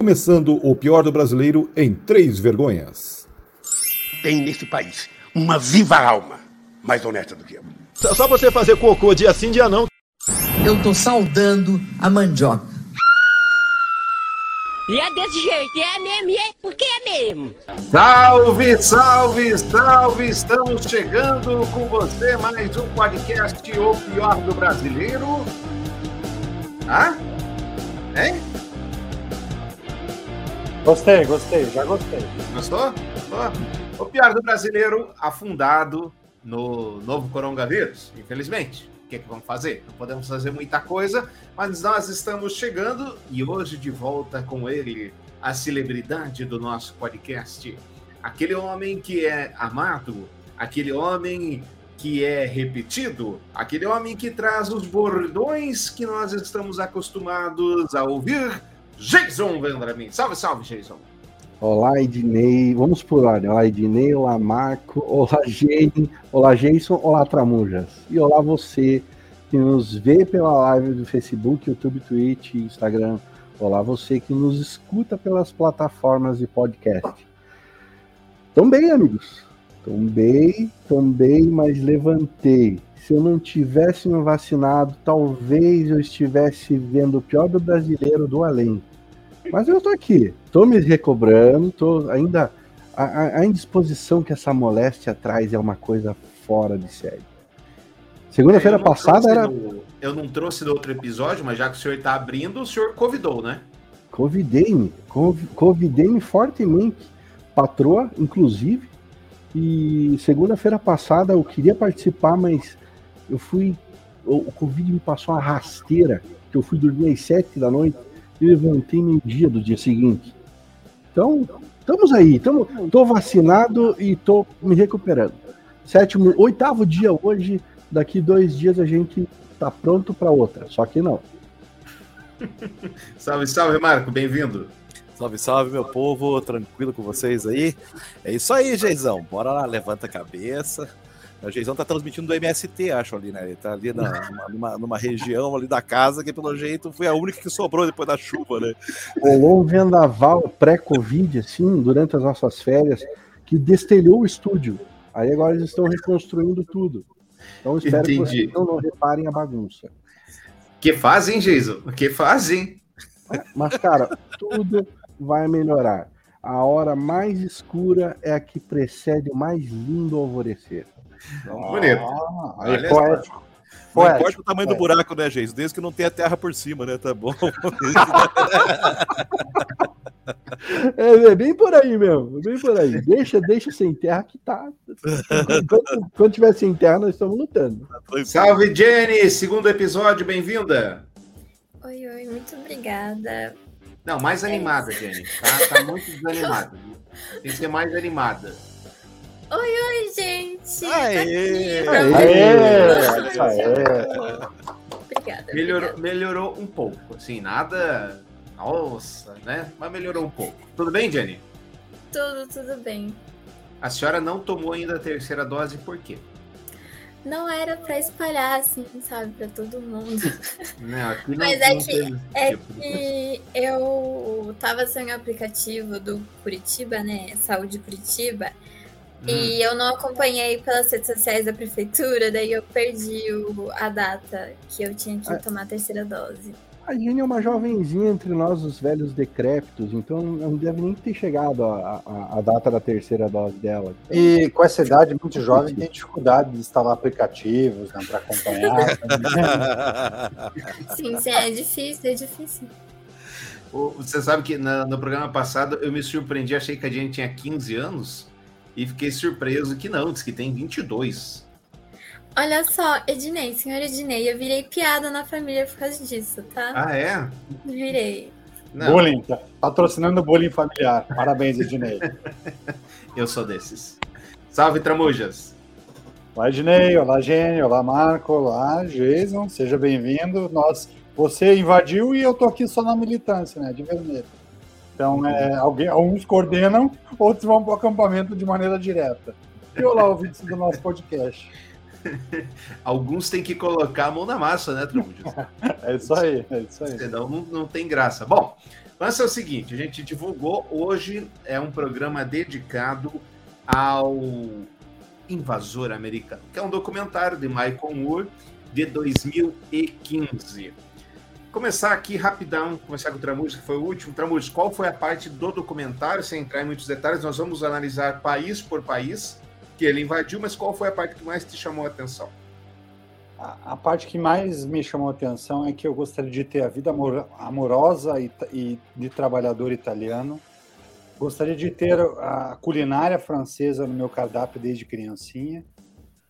Começando o pior do brasileiro em 3 vergonhas. Tem nesse país uma viva alma mais honesta do que eu. Só você fazer cocô dia sim, dia não. Eu tô saudando a mandioca. E é desse jeito, é mesmo, é porque é mesmo. Salve, salve, salve, estamos chegando com você mais um podcast O Pior do Brasileiro. Hein? Gostei. Gostou? O pior do brasileiro afundado no novo coronavírus, infelizmente. O que é que vamos fazer? Não podemos fazer muita coisa, mas nós estamos chegando e hoje de volta com ele, a celebridade do nosso podcast. Aquele homem que é amado, aquele homem que é repetido, aquele homem que traz os bordões que nós estamos acostumados a ouvir, Jason Vendramin. Salve, salve, Jason. Olá, Ednei. Vamos por ordem. Olá, Ednei. Olá, Marco. Olá, Jane. Olá, Jason. Olá, Tramujas. E olá você que nos vê pela live do Facebook, YouTube, Twitch, Instagram. Olá você que nos escuta pelas plataformas de podcast. Tão bem, amigos. Tombei, mas levantei. Se eu não tivesse me vacinado, talvez eu estivesse vendo o pior do brasileiro do além. Mas eu tô aqui, tô me recobrando, tô ainda... A indisposição que essa moléstia traz é uma coisa fora de série. Segunda-feira passada era... Eu não trouxe no outro episódio, mas já que o senhor tá abrindo, o senhor convidou, né? Convidei-me fortemente, patroa, inclusive. E segunda-feira passada eu queria participar, mas eu fui... O Covid me passou uma rasteira, que eu fui dormir às 7 da noite e levantei no dia do dia seguinte. Então, estamos aí. Estou vacinado e estou me recuperando. 8º dia hoje, daqui 2 dias a gente está pronto para outra. Só que não. Salve, salve, Marco. Bem-vindo. Salve, salve, meu povo, tranquilo com vocês aí? É isso aí, Geizão, bora lá, levanta a cabeça. O Geizão tá transmitindo do MST, acho, ali, né? Ele tá ali numa região ali da casa que, pelo jeito, foi a única que sobrou depois da chuva, né? Rolou um vendaval pré-Covid, assim, durante as nossas férias, que destelhou o estúdio. Aí agora eles estão reconstruindo tudo. Então espero Entendi. Que vocês não reparem a bagunça. Que fazem, Geizão? Que fazem? Mas, cara, tudo... vai melhorar. A hora mais escura é a que precede o mais lindo alvorecer. Bonito. Olha, poético. Não importa o tamanho do buraco, né, gente? Desde que não tenha terra por cima, né? Tá bom. É bem por aí mesmo. Bem por aí. Deixa sem terra que tá. Quando tiver sem terra, nós estamos lutando. Salve, Jenny! 2º episódio, bem-vinda! Oi, muito obrigada. Não, mais animada, Jenny. Tá muito desanimada. Tem que ser mais animada. Oi, gente. Aê! Tá aqui. Aê! Obrigada. Melhorou um pouco. Assim, nada... Nossa, né? Mas melhorou um pouco. Tudo bem, Jenny? Tudo bem. A senhora não tomou ainda a 3ª dose, por quê? Não era pra espalhar, assim, sabe, pra todo mundo. Não, aqui não. Mas é que eu tava sem o aplicativo do Curitiba, né? Saúde Curitiba. E eu não acompanhei pelas redes sociais da prefeitura, daí eu perdi a data que eu tinha que tomar a 3ª dose. A Jane é uma jovenzinha entre nós, os velhos decrépitos, então não deve nem ter chegado a data da 3ª dose dela. E com essa idade, muito jovem, tem dificuldade de instalar aplicativos, né, para acompanhar. Sim, é difícil. Você sabe que no programa passado eu me surpreendi, achei que a Jane tinha 15 anos e fiquei surpreso que não, diz que tem 22. Olha só, Ednei, senhor Ednei, eu virei piada na família por causa disso, tá? Ah, é? Virei. Não. Bullying, tá patrocinando bullying familiar. Parabéns, Ednei. Eu sou desses. Salve, Tramujas. Olá, Ednei, olá, Gênio, olá, Marco, olá, Jason, seja bem-vindo. Você invadiu e eu tô aqui só na militância, né, de vermelho. Então, alguns coordenam, outros vão pro acampamento de maneira direta. E olá, ouvintes do nosso podcast. Alguns têm que colocar a mão na massa, né, Trump? É isso aí. Senão não tem graça. Bom, Mas é o seguinte, a gente divulgou hoje, é um programa dedicado ao Invasor Americano, que é um documentário de Michael Moore de 2015. Começar aqui rapidão, começar com o Tramujas, que foi o último. Tramujas, qual foi a parte do documentário? Sem entrar em muitos detalhes, nós vamos analisar país por país que ele invadiu, mas qual foi a parte que mais te chamou a atenção? A parte que mais me chamou a atenção é que eu gostaria de ter a vida amorosa e de trabalhador italiano. Gostaria de ter a culinária francesa no meu cardápio desde criancinha.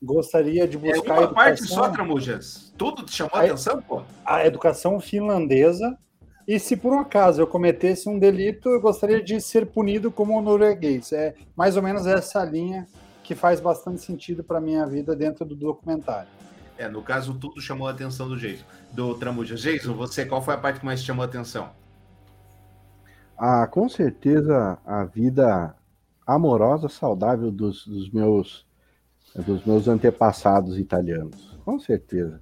Gostaria de buscar uma parte só, Tramujas? Tudo te chamou a atenção, pô? A educação finlandesa. E se por um acaso eu cometesse um delito, eu gostaria de ser punido como um norueguês. É mais ou menos essa linha que faz bastante sentido para a minha vida dentro do documentário. É, no caso, tudo chamou a atenção do Jason, do Tramujas. Jason, você, qual foi a parte que mais te chamou a atenção? Ah, com certeza a vida amorosa, saudável dos meus antepassados italianos, com certeza.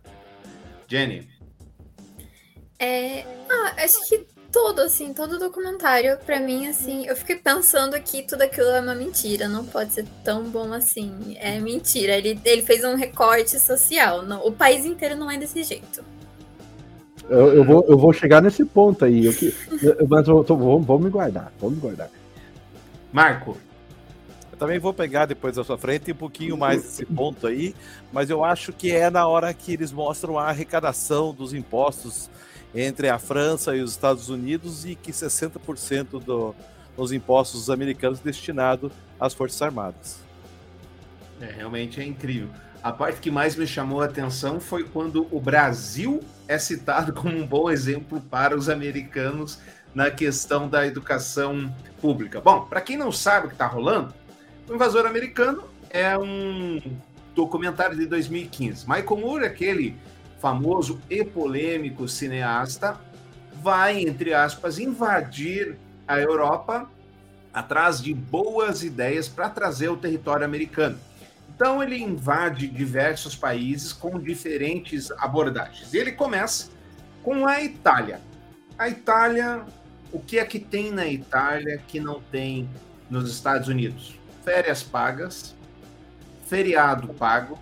Jenny? Acho que tudo, assim, todo documentário, pra mim, assim, eu fiquei pensando que tudo aquilo é uma mentira, não pode ser tão bom assim, é mentira, ele fez um recorte social, não, o país inteiro não é desse jeito. Eu vou chegar nesse ponto aí, mas vou me guardar, Marco? Também vou pegar depois da sua frente um pouquinho mais desse ponto aí, mas eu acho que é na hora que eles mostram a arrecadação dos impostos entre a França e os Estados Unidos e que 60% dos impostos americanos destinados às Forças Armadas. É, realmente é incrível. A parte que mais me chamou a atenção foi quando o Brasil é citado como um bom exemplo para os americanos na questão da educação pública. Bom, para quem não sabe o que está rolando, O Invasor Americano é um documentário de 2015. Michael Moore, aquele famoso e polêmico cineasta, vai, entre aspas, invadir a Europa atrás de boas ideias para trazer o território americano. Então, ele invade diversos países com diferentes abordagens. Ele começa com a Itália. A Itália, o que é que tem na Itália que não tem nos Estados Unidos? Férias pagas, feriado pago,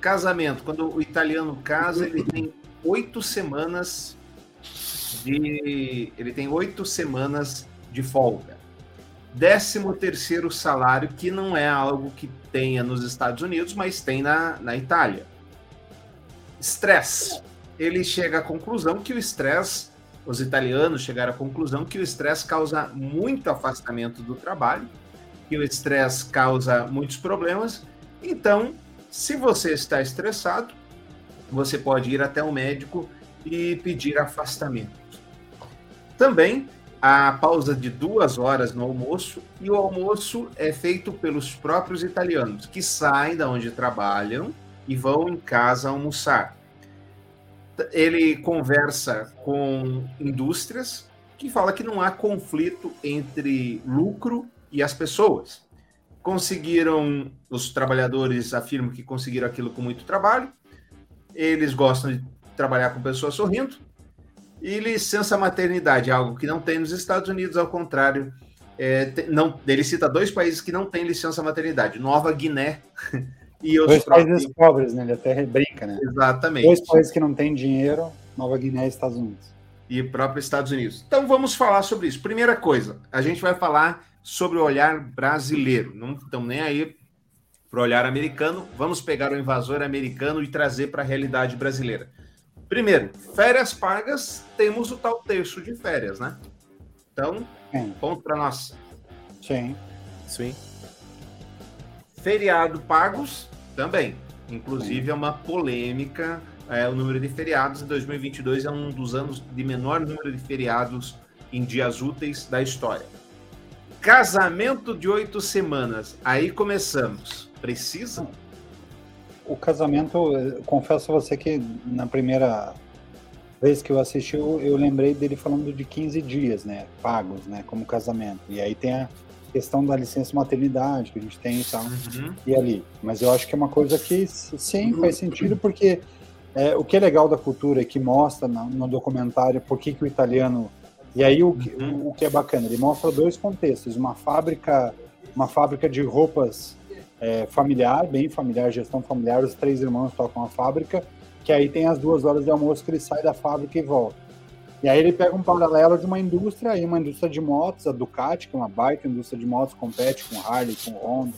casamento. Quando o italiano casa, ele tem 8 semanas de folga. 13º salário, que não é algo que tenha nos Estados Unidos, mas tem na Itália. Estresse. Ele chega à conclusão que o estresse, os italianos chegaram à conclusão que o estresse causa muito afastamento do trabalho, que o estresse causa muitos problemas. Então, se você está estressado, você pode ir até um médico e pedir afastamento. Também, a pausa de 2 horas no almoço, e o almoço é feito pelos próprios italianos, que saem da onde trabalham e vão em casa almoçar. Ele conversa com indústrias, que fala que não há conflito entre lucro e as pessoas. Os trabalhadores afirmam que conseguiram aquilo com muito trabalho, eles gostam de trabalhar com pessoas sorrindo, e licença maternidade, algo que não tem nos Estados Unidos, ao contrário. Ele cita 2 países que não têm licença maternidade, Nova Guiné e os 2 países pobres, né? Ele até brinca, né? Exatamente. 2 países que não têm dinheiro, Nova Guiné e Estados Unidos. E próprio Estados Unidos. Então vamos falar sobre isso. Primeira coisa, a gente vai falar sobre o olhar brasileiro. Não estamos nem aí para o olhar americano. Vamos pegar o Invasor Americano e trazer para a realidade brasileira. Primeiro, férias pagas, temos o tal terço de férias, né? Então, ponto para nós. Sim. Feriado pagos também. Inclusive, é uma polêmica. O número de feriados em 2022 é um dos anos de menor número de feriados em dias úteis da história. Casamento de 8 semanas. Aí começamos. Precisa? O casamento, eu confesso a você que na primeira vez que eu assisti, eu lembrei dele falando de 15 dias, né? Pagos, né? Como casamento. E aí tem a questão da licença maternidade, que a gente tem e tal. E ali. Mas eu acho que é uma coisa que, sim, faz sentido, porque o que é legal da cultura e que mostra no documentário por que o italiano E aí o que é bacana, ele mostra dois contextos, uma fábrica de roupas familiar, bem familiar, gestão familiar, os três irmãos tocam a fábrica, que aí tem as 2 horas de almoço que ele sai da fábrica e volta. E aí ele pega um paralelo de uma indústria de motos, a Ducati, que é uma baita indústria de motos, compete com Harley, com Honda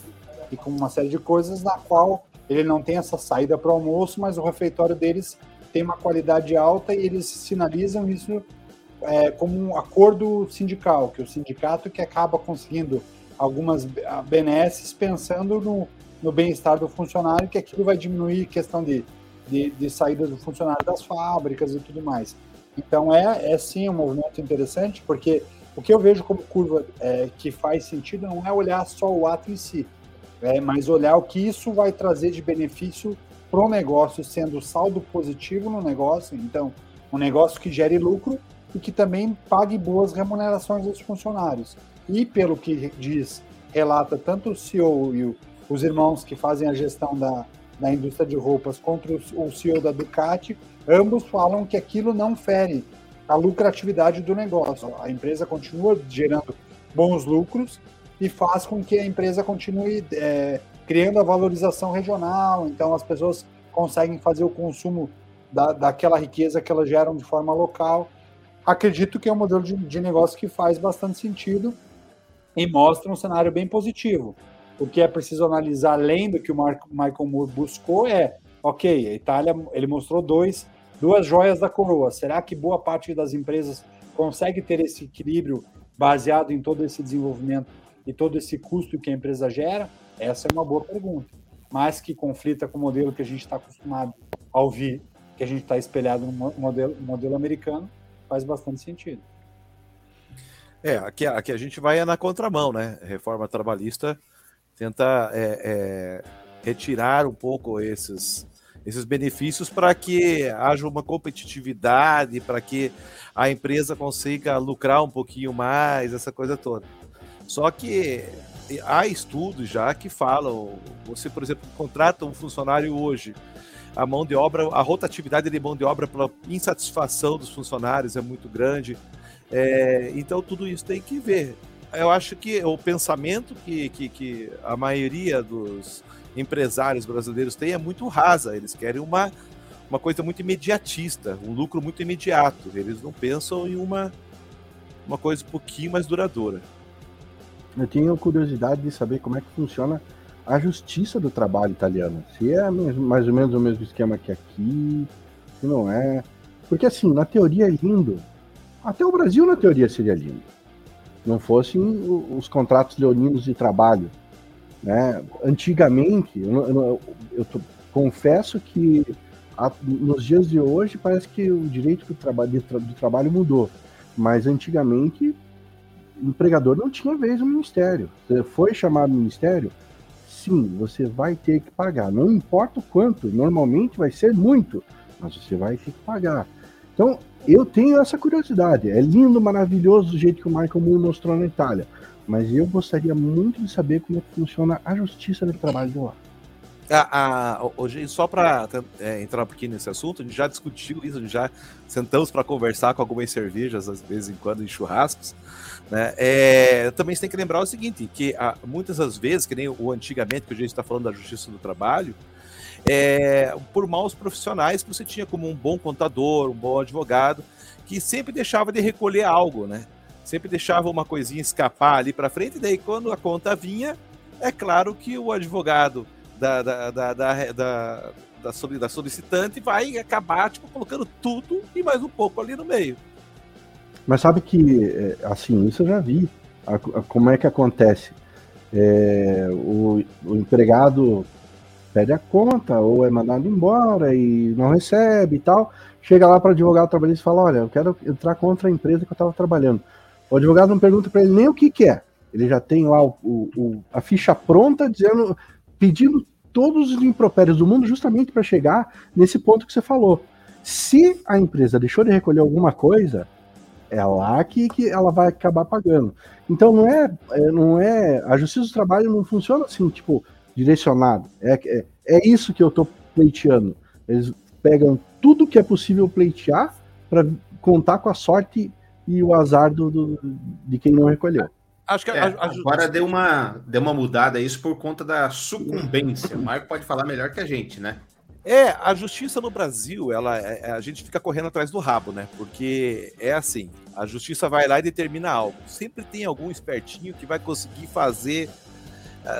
e com uma série de coisas na qual ele não tem essa saída para o almoço, mas o refeitório deles tem uma qualidade alta e eles sinalizam isso como um acordo sindical, que o sindicato que acaba conseguindo algumas benesses pensando no bem-estar do funcionário, que aquilo vai diminuir a questão de saída do funcionário das fábricas e tudo mais. Então é sim um movimento interessante, porque o que eu vejo como curva que faz sentido não é olhar só o ato em si, mas olhar o que isso vai trazer de benefício para o negócio, sendo saldo positivo no negócio, então um negócio que gere lucro e que também pague boas remunerações aos funcionários. E pelo que relata tanto o CEO e os irmãos que fazem a gestão da indústria de roupas contra o CEO da Ducati, ambos falam que aquilo não fere a lucratividade do negócio. A empresa continua gerando bons lucros e faz com que a empresa continue criando a valorização regional, então as pessoas conseguem fazer o consumo daquela riqueza que elas geram de forma local. Acredito que é um modelo de negócio que faz bastante sentido e mostra um cenário bem positivo. O que é preciso analisar, além do que o Michael Moore buscou, a Itália, ele mostrou duas joias da coroa. Será que boa parte das empresas consegue ter esse equilíbrio baseado em todo esse desenvolvimento e todo esse custo que a empresa gera? Essa é uma boa pergunta, mas que conflita com o modelo que a gente está acostumado a ouvir, que a gente está espelhado no modelo americano. Faz bastante sentido. Aqui a gente vai na contramão, né? Reforma trabalhista tenta retirar um pouco esses benefícios para que haja uma competitividade, para que a empresa consiga lucrar um pouquinho mais, essa coisa toda. Só que há estudos já que falam, você, por exemplo, contrata um funcionário hoje, a mão de obra, a rotatividade de mão de obra pela insatisfação dos funcionários é muito grande, então tudo isso tem que ver. Eu acho que o pensamento que a maioria dos empresários brasileiros tem é muito rasa, eles querem uma coisa muito imediatista, um lucro muito imediato, eles não pensam em uma coisa um pouquinho mais duradoura. Eu tenho curiosidade de saber como é que funciona a justiça do trabalho italiana, se é mais ou menos o mesmo esquema que aqui, se não é. Porque assim, na teoria é lindo, até o Brasil na teoria seria lindo, não fossem os contratos leoninos de trabalho, né? Antigamente, eu confesso que nos dias de hoje parece que o direito do trabalho mudou, mas antigamente o empregador não tinha vez no ministério, você foi chamado no ministério, sim, você vai ter que pagar, não importa o quanto, normalmente vai ser muito, mas você vai ter que pagar. Então, eu tenho essa curiosidade, é lindo, maravilhoso do jeito que o Michael Moore mostrou na Itália, mas eu gostaria muito de saber como funciona a justiça do trabalho de lá. Hoje, só para entrar um pouquinho nesse assunto, a gente já discutiu isso, a gente já sentamos para conversar com algumas cervejas, às vezes em quando, em churrascos, né? Também você tem que lembrar o seguinte, que muitas das vezes, que nem o antigamente, que a gente está falando da justiça do trabalho, por maus profissionais que você tinha como um bom contador, um bom advogado, que sempre deixava de recolher algo, né? Sempre deixava uma coisinha escapar ali para frente, e daí quando a conta vinha, é claro que o advogado da solicitante vai acabar colocando tudo e mais um pouco ali no meio. Mas sabe que, assim, isso eu já vi. Como é que acontece? O empregado pede a conta ou é mandado embora e não recebe e tal. Chega lá para o advogado trabalhista e fala, olha, eu quero entrar contra a empresa que eu estava trabalhando. O advogado não pergunta para ele nem o que é. Ele já tem lá a ficha pronta dizendo... pedindo todos os impropérios do mundo justamente para chegar nesse ponto que você falou. Se a empresa deixou de recolher alguma coisa, é lá que ela vai acabar pagando. Então não é a justiça do trabalho não funciona assim, tipo, direcionado. É isso que eu estou pleiteando. Eles pegam tudo que é possível pleitear para contar com a sorte e o azar de quem não recolheu. Acho que agora deu uma mudada isso por conta da sucumbência. O Marco pode falar melhor que a gente, né? A justiça no Brasil, a gente fica correndo atrás do rabo, né? Porque é assim, a justiça vai lá e determina algo. Sempre tem algum espertinho que vai conseguir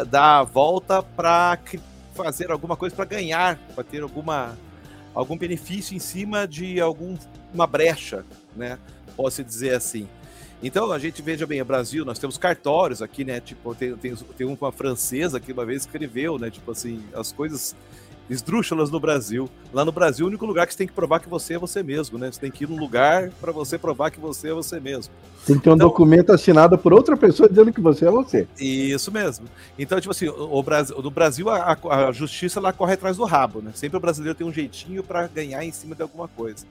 dar a volta para fazer alguma coisa para ganhar, para ter algum benefício em cima de uma brecha, né? Posso dizer assim. Então, a gente veja bem, o Brasil, nós temos cartórios aqui, né? Tipo, tem uma francesa que uma vez escreveu, né? Tipo assim, as coisas esdrúxulas no Brasil. Lá no Brasil, o único lugar que você tem que provar que você é você mesmo, né? Você tem que ir num lugar para você provar que você é você mesmo. Tem que ter um documento assinado por outra pessoa dizendo que você é você. Isso mesmo. Então, tipo assim, no Brasil, a justiça lá corre atrás do rabo, né? Sempre o brasileiro tem um jeitinho para ganhar em cima de alguma coisa.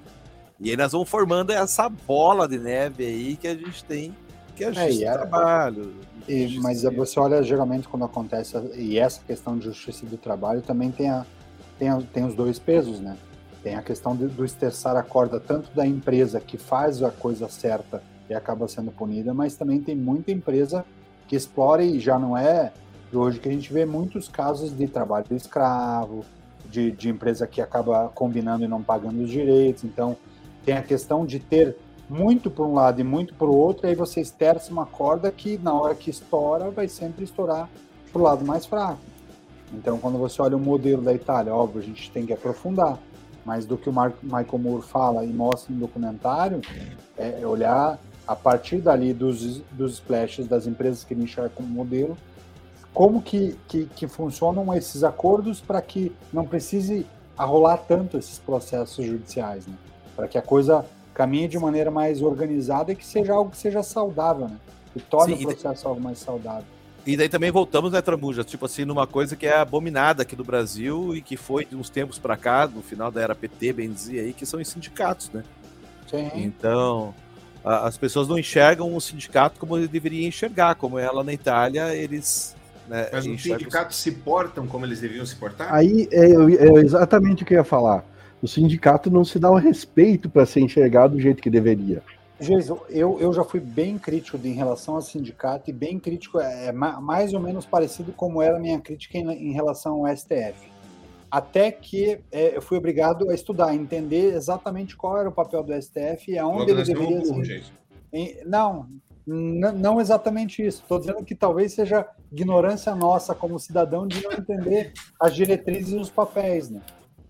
E aí nós vamos formando essa bola de neve aí que a gente tem, que a justiça trabalho. Mas você olha, geralmente, quando acontece, e essa questão de justiça do trabalho também tem os dois pesos, né? Tem a questão do esterçar a corda tanto da empresa que faz a coisa certa e acaba sendo punida, mas também tem muita empresa que explora, e já não é de hoje que a gente vê muitos casos de trabalho escravo, de empresa que acaba combinando e não pagando os direitos. Então, tem a questão de ter muito para um lado e muito para o outro, e aí você esterça uma corda que, na hora que estoura, vai sempre estourar para o lado mais fraco. Então, quando você olha o modelo da Itália, óbvio, a gente tem que aprofundar, mas do que o Michael Moore fala e mostra no documentário, é olhar a partir dali dos splashes das empresas que ele enxerga como modelo, como que funcionam esses acordos para que não precise arrolar tanto esses processos judiciais, né? Para que a coisa caminhe de maneira mais organizada e que seja algo que seja saudável, né? Que torne o processo algo mais saudável. E daí também voltamos, né, Tramuja? Tipo assim, numa coisa que é abominada aqui do Brasil e que foi de uns tempos para cá, no final da era PT, bem dizia aí, que são os sindicatos, né? Sim. Então, as pessoas não enxergam o sindicato como ele deveria enxergar, como é lá na Itália, eles... Né, mas os sindicatos se portam como eles deviam se portar? Aí é exatamente o que eu ia falar. O sindicato não se dá um respeito para ser enxergado do jeito que deveria. Jesus, eu já fui bem crítico em relação ao sindicato, e bem crítico, mais ou menos parecido como era a minha crítica em relação ao STF. Até que eu fui obrigado a estudar, entender exatamente qual era o papel do STF e aonde ele deveria ser. Não exatamente isso. Estou dizendo que talvez seja ignorância nossa como cidadão de não entender as diretrizes e os papéis, né?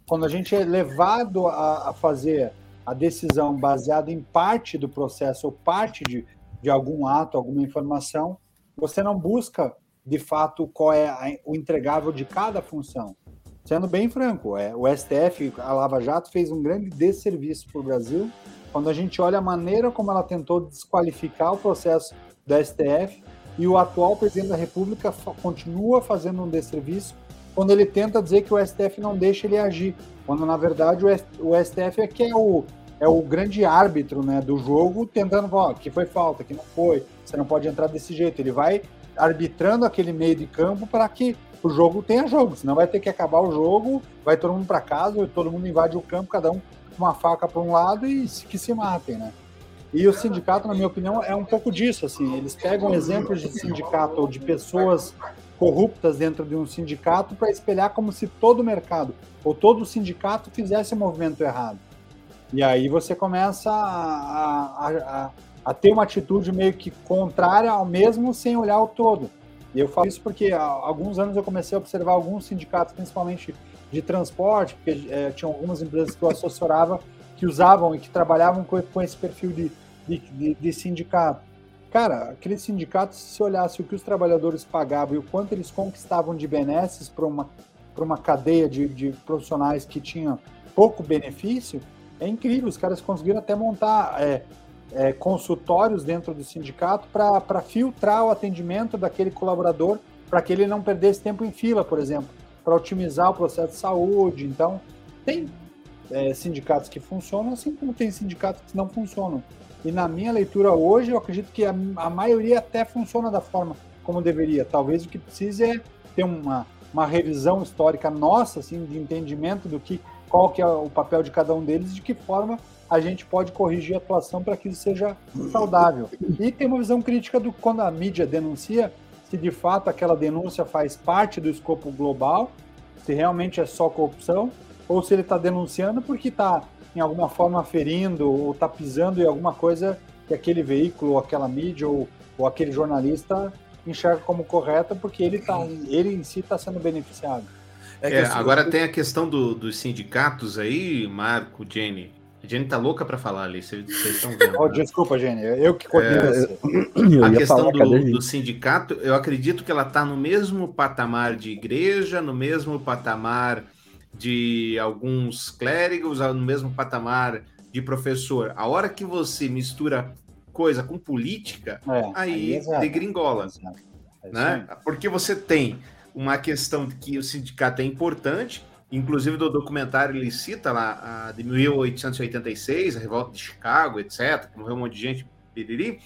Quando a gente é levado a fazer a decisão baseada em parte do processo ou parte de algum ato, alguma informação, você não busca, de fato, qual é o entregável de cada função. Sendo bem franco, o STF, a Lava Jato, fez um grande desserviço para o Brasil, quando a gente olha a maneira como ela tentou desqualificar o processo do STF, e o atual presidente da República continua fazendo um desserviço quando ele tenta dizer que o STF não deixa ele agir, quando na verdade o STF é que é o grande árbitro, né, do jogo, tentando falar que foi falta, que não foi, você não pode entrar desse jeito. Ele vai arbitrando aquele meio de campo para que o jogo tenha jogo, senão vai ter que acabar o jogo, vai todo mundo para casa, todo mundo invade o campo, cada um com uma faca para um lado e que se matem, né? E o sindicato, na minha opinião, é um pouco disso, assim, eles pegam exemplos de sindicato ou de pessoas corruptas dentro de um sindicato para espelhar como se todo mercado ou todo sindicato fizesse o movimento errado. E aí você começa a ter uma atitude meio que contrária ao mesmo sem olhar o todo. E eu falo isso porque há alguns anos eu comecei a observar alguns sindicatos, principalmente de transporte, porque tinham algumas empresas que eu assessorava que usavam e que trabalhavam com esse perfil de sindicato. Cara, aquele sindicato, se olhasse o que os trabalhadores pagavam e o quanto eles conquistavam de benesses para uma cadeia de profissionais que tinham pouco benefício, é incrível. Os caras conseguiram até montar consultórios dentro do sindicato para filtrar o atendimento daquele colaborador, para que ele não perdesse tempo em fila, por exemplo, para otimizar o processo de saúde. Então, tem sindicatos que funcionam, assim como tem sindicatos que não funcionam. E na minha leitura hoje, eu acredito que a maioria até funciona da forma como deveria. Talvez o que precise é ter uma revisão histórica nossa, assim, de entendimento qual que é o papel de cada um deles, de que forma a gente pode corrigir a atuação para que isso seja saudável. E tem uma visão crítica do quando a mídia denuncia, se de fato aquela denúncia faz parte do escopo global, se realmente é só corrupção, ou se ele está denunciando porque está, em alguma forma, ferindo ou está pisando em alguma coisa que aquele veículo, ou aquela mídia, ou aquele jornalista enxerga como correta, porque ele em si está sendo beneficiado. Agora tem a questão dos sindicatos aí, Marco, Jenny. A Jenny tá louca para falar ali, vocês estão vendo. Oh, né? Desculpa, Jenny, eu que coordino você. A questão do sindicato, eu acredito que ela está no mesmo patamar de igreja, no mesmo patamar de alguns clérigos, no mesmo patamar de professor. A hora que você mistura coisa com política, aí degringola. Né? Porque você tem uma questão de que o sindicato é importante, inclusive do documentário ele cita lá de 1886, a revolta de Chicago, etc., que morreu um monte de gente, piriri.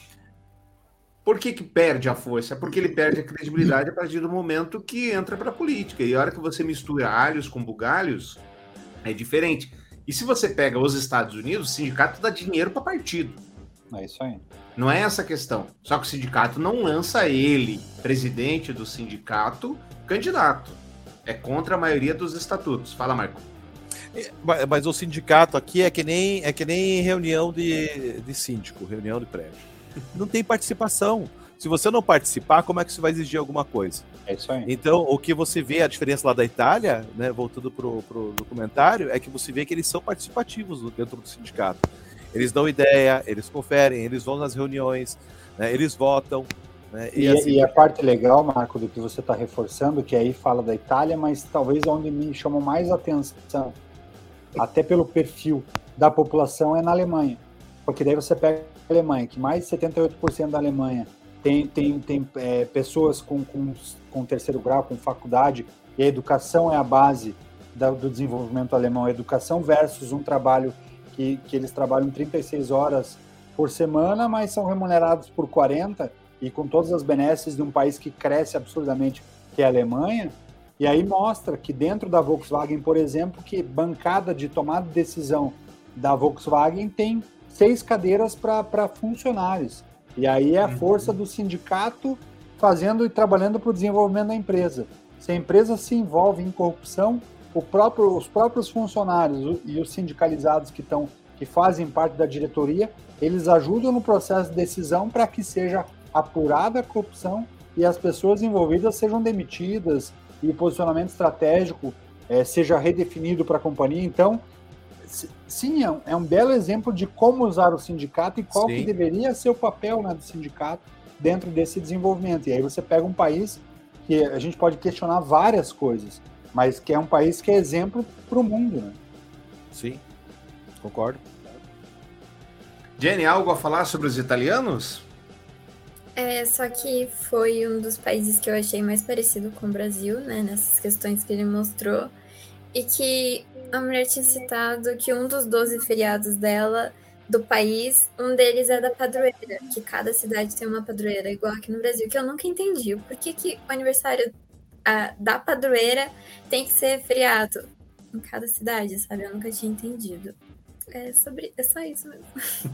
Por que perde a força? Porque ele perde a credibilidade a partir do momento que entra para a política. E a hora que você mistura alhos com bugalhos, é diferente. E se você pega os Estados Unidos, o sindicato dá dinheiro para partido. É isso aí. Não é essa a questão. Só que o sindicato não lança ele, presidente do sindicato, candidato. É contra a maioria dos estatutos. Fala, Marco. Mas o sindicato aqui é que nem reunião de síndico, reunião de prédio. Não tem participação. Se você não participar, como é que você vai exigir alguma coisa? É isso aí. Então, o que você vê, a diferença lá da Itália, né, voltando para o documentário, é que você vê que eles são participativos dentro do sindicato. Eles dão ideia, eles conferem, eles vão nas reuniões, né, eles votam. Né, e a parte legal, Marco, do que você está reforçando, que aí fala da Itália, mas talvez onde me chama mais atenção, até pelo perfil da população, é na Alemanha. Porque daí você pega a Alemanha, que mais de 78% da Alemanha tem pessoas com terceiro grau, com faculdade, e a educação é a base do desenvolvimento alemão. A educação versus um trabalho que eles trabalham 36 horas por semana, mas são remunerados por 40, e com todas as benesses de um país que cresce absurdamente, que é a Alemanha. E aí mostra que dentro da Volkswagen, por exemplo, que bancada de tomada de decisão da Volkswagen tem 6 cadeiras para funcionários. E aí é a força do sindicato fazendo e trabalhando para o desenvolvimento da empresa. Se a empresa se envolve em corrupção, os próprios funcionários e os sindicalizados que fazem parte da diretoria, eles ajudam no processo de decisão para que seja apurada a corrupção e as pessoas envolvidas sejam demitidas e o posicionamento estratégico seja redefinido para a companhia. Então, sim, é um belo exemplo de como usar o sindicato e qual que deveria ser o papel, né, do sindicato dentro desse desenvolvimento. E aí você pega um país que a gente pode questionar várias coisas, mas que é um país que é exemplo para o mundo, né? Sim, concordo. Jenny, algo a falar sobre os italianos? Só que foi um dos países que eu achei mais parecido com o Brasil, né, nessas questões que ele mostrou, e que a mulher tinha citado que um dos 12 feriados dela, do país, um deles é da padroeira, que cada cidade tem uma padroeira, igual aqui no Brasil, que eu nunca entendi. Por que que o aniversário da padroeira tem que ser feriado em cada cidade, sabe? Eu nunca tinha entendido. É só isso mesmo.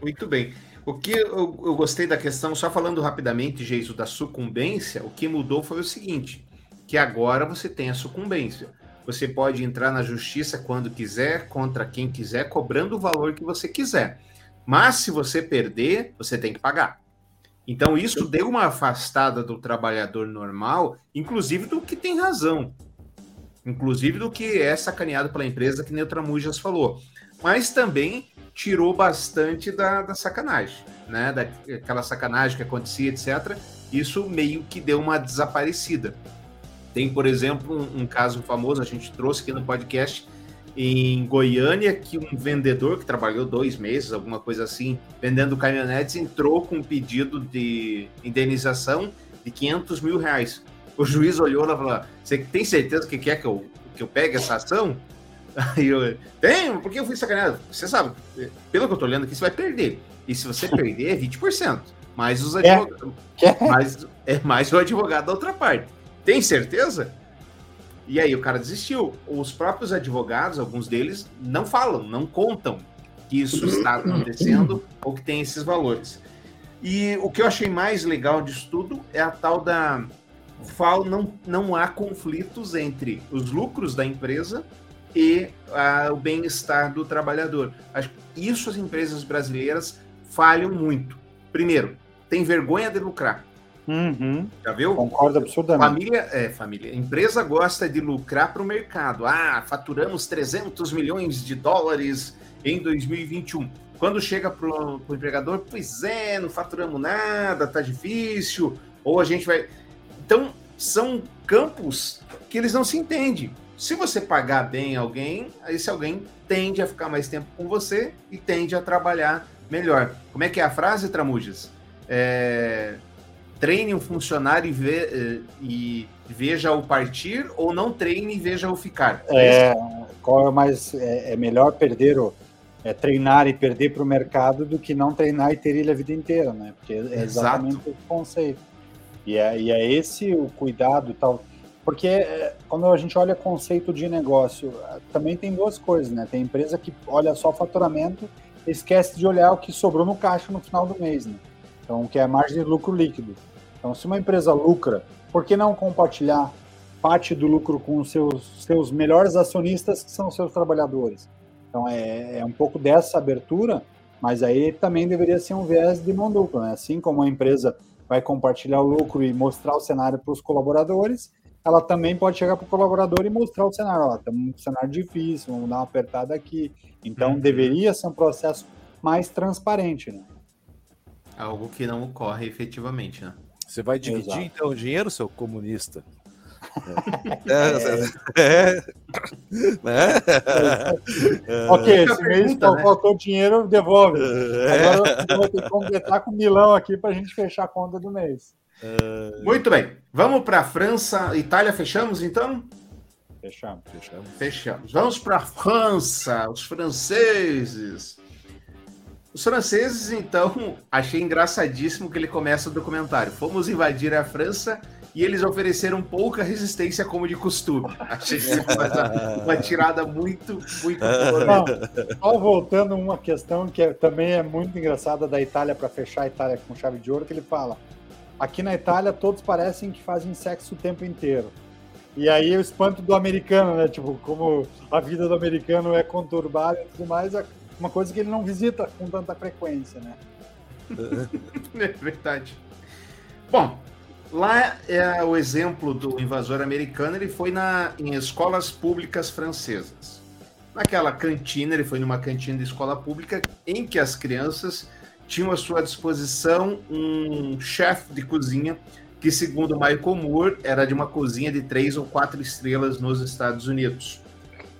Muito bem. O que eu gostei da questão, só falando rapidamente, Geiso, da sucumbência, o que mudou foi o seguinte, que agora você tem a sucumbência. Você pode entrar na justiça quando quiser, contra quem quiser, cobrando o valor que você quiser. Mas se você perder, você tem que pagar. Então isso deu uma afastada do trabalhador normal, inclusive do que tem razão. Inclusive do que é sacaneado pela empresa, que nem o Tramujas falou. Mas também tirou bastante da sacanagem, né? Daquela sacanagem que acontecia, etc. Isso meio que deu uma desaparecida. Tem, por exemplo, um caso famoso, a gente trouxe aqui no podcast, em Goiânia, que um vendedor que trabalhou 2 meses, alguma coisa assim, vendendo caminhonetes, entrou com um pedido de indenização de R$500 mil. O juiz olhou lá e falou: "Você tem certeza que quer que eu pegue essa ação?" Aí eu: "Tenho, porque eu fui sacaneado." Você sabe, pelo que eu tô olhando aqui, você vai perder. E se você perder, é 20%. Mais os advogados. Mais o advogado da outra parte. "Tem certeza?" E aí o cara desistiu. Os próprios advogados, alguns deles, não falam, não contam. que isso está acontecendo ou que tem esses valores. E o que eu achei mais legal disso tudo é a tal da... Não há conflitos entre os lucros da empresa e o bem-estar do trabalhador. Acho que isso as empresas brasileiras falham muito. Primeiro, tem vergonha de lucrar. Uhum. Já viu? Concordo absurdamente. Família. Empresa gosta de lucrar para o mercado. Ah, faturamos 300 milhões de dólares em 2021. Quando chega para o empregador, pois é, não faturamos nada, tá difícil, ou a gente vai... Então, são campos que eles não se entendem. Se você pagar bem alguém, esse alguém tende a ficar mais tempo com você e tende a trabalhar melhor. Como é que é a frase, Tramujas? Treine um funcionário e veja o partir, ou não treine e veja o ficar. É melhor perder treinar e perder para o mercado do que não treinar e ter ele a vida inteira, né? Porque é exatamente esse conceito. E é esse o cuidado e tal. Porque quando a gente olha conceito de negócio, também tem duas coisas, né? Tem empresa que olha só o faturamento e esquece de olhar o que sobrou no caixa no final do mês, né? Então, que é a margem de lucro líquido. Então, se uma empresa lucra, por que não compartilhar parte do lucro com os seus melhores acionistas, que são os seus trabalhadores? Então, é um pouco dessa abertura, mas aí também deveria ser um viés de mão dupla, né? Assim como a empresa vai compartilhar o lucro e mostrar o cenário para os colaboradores, ela também pode chegar para o colaborador e mostrar o cenário. Ó, estamos num cenário difícil, vamos dar uma apertada aqui. Então, deveria ser um processo mais transparente, né? Algo que não ocorre efetivamente, né? Você vai dividir, exato, então, o dinheiro, seu comunista? Ok, esse mês faltou, né, dinheiro, devolve. Agora eu vou ter que completar com Milão aqui para a gente fechar a conta do mês. Muito bem, vamos para a França. Itália, fechamos então? Fechamos. Vamos para a França, os franceses. Os franceses, então, achei engraçadíssimo que ele começa o documentário. Fomos invadir a França e eles ofereceram pouca resistência, como de costume. Achei uma tirada muito boa. Só voltando a uma questão que também é muito engraçada da Itália, para fechar a Itália com chave de ouro, que ele fala: aqui na Itália todos parecem que fazem sexo o tempo inteiro. E aí o espanto do americano, né? Tipo, como a vida do americano é conturbada e tudo mais... Uma coisa que ele não visita com tanta frequência, né? É verdade. Bom, lá é o exemplo do invasor americano. Ele foi em escolas públicas francesas. Naquela cantina, ele foi numa cantina de escola pública em que as crianças tinham à sua disposição um chefe de cozinha que, segundo Michael Moore, era de uma cozinha de 3 ou 4 estrelas nos Estados Unidos.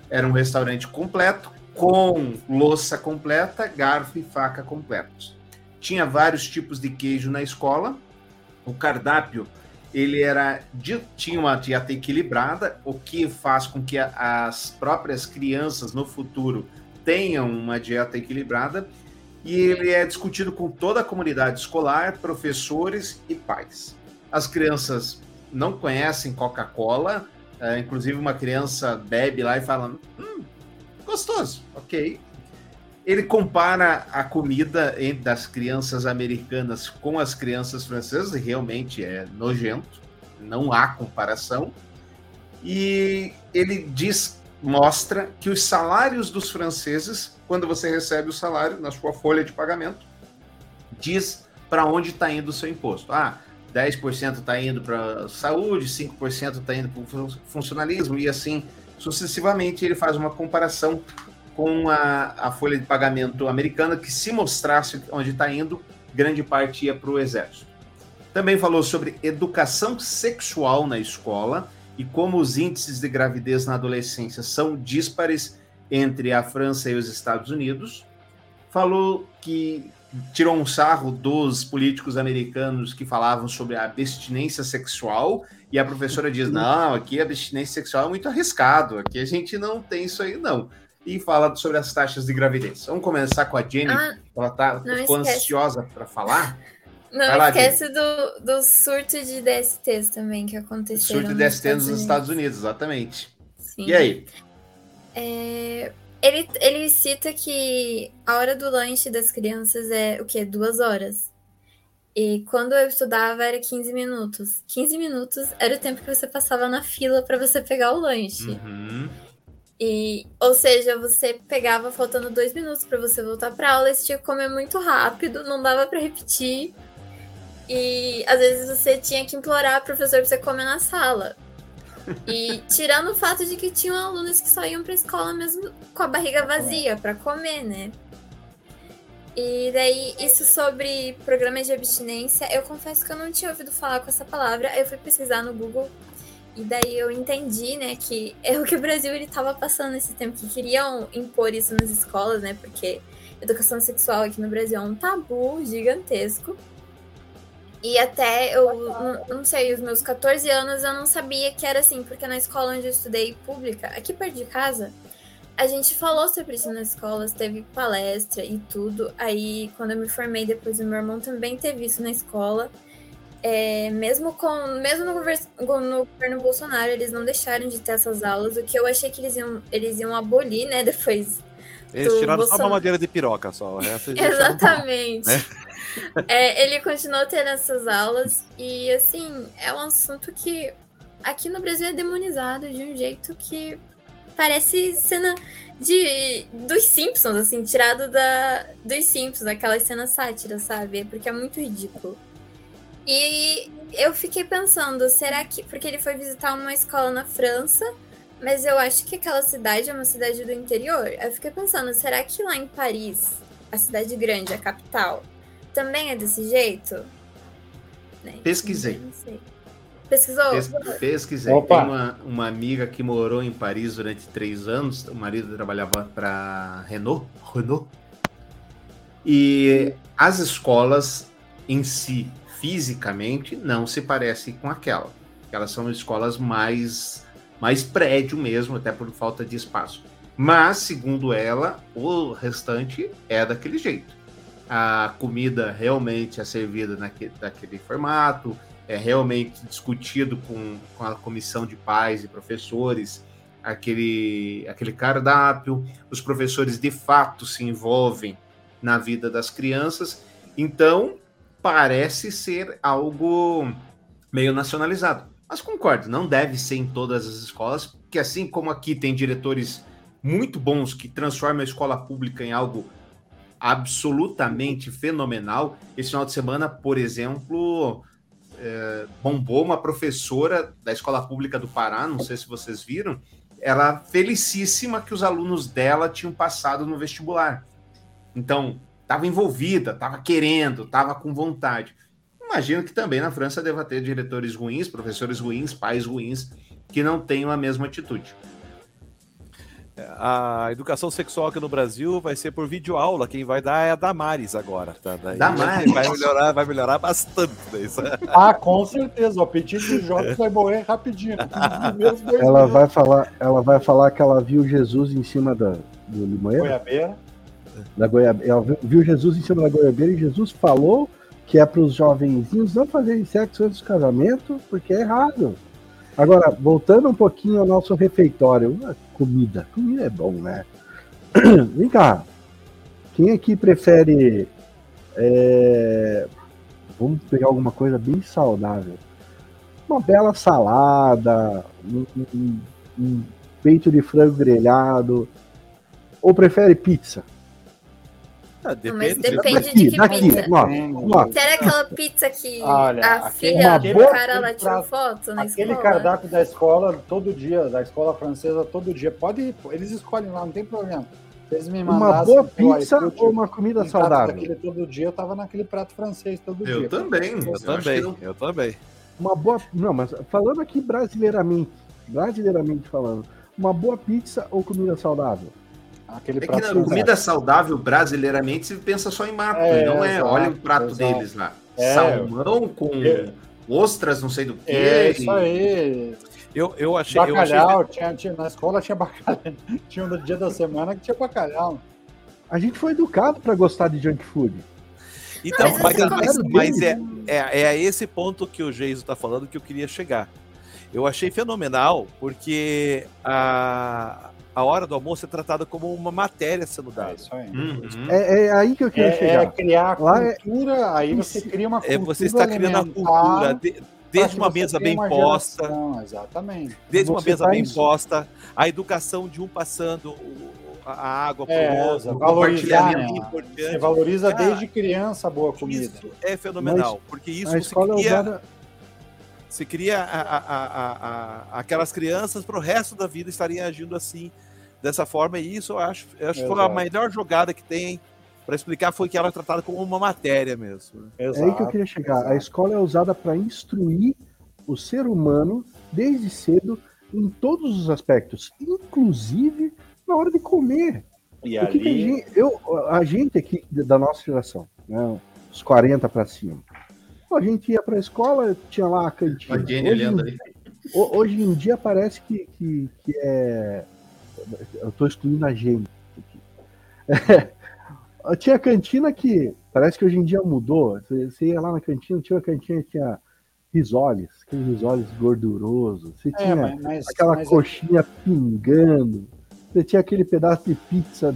Era um restaurante completo, com louça completa, garfo e faca completos. Tinha vários tipos de queijo na escola. O cardápio, ele tinha uma dieta equilibrada, o que faz com que as próprias crianças no futuro tenham uma dieta equilibrada, e ele é discutido com toda a comunidade escolar, professores e pais. As crianças não conhecem Coca-Cola, inclusive uma criança bebe lá e fala... gostoso, ok. Ele compara a comida das crianças americanas com as crianças francesas, e realmente é nojento, não há comparação. E ele mostra que os salários dos franceses, quando você recebe o salário na sua folha de pagamento, diz para onde está indo o seu imposto. 10% está indo para saúde, 5% está indo para o funcionalismo, e assim sucessivamente. Ele faz uma comparação com a folha de pagamento americana, que, se mostrasse onde está indo, grande parte ia para o exército. Também falou sobre educação sexual na escola e como os índices de gravidez na adolescência são díspares entre a França e os Estados Unidos. Falou que tirou um sarro dos políticos americanos que falavam sobre a abstinência sexual, e a professora diz: não, aqui a abstinência sexual é muito arriscado, aqui a gente não tem isso aí, não. E fala sobre as taxas de gravidez. Vamos começar com a Jenny, ela ficou ansiosa para falar. Não lá, esquece do surto de DSTs também, que aconteceu. Surto de DSTs nos Estados Unidos, exatamente. Sim. E aí? Ele cita que a hora do lanche das crianças é o quê? 2 horas. E quando eu estudava era 15 minutos. 15 minutos era o tempo que você passava na fila para você pegar o lanche. Uhum. E, ou seja, você pegava faltando 2 minutos para você voltar para aula, e você tinha que comer muito rápido, não dava para repetir. E às vezes você tinha que implorar ao professor para você comer na sala. E tirando o fato de que tinham alunos que só iam pra escola mesmo com a barriga vazia pra comer, né? E daí, isso sobre programas de abstinência, eu confesso que eu não tinha ouvido falar com essa palavra. Eu fui pesquisar no Google e daí eu entendi, né, que é o que o Brasil ele tava passando nesse tempo, que queriam impor isso nas escolas, né? Porque educação sexual aqui no Brasil é um tabu gigantesco. E até eu, não sei, os meus 14 anos eu não sabia que era assim, porque na escola onde eu estudei pública, aqui perto de casa, a gente falou sobre isso nas escolas, teve palestra e tudo. Aí quando eu me formei, depois o meu irmão também teve isso na escola. É, mesmo no governo Bolsonaro, eles não deixaram de ter essas aulas, o que eu achei que eles iam abolir, né, depois. Eles tiraram Bolsonaro. Só uma madeira de piroca, só. Exatamente. É, ele continuou tendo essas aulas e, assim, é um assunto que aqui no Brasil é demonizado de um jeito que parece cena dos Simpsons, assim, tirado dos Simpsons, aquelas cenas sátiras, sabe? Porque é muito ridículo. E eu fiquei pensando, será que... Porque ele foi visitar uma escola na França, mas eu acho que aquela cidade é uma cidade do interior. Eu fiquei pensando, será que lá em Paris, a cidade grande, a capital... também é desse jeito? Pesquisei. Não sei. Pesquisou? Pesquisei. Opa. Tem uma amiga que morou em Paris durante 3 anos. O marido trabalhava para Renault. E as escolas em si, fisicamente, não se parecem com aquela. Elas são escolas mais prédio mesmo, até por falta de espaço. Mas, segundo ela, o restante é daquele jeito. A comida realmente é servida naquele formato, é realmente discutido com a comissão de pais e professores, aquele cardápio, os professores de fato se envolvem na vida das crianças, então parece ser algo meio nacionalizado. Mas concordo, não deve ser em todas as escolas, porque assim como aqui tem diretores muito bons que transformam a escola pública em algo absolutamente fenomenal. Esse final de semana, por exemplo, bombou uma professora da escola pública do Pará, não sei se vocês viram, ela felicíssima que os alunos dela tinham passado no vestibular. Então, estava envolvida, estava querendo, estava com vontade. Imagino que também na França deva ter diretores ruins, professores ruins, pais ruins, que não tenham a mesma atitude. A educação sexual aqui no Brasil vai ser por videoaula. Quem vai dar é a Damares agora. Tá? Damares? Vai melhorar bastante. Isso. Ah, com certeza. O apetite de jogos vai morrer rapidinho. Ela vai falar que ela viu Jesus em cima do limoeiro? Goiabeira. Ela viu Jesus em cima da goiabeira e Jesus falou que é para os jovenzinhos não fazerem sexo antes do casamento, porque é errado. Agora, voltando um pouquinho ao nosso refeitório, comida é bom, né? Vem cá, quem aqui prefere, vamos pegar alguma coisa bem saudável, uma bela salada, um peito de frango grelhado, ou prefere pizza? Depende de que pizza. Nossa. Será aquela pizza que a filha do cara lá tirou foto na escola? Aquele cardápio da escola, todo dia, da escola francesa, todo dia. Pode ir, eles escolhem lá, não tem problema. Eles me mandaram uma boa pizza ou uma comida saudável? Todo dia eu tava naquele prato francês, todo dia. Eu também. Uma boa... Não, mas falando aqui brasileiramente falando, uma boa pizza ou comida saudável? É que na comida saudável, brasileiramente, se pensa só em mato, não é? Exato, olha o prato deles lá. Salmão com ostras, não sei do que. É isso aí. Eu achei... Bacalhau, na escola tinha bacalhau. Tinha um dia da semana que tinha bacalhau. A gente foi educado para gostar de junk food. Então, mas é a esse ponto que o Geiso está falando que eu queria chegar. Eu achei fenomenal, porque a hora do almoço é tratada como uma matéria sendo dada. É isso aí. Uhum. É aí que eu queria chegar. É criar a cultura, aí você cria uma cultura. Você está criando a cultura. Desde uma mesa bem posta. Exatamente. Desde uma mesa bem posta, a educação de um passando a água para o outro, compartilhamento importante. Você valoriza desde criança a boa comida. Isso é fenomenal, porque isso se cria. Se cria aquelas crianças para o resto da vida estarem agindo assim, dessa forma, e isso eu acho que foi a melhor jogada que tem para explicar, foi que ela é tratada como uma matéria mesmo. Exato, é aí que eu queria chegar. Exato. A escola é usada para instruir o ser humano desde cedo em todos os aspectos, inclusive na hora de comer. E ali... a gente aqui da nossa geração, né, os 40 para cima, a gente ia para a escola, tinha lá a cantina. Hoje em dia parece que é... Eu estou excluindo a gente. Tinha a cantina que parece que hoje em dia mudou. Você ia lá na cantina, tinha uma cantina que tinha risoles, aquele risoles gorduroso. Você tinha aquela coxinha pingando. Você tinha aquele pedaço de pizza,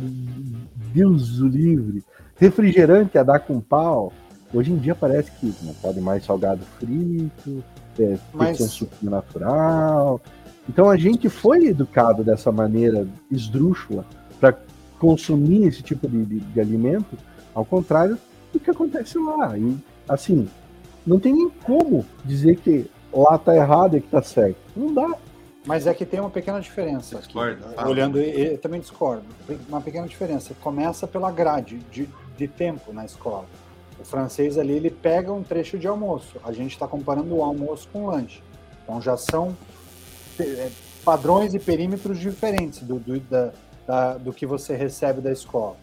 Deus o livre. Refrigerante a dar com pau. Hoje em dia parece que não pode mais salgado frito, tem um suquinho natural. Então a gente foi educado dessa maneira esdrúxula para consumir esse tipo de alimento, ao contrário do que acontece lá. E, assim, não tem nem como dizer que lá está errado e que está certo. Não dá. Mas é que tem uma pequena diferença. Discordo. Aqui. Olhando, eu também discordo. Uma pequena diferença. Começa pela grade de tempo na escola. O francês ali, ele pega um trecho de almoço. A gente está comparando o almoço com o lanche. Então já são padrões e perímetros diferentes do que você recebe da escola.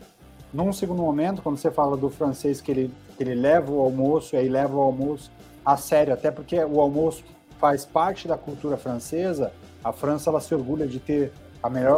Num segundo momento, quando você fala do francês que ele leva o almoço, e aí leva o almoço a sério, até porque o almoço faz parte da cultura francesa. A França, ela se orgulha de ter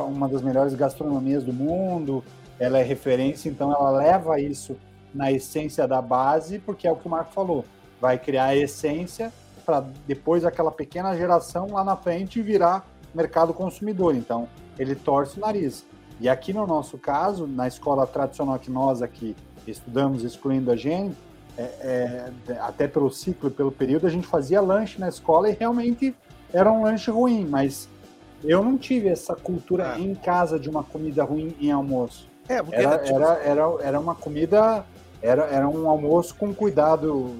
uma das melhores gastronomias do mundo, ela é referência, então ela leva isso na essência da base, porque é o que o Marco falou, vai criar a essência para depois aquela pequena geração lá na frente virar mercado consumidor. Então, ele torce o nariz. E aqui no nosso caso, na escola tradicional que nós aqui estudamos, excluindo a gente, até pelo ciclo, pelo período, a gente fazia lanche na escola e realmente era um lanche ruim, mas eu não tive essa cultura em casa de uma comida ruim em almoço. Era uma comida... Era um almoço com cuidado,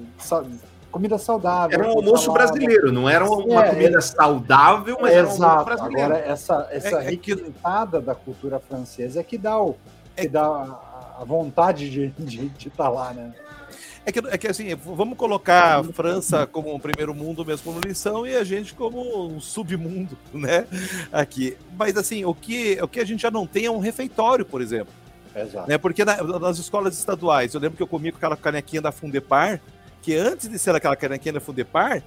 comida saudável. Era um almoço brasileiro, não era uma comida saudável, mas era um almoço brasileiro. Agora, essa requintada da cultura francesa é que dá a vontade de estar lá, né? É que assim, vamos colocar a França como um primeiro mundo mesmo, como lição, e a gente como um submundo, né? Aqui. Mas assim, o que a gente já não tem é um refeitório, por exemplo. Exato. Né? Porque nas escolas estaduais, eu lembro que eu comia com aquela canequinha da Fundepar, que antes de ser aquela canequinha da Fundepar,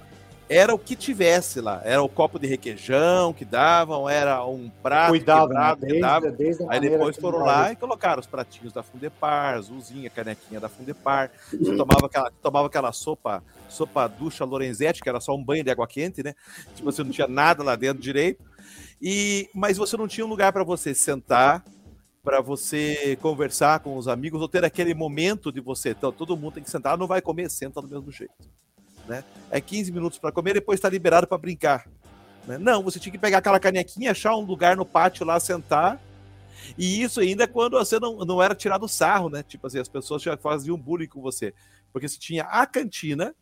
era o que tivesse lá. Era o copo de requeijão que davam, era um prato quebrado que davam. Aí depois foram lá e colocaram os pratinhos da Fundepar, azulzinha, canequinha da Fundepar. Você tomava aquela sopa ducha Lorenzetti, que era só um banho de água quente, né? Tipo, você não tinha nada lá dentro direito. Mas você não tinha um lugar para você sentar, para você conversar com os amigos, ou ter aquele momento de você. Então, todo mundo tem que sentar, não vai comer, senta do mesmo jeito. Né? É 15 minutos para comer, depois está liberado para brincar. Né? Não, você tinha que pegar aquela canequinha, achar um lugar no pátio lá, sentar. E isso ainda quando você não era tirado sarro, né? Tipo assim, as pessoas já faziam bullying com você. Porque você tinha a cantina,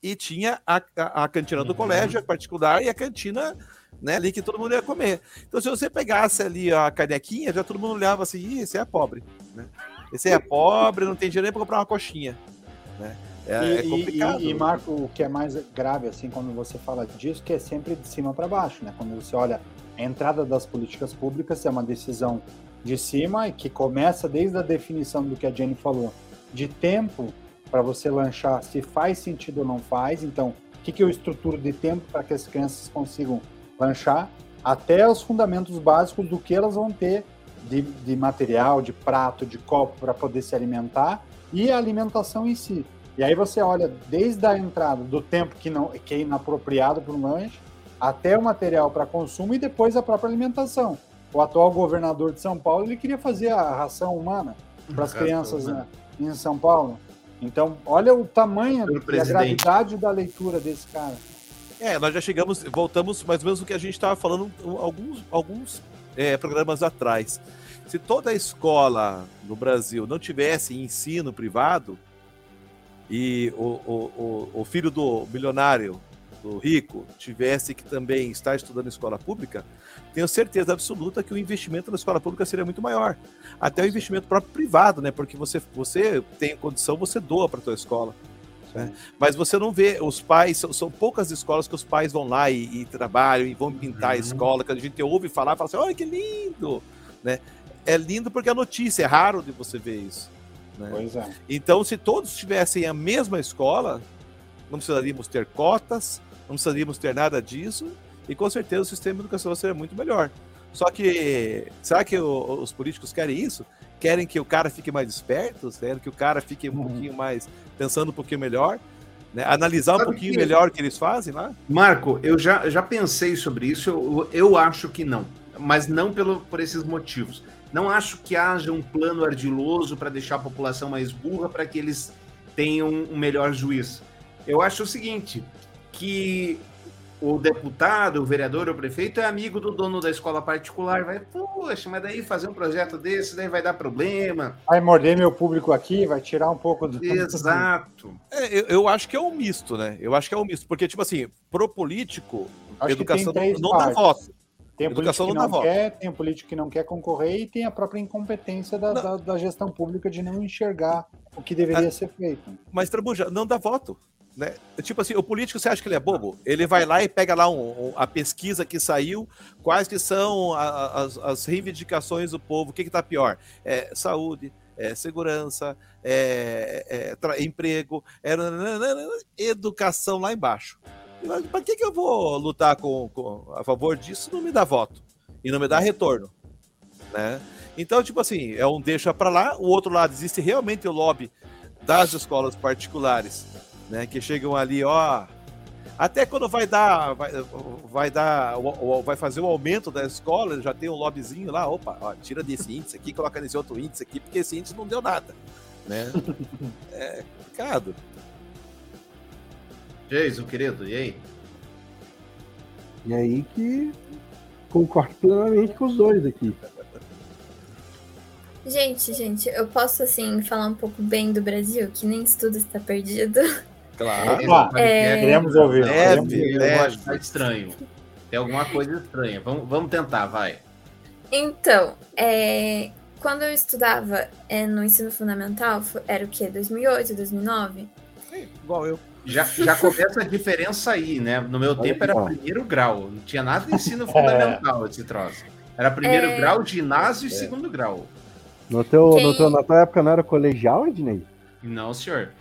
e tinha a cantina do colégio, a particular, e a cantina, né, ali que todo mundo ia comer. Então, se você pegasse ali a canequinha, já todo mundo olhava assim, ih, esse é pobre, né? Esse é pobre, não tem dinheiro nem para comprar uma coxinha, né? É complicado. E, Marco, o que é mais grave, assim, quando você fala disso, que é sempre de cima para baixo, né? Quando você olha a entrada das políticas públicas, é uma decisão de cima, e que começa desde a definição do que a Jenny falou, de tempo, para você lanchar, se faz sentido ou não faz. Então, o que eu estruturo de tempo para que as crianças consigam lanchar, até os fundamentos básicos do que elas vão ter de material, de prato, de copo, para poder se alimentar, e a alimentação em si. E aí você olha desde a entrada do tempo que é inapropriado para um lanche, até o material para consumo e depois a própria alimentação. o atual governador de São Paulo, ele queria fazer a ração humana para as crianças em São Paulo. Então, olha o tamanho e a gravidade da leitura desse cara. É, nós já chegamos, voltamos mais ou menos o que a gente estava falando alguns programas atrás. Se toda a escola no Brasil não tivesse ensino privado, e o filho do milionário, do rico, tivesse que também estar estudando em escola pública, tenho certeza absoluta que o investimento na escola pública seria muito maior. Até o investimento próprio privado, né? Porque você tem condição, você doa para a tua escola. Né? Mas você não vê, os pais, são poucas escolas que os pais vão lá e trabalham e vão pintar a escola, que a gente ouve falar e fala assim, olha que lindo! Né? É lindo porque é notícia, é raro de você ver isso. Né? Pois é. Então, se todos tivessem a mesma escola, não precisaríamos ter cotas, não precisaríamos ter nada disso, e com certeza o sistema educacional seria muito melhor. Só que, será que os políticos querem isso? Querem que o cara fique mais esperto? Querem que o cara fique um pouquinho mais, pensando um pouquinho melhor? Né? Analisar um pouquinho melhor o que eles fazem lá? Marco, eu já pensei sobre isso, eu acho que não. Mas não por esses motivos. Não acho que haja um plano ardiloso para deixar a população mais burra, para que eles tenham um melhor juiz. Eu acho o seguinte, que o deputado, o vereador, o prefeito é amigo do dono da escola particular, vai, poxa, mas daí fazer um projeto desse, daí vai dar problema. Vai morder meu público aqui, vai tirar um pouco do... Exato. Eu acho que é um misto, né? Eu acho que é um misto, porque, tipo assim, pro político, a educação não dá voto. Tem político que não quer, tem o político que não quer concorrer e tem a própria incompetência da gestão pública de não enxergar o que deveria ser feito. Mas, Trabuja, não dá voto, né? Tipo assim, o político, você acha que ele é bobo? Ele vai lá e pega lá a pesquisa que saiu, quais que são as reivindicações do povo, o que está pior? É saúde, é segurança, é emprego, educação lá embaixo. Para que eu vou lutar a favor disso? Não me dá voto e não me dá retorno, né? Então, tipo assim, é um deixa para lá. O outro lado, existe realmente o lobby das escolas particulares, né? Que chegam ali, ó, até quando vai fazer o aumento da escola, já tem um lobbyzinho lá, opa, ó, tira desse índice aqui, coloca nesse outro índice aqui, porque esse índice não deu nada, né? É complicado. Jason, querido, e aí? E aí que concordo plenamente com os dois aqui. Gente, eu posso, assim, falar um pouco bem do Brasil? Que nem estudo está perdido. Claro. Queremos ouvir. Eu acho que tá estranho. Tem alguma coisa estranha. Vamos tentar, vai. Então, quando eu estudava no ensino fundamental, era o quê? 2008, 2009? Igual eu. Já começa a diferença aí, né? No meu tempo era primeiro grau, não tinha nada de ensino fundamental esse troço. Era primeiro grau, ginásio e segundo grau. Na tua época não era colegial, Ednei? Não, senhor.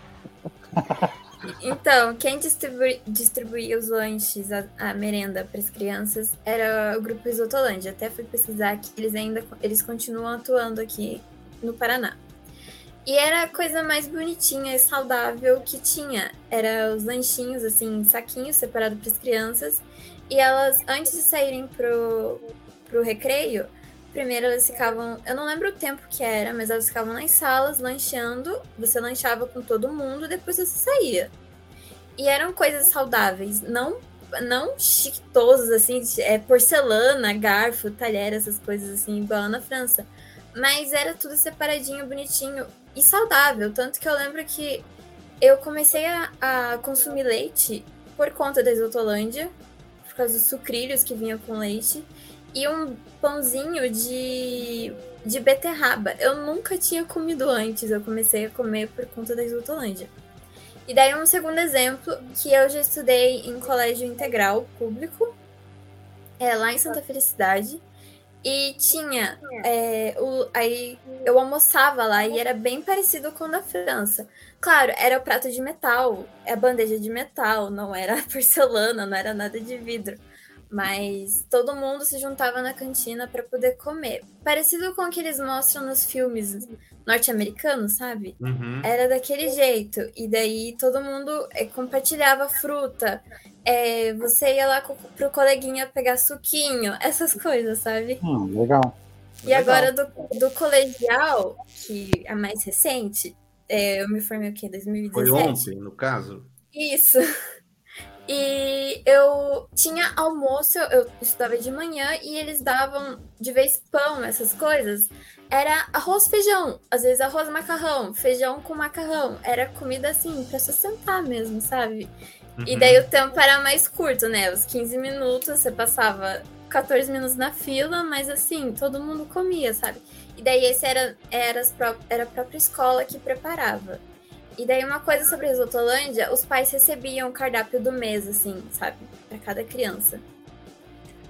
Então, quem distribuía os lanches, a merenda para as crianças era o grupo Isotolândia. Até fui pesquisar que eles continuam atuando aqui no Paraná. E era a coisa mais bonitinha e saudável que tinha. Era os lanchinhos, assim, saquinhos separados para as crianças. E elas, antes de saírem pro recreio, primeiro elas ficavam... Eu não lembro o tempo que era, mas elas ficavam nas salas, lanchando. Você lanchava com todo mundo, depois você saía. E eram coisas saudáveis, não chiquitosas, assim, porcelana, garfo, talher, essas coisas assim, igual na França. Mas era tudo separadinho, bonitinho e saudável. Tanto que eu lembro que eu comecei a consumir leite por conta da Isotolândia, por causa dos sucrilhos que vinha com leite, e um pãozinho de beterraba. Eu nunca tinha comido antes, eu comecei a comer por conta da Isotolândia. E daí um segundo exemplo, que eu já estudei em colégio integral público, lá em Santa Felicidade. E tinha, aí eu almoçava lá e era bem parecido com o da França. Claro, era o prato de metal, a bandeja de metal, não era porcelana, não era nada de vidro. mas todo mundo se juntava na cantina para poder comer. Parecido com o que eles mostram nos filmes norte-americanos, sabe? Uhum. Era daquele jeito. E daí todo mundo compartilhava fruta. É, você ia lá pro coleguinha pegar suquinho, essas coisas, sabe? Legal. E legal. Agora do colegial, que é a mais recente, eu me formei o quê? 2017? Foi ontem, no caso? Isso. E eu tinha almoço, eu estudava de manhã e eles davam de vez pão, essas coisas. Era arroz, feijão, às vezes arroz, macarrão, feijão com macarrão. Era comida assim, pra sustentar mesmo, sabe? Uhum. E daí o tempo era mais curto, né? Os 15 minutos, você passava 14 minutos na fila, mas assim, todo mundo comia, sabe? E daí esse era a própria escola que preparava. E daí uma coisa sobre a Isotolândia, os pais recebiam o cardápio do mês, assim, sabe? Pra cada criança.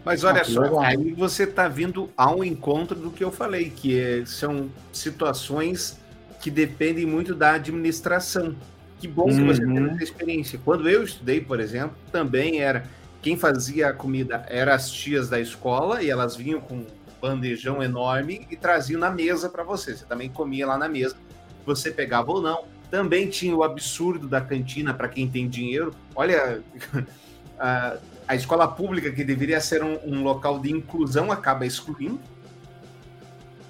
Mas olha só, aí você tá vindo ao encontro do que eu falei, que são situações que dependem muito da administração. Que bom que você tem essa experiência. Quando eu estudei, por exemplo, também era... Quem fazia a comida eram as tias da escola e elas vinham com um bandejão enorme e traziam na mesa pra você. Você também comia lá na mesa, você pegava ou não. Também tinha o absurdo da cantina para quem tem dinheiro. Olha, a escola pública, que deveria ser um local de inclusão, acaba excluindo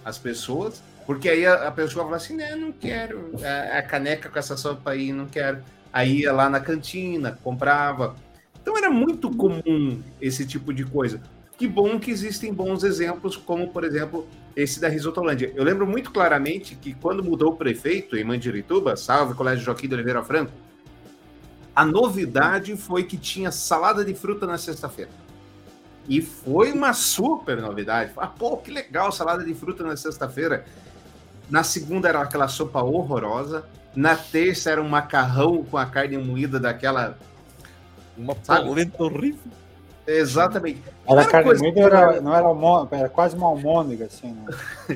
as pessoas, porque aí a pessoa fala assim, não quero a caneca com essa sopa aí, não quero. Aí ia lá na cantina, comprava. Então era muito comum esse tipo de coisa. Que bom que existem bons exemplos, como, por exemplo, esse da Isotolândia. Eu lembro muito claramente que quando mudou o prefeito em Mandirituba, salve Colégio Joaquim de Oliveira Franco, a novidade foi que tinha salada de fruta na sexta-feira. E foi uma super novidade. Pô, que legal, salada de fruta na sexta-feira. Na segunda era aquela sopa horrorosa. Na terça era um macarrão com a carne moída daquela... Uma polenta horrível. Exatamente. Era carne moída, era quase uma almôndega, assim, né?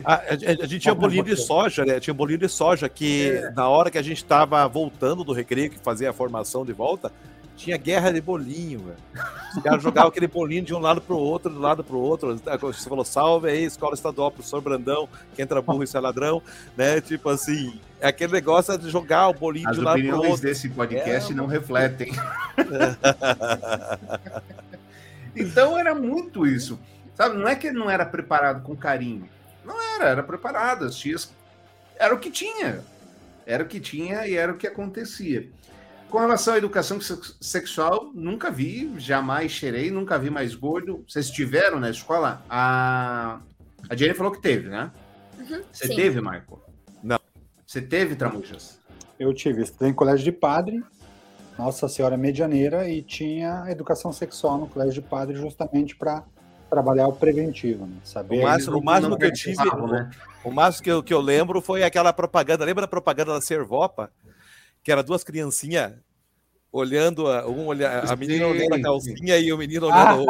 A gente tinha bolinho de soja, né? Tinha bolinho de soja que, na hora que a gente estava voltando do recreio, que fazia a formação de volta, tinha guerra de bolinho, velho. Os caras jogavam aquele bolinho de um lado pro outro, do lado pro outro. Você falou, salve aí, escola estadual, professor Brandão, que entra burro e sai ladrão, né? Tipo assim, é aquele negócio de jogar o bolinho de um lado pro outro. As opiniões desse podcast não refletem. Então era muito isso, sabe? Não é que não era preparado com carinho, não era, era preparado, as tias, era o que tinha e era o que acontecia. Com relação à educação sexual, nunca vi, jamais cheirei, nunca vi mais gordo. Vocês tiveram na escola? A Jenny falou que teve, né? Uhum, você sim. Teve, Marco? Não. Você teve, Tramujas? Eu tive, estudei em colégio de padre, Nossa Senhora Medianeira, e tinha educação sexual no colégio de padre justamente para trabalhar o preventivo, né? Saber o máximo que eu tive, né? O máximo que eu lembro foi aquela propaganda, lembra da propaganda da Servopa? Que era duas criancinhas olhando, a menina olhando a calcinha e o menino olhando...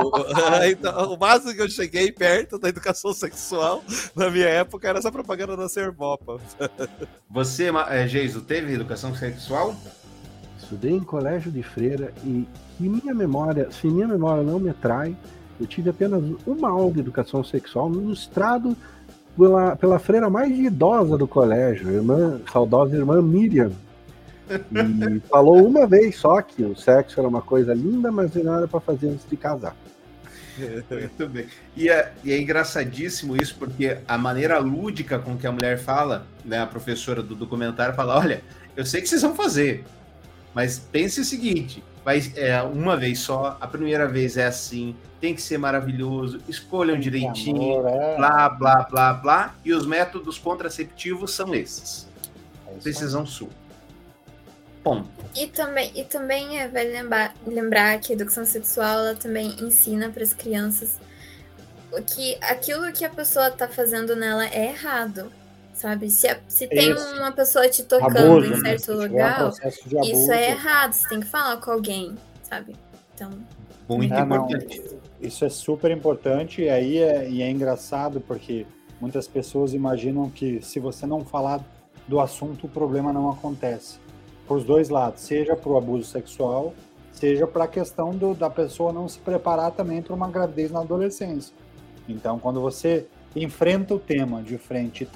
Então, o máximo que eu cheguei perto da educação sexual na minha época era essa propaganda da Servopa. Você, Geiso, teve educação sexual? Estudei em colégio de freira e se minha memória não me trai, eu tive apenas uma aula de educação sexual ministrado pela freira mais idosa do colégio, saudosa irmã Miriam. E falou uma vez só que o sexo era uma coisa linda, mas não era para fazer antes de casar. Muito bem. E é engraçadíssimo isso, porque a maneira lúdica com que a mulher fala, né, a professora do documentário fala, olha, eu sei que vocês vão fazer, mas pense o seguinte, uma vez só, a primeira vez é assim, tem que ser maravilhoso, escolham direitinho, amor, blá, blá, blá, blá, e os métodos contraceptivos são esses. Precisão sua. Ponto. E também é vale lembrar que a educação sexual ela também ensina para as crianças que aquilo que a pessoa está fazendo nela é errado. Sabe, se tem uma pessoa te tocando abuso, em certo lugar, isso é errado, você tem que falar com alguém, sabe? Então, muito importante. Isso é super importante, e aí é engraçado, porque muitas pessoas imaginam que se você não falar do assunto, o problema não acontece. Para os dois lados, seja para o abuso sexual, seja para a questão da pessoa não se preparar também para uma gravidez na adolescência. Então, quando você enfrenta o tema de frente e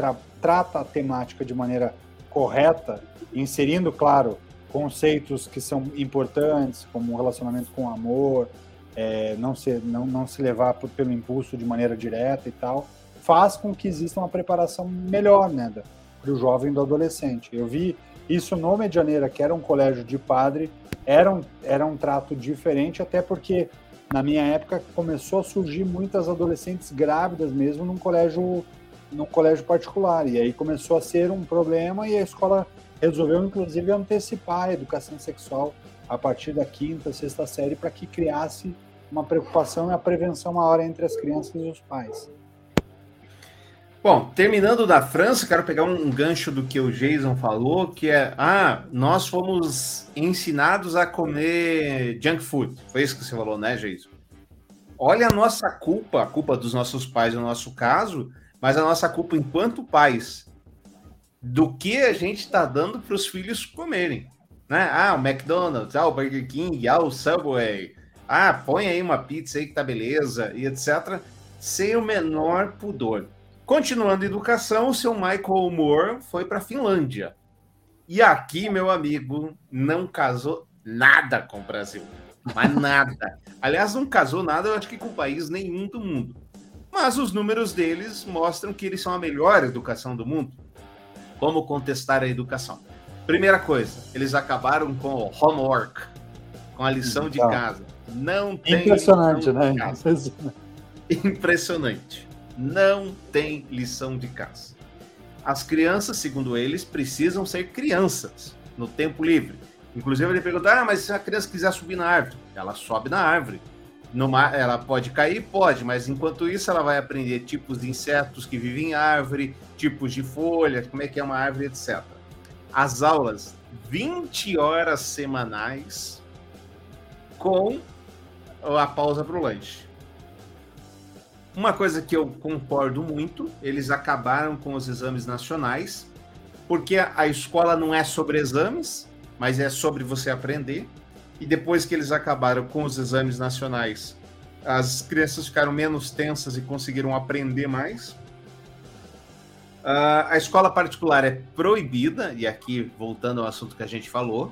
trata a temática de maneira correta, inserindo, claro, conceitos que são importantes, como o relacionamento com o amor, não se levar pelo impulso de maneira direta e tal, faz com que exista uma preparação melhor, né, para o jovem e do adolescente. Eu vi isso no Medianeira, que era um colégio de padre, era um trato diferente, até porque na minha época começou a surgir muitas adolescentes grávidas mesmo num colégio particular, e aí começou a ser um problema, e a escola resolveu, inclusive, antecipar a educação sexual a partir da quinta, sexta série, para que criasse uma preocupação e a prevenção maior entre as crianças e os pais. Bom, terminando da França, quero pegar um gancho do que o Jason falou, que é, nós fomos ensinados a comer junk food. Foi isso que você falou, né, Jason? Olha a nossa culpa, a culpa dos nossos pais no nosso caso, mas a nossa culpa enquanto pais, do que a gente está dando para os filhos comerem, né? O McDonald's, o Burger King, o Subway, põe aí uma pizza aí que tá beleza, e etc. Sem o menor pudor. Continuando a educação, o seu Michael Moore foi para a Finlândia. E aqui, meu amigo, não casou nada com o Brasil. Mas nada. Aliás, não casou nada, eu acho que com país nenhum do mundo. Mas os números deles mostram que eles são a melhor educação do mundo. Como contestar a educação? Primeira coisa, eles acabaram com o homework, com a lição de casa. Não tem impressionante, né? Impressionante. Não tem lição de casa. As crianças, segundo eles, precisam ser crianças no tempo livre. Inclusive, ele perguntou, mas se a criança quiser subir na árvore, ela sobe na árvore. Ela pode cair? Pode, mas enquanto isso ela vai aprender tipos de insetos que vivem em árvore, tipos de folhas, como é que é uma árvore, etc. As aulas, 20 horas semanais, com a pausa para o lanche. Uma coisa que eu concordo muito, eles acabaram com os exames nacionais, porque a escola não é sobre exames, mas é sobre você aprender. E depois que eles acabaram com os exames nacionais, as crianças ficaram menos tensas e conseguiram aprender mais. A escola particular é proibida, e aqui voltando ao assunto que a gente falou,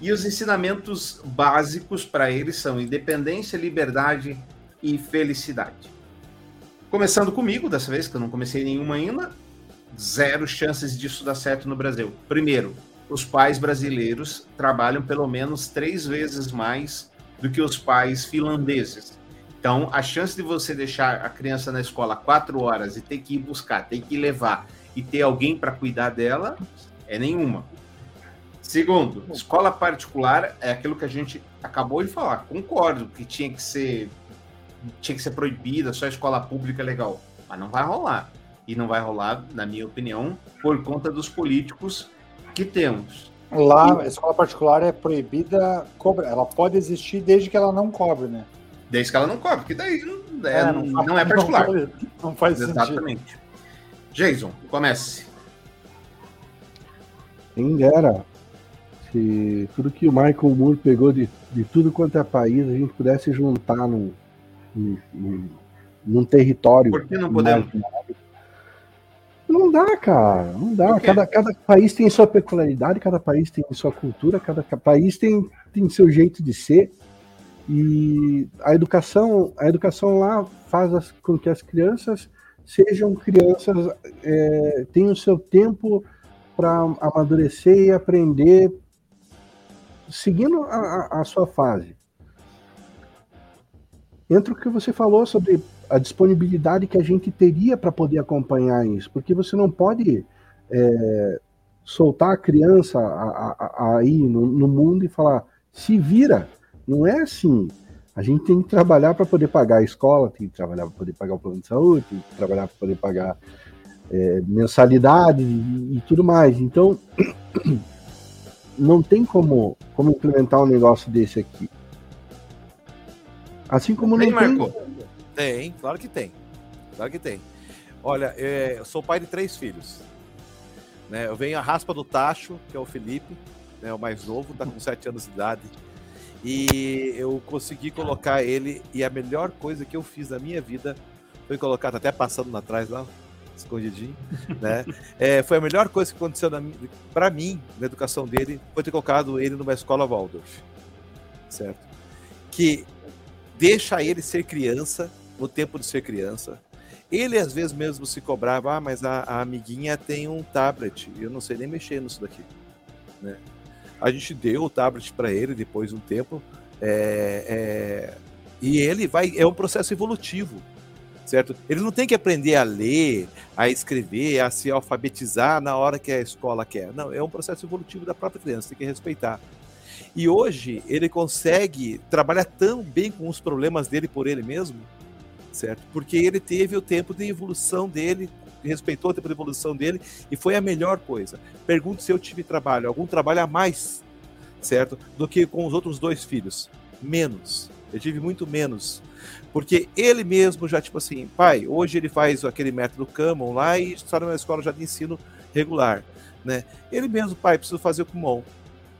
e os ensinamentos básicos para eles são independência, liberdade e felicidade. Começando comigo, dessa vez, que eu não comecei nenhuma ainda, zero chances disso dar certo no Brasil. Primeiro, os pais brasileiros trabalham pelo menos 3 vezes mais do que os pais finlandeses. Então, a chance de você deixar a criança na escola 4 horas e ter que ir buscar, ter que levar e ter alguém para cuidar dela, é nenhuma. Segundo, escola particular é aquilo que a gente acabou de falar. Concordo que tinha que ser proibida, só a escola pública é legal, mas não vai rolar. E não vai rolar, na minha opinião, por conta dos políticos que temos. Lá, a escola particular é proibida cobrar. Ela pode existir desde que ela não cobre, né? Desde que ela não cobre, porque daí não é particular. Não faz sentido. Exatamente. Jason, comece. Quem dera se tudo que o Michael Moore pegou de tudo quanto é país, a gente pudesse juntar num território. Por que não podemos? Não dá, cara, não dá. Cada país tem sua peculiaridade, cada país tem sua cultura, cada país tem seu jeito de ser. E a educação lá faz com que as crianças sejam crianças, tenham seu tempo para amadurecer e aprender, seguindo a sua fase. Entra o que você falou sobre a disponibilidade que a gente teria para poder acompanhar isso, porque você não pode soltar a criança aí no mundo e falar, se vira. Não é assim. A gente tem que trabalhar para poder pagar a escola, tem que trabalhar para poder pagar o plano de saúde, tem que trabalhar para poder pagar mensalidade e tudo mais. Então, não tem como implementar um negócio desse aqui. Assim como não tem... Tem, claro que tem. Claro que tem. Olha, eu sou pai de 3 filhos. Né? Eu venho a raspa do tacho, que é o Felipe, né, o mais novo, está com 7 anos de idade. E eu consegui colocar ele, e a melhor coisa que eu fiz na minha vida foi colocar, tá até passando lá atrás, lá, escondidinho, né? Foi a melhor coisa que aconteceu para mim, na educação dele, foi ter colocado ele numa escola Waldorf, certo? Que deixa ele ser criança, no tempo de ser criança. Ele, às vezes, mesmo se cobrava, ah, mas a amiguinha tem um tablet, eu não sei nem mexer nisso daqui, né? A gente deu o tablet para ele depois de um tempo, e ele vai, é um processo evolutivo, certo? Ele não tem que aprender a ler, a escrever, a se alfabetizar na hora que a escola quer, não, é um processo evolutivo da própria criança, tem que respeitar. E hoje ele consegue trabalhar tão bem com os problemas dele por ele mesmo, certo? Porque ele teve o tempo de evolução dele, respeitou o tempo de evolução dele, e foi a melhor coisa. Pergunto se eu tive trabalho, algum trabalho a mais, certo? Do que com os outros dois filhos. Menos. Eu tive muito menos. Porque ele mesmo já, tipo assim, pai, hoje ele faz aquele método Kumon lá e está numa escola já de ensino regular, né? Ele mesmo, pai, preciso fazer o Kumon,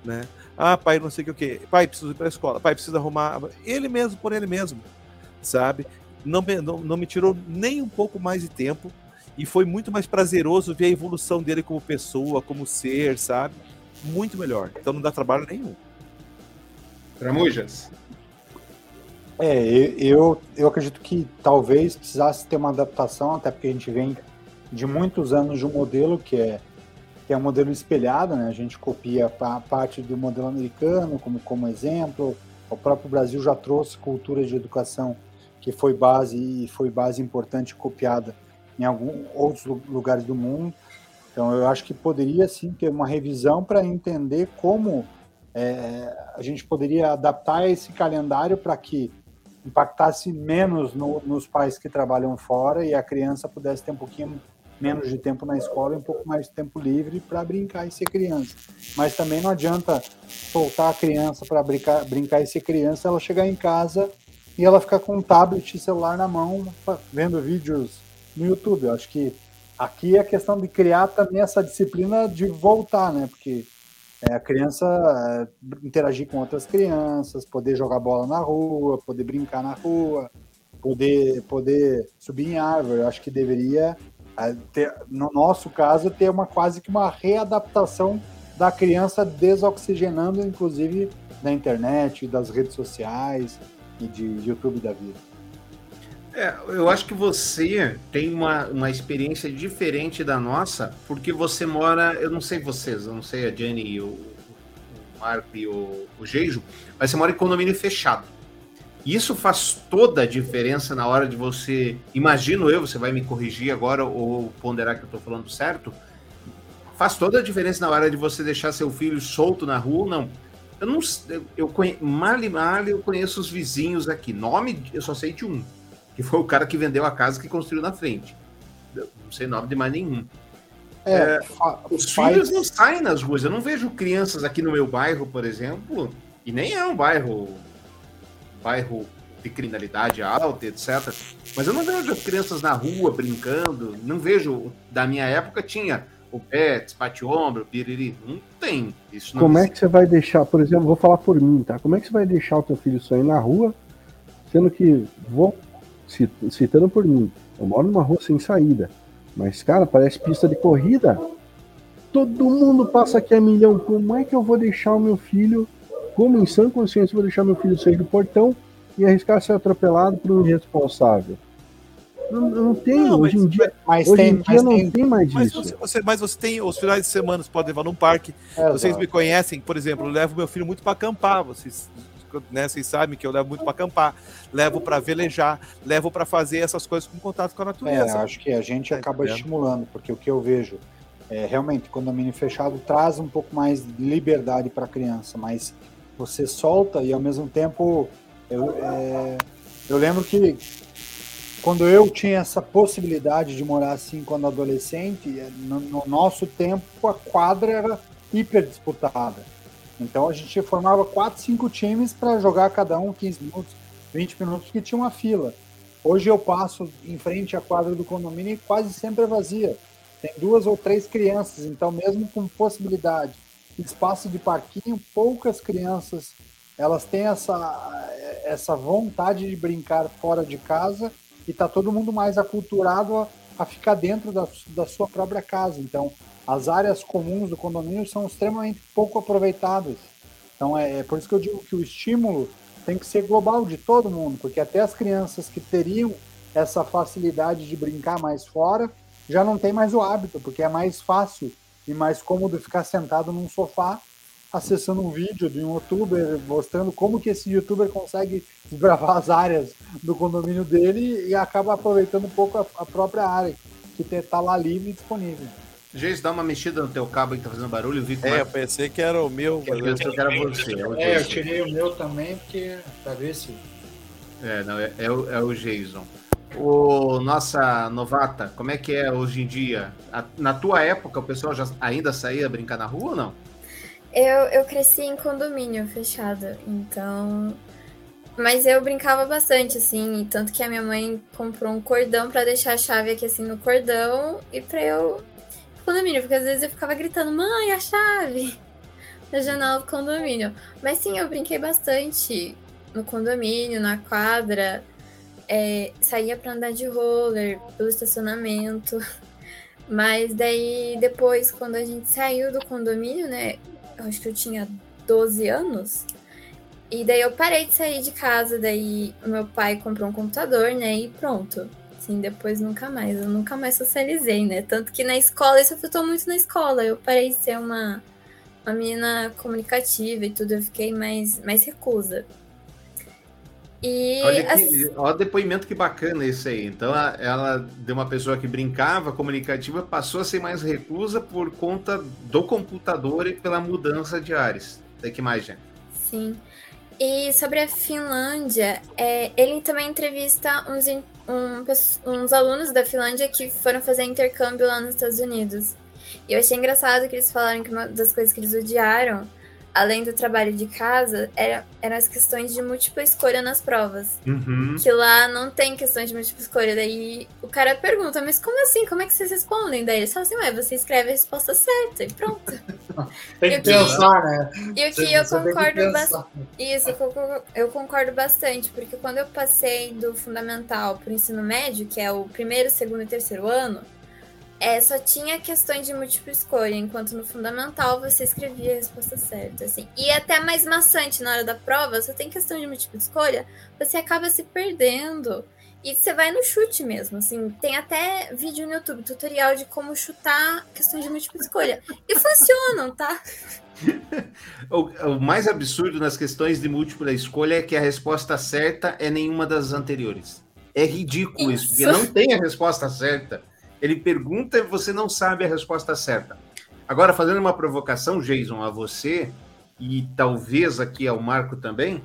né? Ah, pai, não sei o que, pai, preciso ir para a escola, pai, preciso arrumar... Ele mesmo, por ele mesmo, sabe? Não me tirou nem um pouco mais de tempo, e foi muito mais prazeroso ver a evolução dele como pessoa, como ser, sabe? Muito melhor. Então não dá trabalho nenhum. Tramujas? Eu acredito que talvez precisasse ter uma adaptação, até porque a gente vem de muitos anos de um modelo que é um modelo espelhado, né? A gente copia a parte do modelo americano como exemplo. O próprio Brasil já trouxe culturas de educação que foi base importante, copiada em alguns outros lugares do mundo. Então, eu acho que poderia, sim, ter uma revisão para entender como a gente poderia adaptar esse calendário para que impactasse menos nos pais que trabalham fora, e a criança pudesse ter um pouquinho menos de tempo na escola e um pouco mais de tempo livre para brincar e ser criança. Mas também não adianta soltar a criança para brincar e ser criança, ela chegar em casa e ela ficar com um tablet e celular na mão, vendo vídeos no YouTube. Eu acho que aqui é a questão de criar também essa disciplina de voltar, né? Porque a criança interagir com outras crianças, poder jogar bola na rua, poder brincar na rua, poder subir em árvore. Eu acho que deveria ter, no nosso caso, ter quase que uma readaptação da criança, desoxigenando, inclusive, da internet, das redes sociais e de YouTube da vida. Eu acho que você tem uma experiência diferente da nossa, porque você mora, eu não sei vocês, eu não sei a Jenny e o Marco e o Geijo, mas você mora em condomínio fechado. E isso faz toda a diferença na hora de você, imagino eu, você vai me corrigir agora ou ponderar que eu estou falando certo, faz toda a diferença na hora de você deixar seu filho solto na rua ou não. Eu conheço os vizinhos aqui, nome eu só sei de um, que foi o cara que vendeu a casa que construiu na frente. Eu não sei nome de mais nenhum. Os filhos não saem nas ruas. Eu não vejo crianças aqui no meu bairro, por exemplo, e nem é um bairro de criminalidade alta, etc. Mas eu não vejo as crianças na rua brincando. Não vejo. Da minha época tinha o pé, bate-ombro, piriri. Não tem. Isso não Como existe. É que você vai deixar, por exemplo, vou falar por mim, tá? Como é que você vai deixar o teu filho sair na rua, sendo que citando por mim, eu moro numa rua sem saída, mas, cara, parece pista de corrida, todo mundo passa aqui a milhão. Como é que eu vou deixar o meu filho, como em sã consciência, vou deixar meu filho sair do portão e arriscar ser atropelado por um irresponsável? Não tem, não, hoje em dia, tem mais isso. Mas você tem, os finais de semana você pode levar num parque, vocês me conhecem, por exemplo, eu levo meu filho muito para acampar, vocês... Né, vocês sabem que eu levo muito para acampar, levo para velejar, levo para fazer essas coisas com contato com a natureza. Acho que a gente acaba estimulando, porque o que eu vejo é realmente condomínio fechado traz um pouco mais de liberdade para a criança, mas você solta e ao mesmo tempo eu lembro que quando eu tinha essa possibilidade de morar assim quando adolescente, no nosso tempo a quadra era hiper disputada. Então a gente formava 4, 5 times para jogar cada um 15 minutos, 20 minutos, que tinha uma fila. Hoje eu passo em frente à quadra do condomínio e quase sempre é vazia. Tem 2 ou 3 crianças, então mesmo com possibilidade, espaço de parquinho, poucas crianças elas têm essa vontade de brincar fora de casa e tá todo mundo mais aculturado a ficar dentro da sua própria casa. Então, as áreas comuns do condomínio são extremamente pouco aproveitadas. Então, é por isso que eu digo que o estímulo tem que ser global de todo mundo, porque até as crianças que teriam essa facilidade de brincar mais fora já não tem mais o hábito, porque é mais fácil e mais cômodo ficar sentado num sofá acessando um vídeo de um youtuber mostrando como que esse youtuber consegue desbravar as áreas do condomínio dele e acaba aproveitando um pouco a própria área, que está lá livre e disponível. Gente, dá uma mexida no teu cabo que tá fazendo barulho, vi eu pensei que era o meu, mas eu que era você. Eu tirei o meu também, porque para ver se... É o Jason. Ô, nossa novata, como é que é hoje em dia? Na tua época, o pessoal já ainda saía brincar na rua ou não? Eu cresci em condomínio fechado, então... Mas eu brincava bastante, assim, tanto que a minha mãe comprou um cordão pra deixar a chave aqui, assim, no cordão, e pra eu... Condomínio, porque às vezes eu ficava gritando, mãe, a chave! Na janela do condomínio. Mas sim, eu brinquei bastante no condomínio, na quadra... saía pra andar de roller pelo estacionamento, mas daí depois, quando a gente saiu do condomínio, né, eu acho que eu tinha 12 anos, e daí eu parei de sair de casa, daí o meu pai comprou um computador, né, e pronto, assim, depois eu nunca mais socializei, né, tanto que na escola, isso afetou muito na escola, eu parei de ser uma menina comunicativa e tudo, eu fiquei mais recusa. E olha o depoimento que bacana isso aí. Então ela deu uma pessoa que brincava, comunicativa, passou a ser mais reclusa por conta do computador e pela mudança de áreas. Tem que mais, gente. Sim. E sobre a Finlândia, ele também entrevista uns alunos da Finlândia que foram fazer intercâmbio lá nos Estados Unidos. E eu achei engraçado que eles falaram que uma das coisas que eles odiaram, além do trabalho de casa, eram as questões de múltipla escolha nas provas. Uhum. Que lá não tem questões de múltipla escolha. Daí o cara pergunta, mas como assim? Como é que vocês respondem? Daí eles falam assim, ué, você escreve a resposta certa e pronto. Tem que pensar, né? E o que eu concordo bastante. Isso, eu concordo bastante, porque quando eu passei do fundamental para o ensino médio, que é o primeiro, segundo e terceiro ano, só tinha questões de múltipla escolha, enquanto no fundamental você escrevia a resposta certa, assim. E até mais maçante na hora da prova, só tem questão de múltipla escolha, você acaba se perdendo. E você vai no chute mesmo, assim. Tem até vídeo no YouTube, tutorial de como chutar questões de múltipla escolha. E funcionam, tá? O mais absurdo nas questões de múltipla escolha é que a resposta certa é nenhuma das anteriores. É ridículo isso, porque não tem a resposta certa. Ele pergunta e você não sabe a resposta certa. Agora, fazendo uma provocação, Jason, a você, e talvez aqui ao Marco também,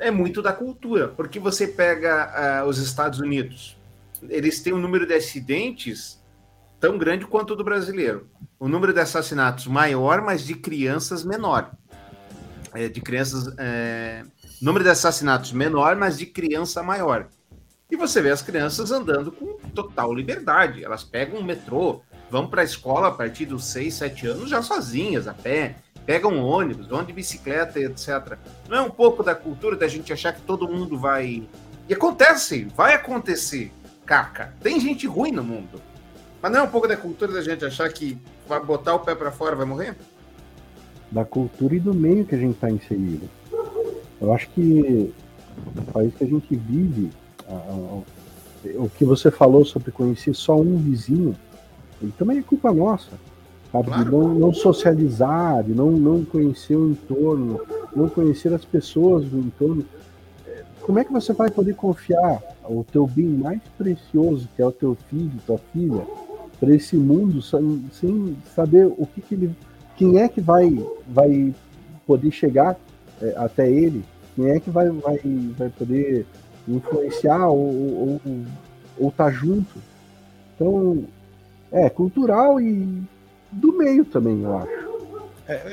é muito da cultura, porque você pega os Estados Unidos, eles têm um número de acidentes tão grande quanto o do brasileiro. O número de assassinatos maior, mas de crianças menor. Número de assassinatos menor, mas de criança maior. E você vê as crianças andando com total liberdade. Elas pegam o metrô, vão para a escola a partir dos 6, 7 anos já sozinhas, a pé, pegam ônibus, vão de bicicleta, etc. Não é um pouco da cultura da gente achar que todo mundo vai... E acontece, vai acontecer, caca. Tem gente ruim no mundo. Mas não é um pouco da cultura da gente achar que vai botar o pé para fora, vai morrer? Da cultura e do meio que a gente está inserido. Eu acho que o país que a gente vive... O que você falou sobre conhecer só um vizinho, ele também é culpa nossa, sabe? Claro. De não socializar, de não conhecer o entorno, não conhecer as pessoas do entorno. Como é que você vai poder confiar o teu bem mais precioso, que é o teu filho, tua filha, para esse mundo sem saber o que ele, quem é que vai poder chegar até ele, quem é que vai poder influenciar ou tá junto. Então, cultural e do meio também, eu acho.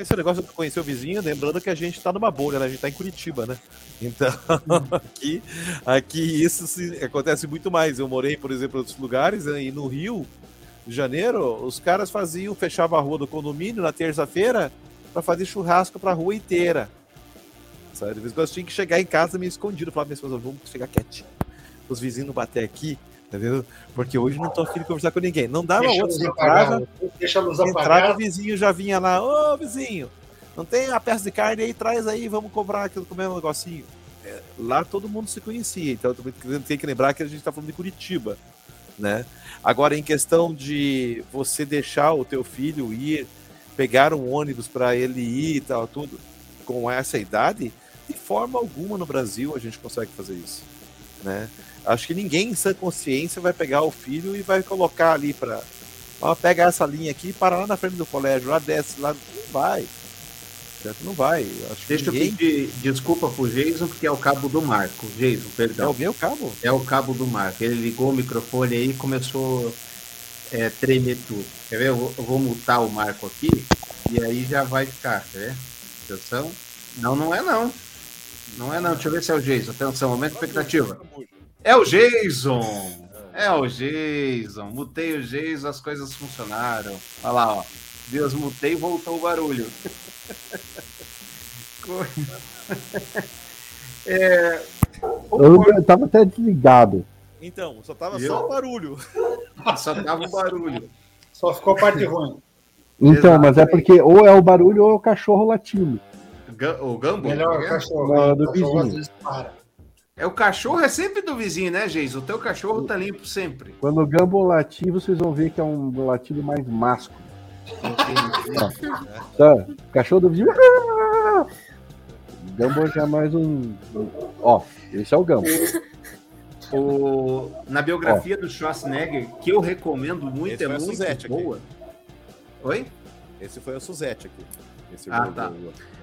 Esse negócio de conhecer o vizinho, lembrando que a gente tá numa bolha, né? A gente tá em Curitiba, né? Então, aqui isso acontece muito mais. Eu morei, por exemplo, em outros lugares, né? E no Rio de Janeiro, os caras fechavam a rua do condomínio na terça-feira para fazer churrasco pra rua inteira. sabe? De vez em quando eu tinha que chegar em casa meio escondido, falar pra minha esposa, vamos chegar quietinho, os vizinhos não bater aqui, entendeu? Porque hoje não tô afim de conversar com ninguém. Não dava outro, entrava, o vizinho já vinha lá, ô vizinho, não tem a peça de carne aí, traz aí, vamos comprar aquilo, comer um negocinho. É, lá todo mundo se conhecia, então tem que lembrar que a gente está falando de Curitiba, né? Agora, em questão de você deixar o teu filho ir, pegar um ônibus para ele ir e tal, tudo, com essa idade, de forma alguma no Brasil a gente consegue fazer isso, né? Acho que ninguém em sã consciência vai pegar o filho e vai colocar ali para, ó, pega essa linha aqui e para lá na frente do colégio, lá desce, lá, não vai. Certo? Não vai. Acho Deixa ninguém... eu pedir desculpa pro Jason, porque é o cabo do Marco. Jason, perdão. É o meu cabo? É o cabo do Marco. Ele ligou o microfone aí e começou a tremer tudo. Quer ver? Eu vou mutar o Marco aqui e aí já vai ficar. Quer ver? Atenção. Não, não é não. Não é não. Deixa eu ver se é o Jason. Atenção, momento de expectativa. É o Jason! É o Jason. Mutei o Jason, as coisas funcionaram. Olha lá, ó. Deus, mutei e voltou o barulho. Eu tava até desligado. Então, só tava só o barulho. Só tava o barulho. Só ficou a parte ruim. Então, exatamente. Mas é porque ou é o barulho ou é o cachorro latindo. O Gambo? Melhor é o cachorro do vizinho. É o cachorro, é sempre do vizinho, né, Geis? O teu cachorro tá limpo sempre. Quando o Gambo latir, vocês vão ver que é um latido mais másculo. Tá. Cachorro do vizinho. Gambo já é mais um. Ó, esse é o Gambo. Na biografia do Schwarzenegger, que eu recomendo muito, esse é muito boa. Oi? Esse foi o Suzette aqui. Esse tá.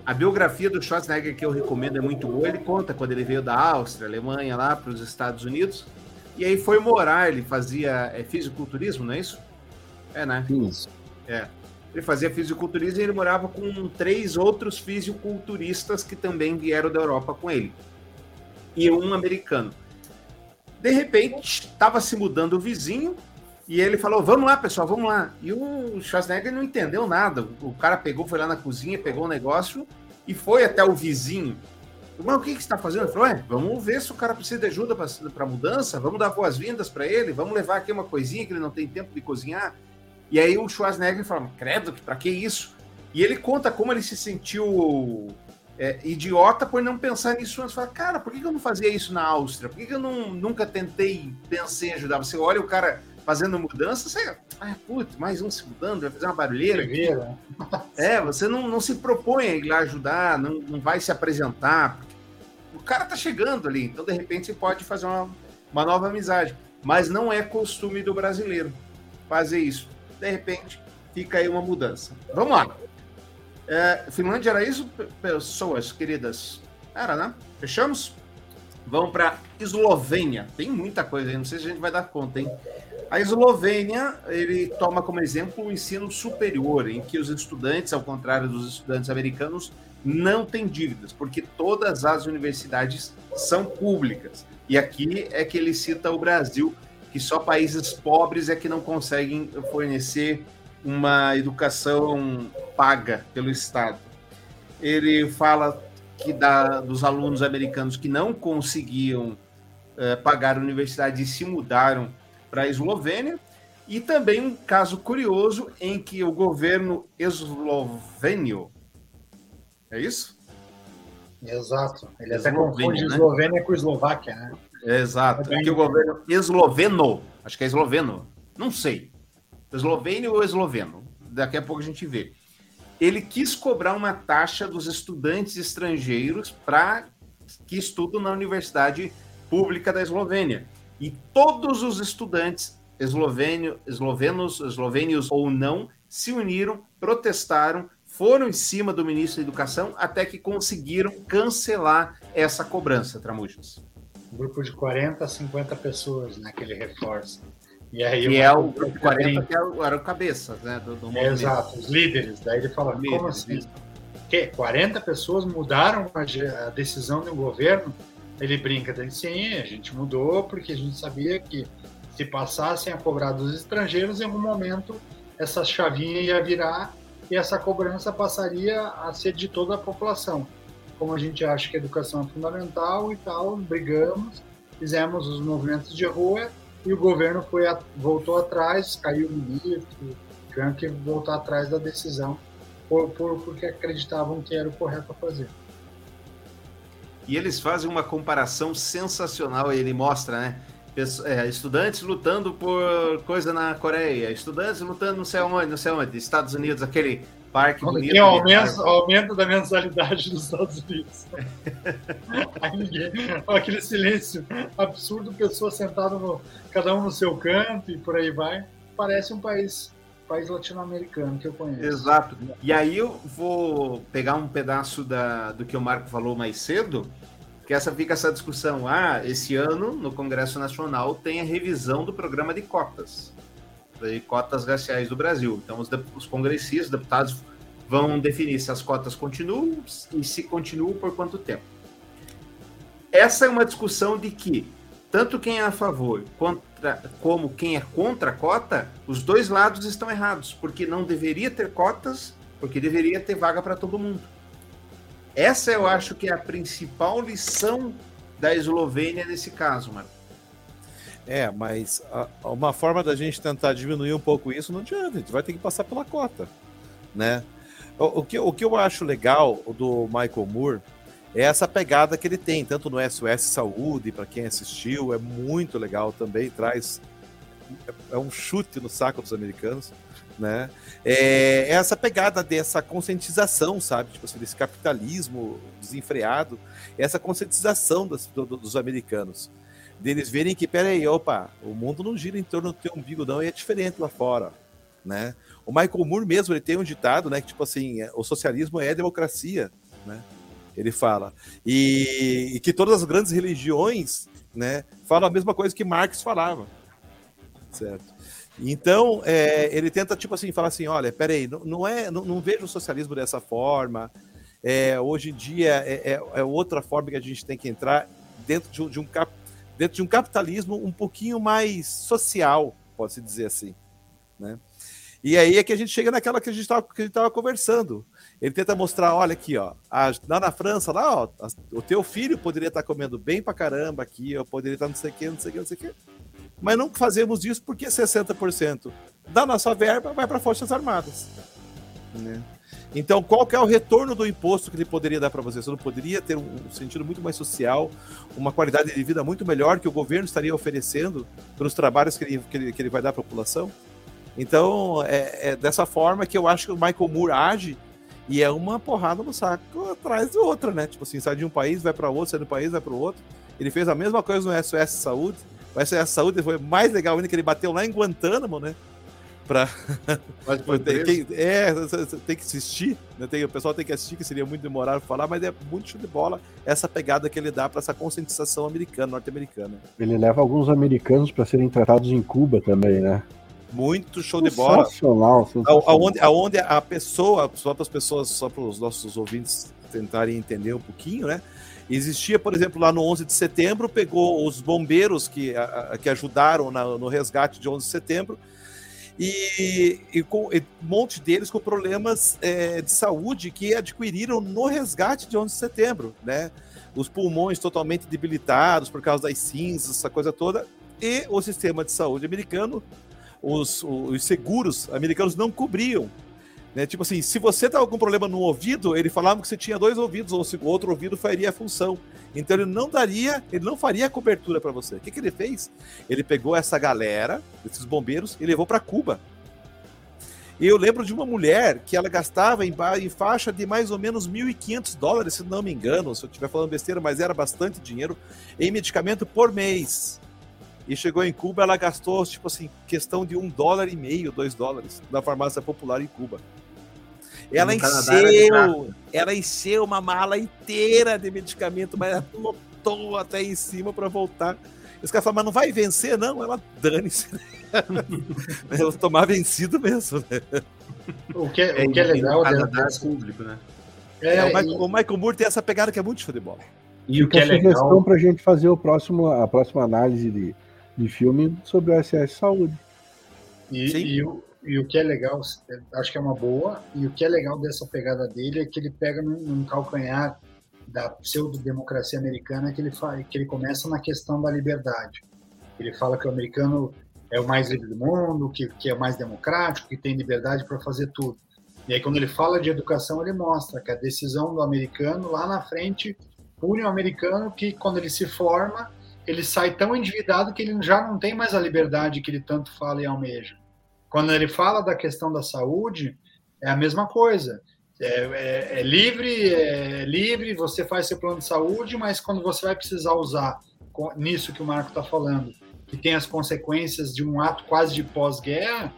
A biografia do Schwarzenegger, que eu recomendo, é muito boa. Ele conta quando ele veio da Áustria, Alemanha, lá para os Estados Unidos. E aí foi morar, ele fazia fisiculturismo, não é isso? É, né? Isso. É, ele fazia fisiculturismo e ele morava com 3 outros fisiculturistas que também vieram da Europa com ele. E um americano. De repente, estava se mudando o vizinho e ele falou, vamos lá, pessoal, vamos lá. E o Schwarzenegger não entendeu nada. O cara pegou, foi lá na cozinha, pegou um negócio e foi até o vizinho. Mas o que você está fazendo? Ele falou, vamos ver se o cara precisa de ajuda para a mudança, vamos dar boas-vindas para ele, vamos levar aqui uma coisinha que ele não tem tempo de cozinhar. E aí o Schwarzenegger fala, credo, pra que isso? E ele conta como ele se sentiu idiota por não pensar nisso antes. Fala, cara, por que eu não fazia isso na Áustria? Por que eu nunca pensei em ajudar? Você olha o cara fazendo mudança, você... Ah, putz, mais um se mudando, vai fazer uma barulheira aqui. Você não se propõe a ir lá ajudar, não vai se apresentar. O cara tá chegando ali, então de repente você pode fazer uma nova amizade. Mas não é costume do brasileiro fazer isso. De repente, fica aí uma mudança. Vamos lá. Finlândia era isso, pessoas queridas? Era, né? Fechamos? Vamos para Eslovênia. Tem muita coisa aí, não sei se a gente vai dar conta, hein? A Eslovênia, ele toma como exemplo o ensino superior, em que os estudantes, ao contrário dos estudantes americanos, não têm dívidas, porque todas as universidades são públicas. E aqui é que ele cita o Brasil, que só países pobres é que não conseguem fornecer uma educação paga pelo Estado. Ele fala que dos alunos americanos que não conseguiam pagar a universidade e se mudaram para a Eslovênia, e também um caso curioso em que o governo eslovênio... É isso? Exato. Ele até confunde Eslovênia com Eslováquia, né? Exato, que o governo esloveno, acho que é esloveno, não sei, eslovênio ou esloveno, daqui a pouco a gente vê. Ele quis cobrar uma taxa dos estudantes estrangeiros para que estudam na Universidade Pública da Eslovênia. E todos os estudantes, eslovênios ou não, se uniram, protestaram, foram em cima do ministro da Educação até que conseguiram cancelar essa cobrança, Tramujas. Um grupo de 40 a 50 pessoas, né, que ele reforça. E aí é o grupo de 40 que era o cabeça, né, do movimento. Exato, os líderes. Daí ele fala, como assim? Que 40 pessoas mudaram a decisão do governo? Ele brinca, daí sim, a gente mudou porque a gente sabia que se passassem a cobrar dos estrangeiros, em algum momento essa chavinha ia virar e essa cobrança passaria a ser de toda a população. como a gente acha que a educação é fundamental e tal, brigamos, fizemos os movimentos de rua e o governo voltou atrás, caiu no livro, tiveram que voltar atrás da decisão porque acreditavam que era o correto a fazer. E eles fazem uma comparação sensacional, ele mostra, né? Estudantes lutando por coisa na Coreia, estudantes lutando não sei onde, Estados Unidos, aquele parque bonito. Tem aumento da mensalidade dos Estados Unidos. Aquele silêncio absurdo, pessoas sentadas, cada um no seu canto e por aí vai. Parece um país latino-americano que eu conheço. Exato. E aí eu vou pegar um pedaço do que o Marco falou mais cedo, que fica essa discussão. Esse ano, no Congresso Nacional, tem a revisão do programa de cotas raciais do Brasil. Então, os congressistas, deputados, vão definir se as cotas continuam e se continuam por quanto tempo. Essa é uma discussão de que tanto quem é a favor como quem é contra a cota, os dois lados estão errados, porque não deveria ter cotas, porque deveria ter vaga para todo mundo. Essa eu acho que é a principal lição da Eslovênia nesse caso, Marco. Mas uma forma da gente tentar diminuir um pouco isso não adianta, a gente vai ter que passar pela cota, né? O que eu acho legal do Michael Moore é essa pegada que ele tem, tanto no SOS Saúde, para quem assistiu, é muito legal também, é um chute no saco dos americanos, né? É essa pegada dessa conscientização, sabe? Tipo assim, desse capitalismo desenfreado, essa conscientização dos americanos, deles verem que, peraí, opa, o mundo não gira em torno do teu umbigo não, e é diferente lá fora, né? O Michael Moore mesmo, ele tem um ditado, né? Que tipo assim, o socialismo é a democracia, né? Ele fala, e que todas as grandes religiões, né, falam a mesma coisa que Marx falava, certo? Então, ele tenta, tipo assim, falar assim, olha, peraí, não vejo o socialismo dessa forma, hoje em dia é outra forma que a gente tem que entrar dentro de um capitalismo um pouquinho mais social, pode-se dizer assim, né? E aí é que a gente chega naquela que a gente estava conversando. Ele tenta mostrar, olha aqui, ó, lá na França, lá, ó, o teu filho poderia estar comendo bem pra caramba aqui, ó, poderia estar não sei o quê. Mas não fazemos isso porque 60% da nossa verba vai para Forças Armadas, né? Então, qual que é o retorno do imposto que ele poderia dar para você? Você não poderia ter um sentido muito mais social, uma qualidade de vida muito melhor que o governo estaria oferecendo pelos trabalhos que ele vai dar para a população? Então, é dessa forma que eu acho que o Michael Moore age, e é uma porrada no saco atrás do outro, né? Tipo assim, sai de um país, vai para outro, sai de um país, vai para o outro. Ele fez a mesma coisa no SOS Saúde. O SOS Saúde foi mais legal ainda, que ele bateu lá em Guantánamo, né? Tem que assistir, né? O pessoal tem que assistir, que seria muito demorado falar, mas é muito show de bola essa pegada que ele dá para essa conscientização americana, norte-americana. Ele leva alguns americanos para serem tratados em Cuba também, né? Muito show de bola. Sensacional. Aonde a pessoa, só para as pessoas, só para os nossos ouvintes tentarem entender um pouquinho, né? Existia, por exemplo, lá no 11 de setembro, pegou os bombeiros que ajudaram no resgate de 11 de setembro e um monte deles com problemas de saúde que adquiriram no resgate de 11 de setembro, né? Os pulmões totalmente debilitados por causa das cinzas, essa coisa toda, e o sistema de saúde americano, os seguros americanos não cobriam, né? Tipo assim, se você tá com algum problema no ouvido, ele falava que você tinha dois ouvidos, ou se o outro ouvido faria a função. Então ele não faria a cobertura para você. O que ele fez? Ele pegou essa galera, esses bombeiros, e levou para Cuba. E eu lembro de uma mulher que ela gastava em faixa de mais ou menos $1.500, se não me engano, se eu estiver falando besteira, mas era bastante dinheiro, em medicamento por mês. E chegou em Cuba, ela gastou, tipo assim, questão de $1,50, $2, na farmácia popular em Cuba. Ela encheu uma mala inteira de medicamento, mas ela lotou até em cima para voltar. Os caras falaram, mas não vai vencer, não? Ela dane-se. Ela tomar vencido mesmo, né? O que é legal é público, né? O Michael Moore tem essa pegada que é muito show de bola. E o que é sugestão para a gente fazer a próxima análise de filme sobre o SS Saúde. E o que é legal, acho que é uma boa, e o que é legal dessa pegada dele é que ele pega num calcanhar da pseudo-democracia americana, que ele começa na questão da liberdade. Ele fala que o americano é o mais livre do mundo, que é o mais democrático, que tem liberdade para fazer tudo. E aí, quando ele fala de educação, ele mostra que a decisão do americano, lá na frente, pune o americano que, quando ele se forma, ele sai tão endividado que ele já não tem mais a liberdade que ele tanto fala e almeja. Quando ele fala da questão da saúde, é a mesma coisa. É livre, você faz seu plano de saúde, mas quando você vai precisar usar, nisso que o Marco está falando, que tem as consequências de um ato quase de pós-guerra,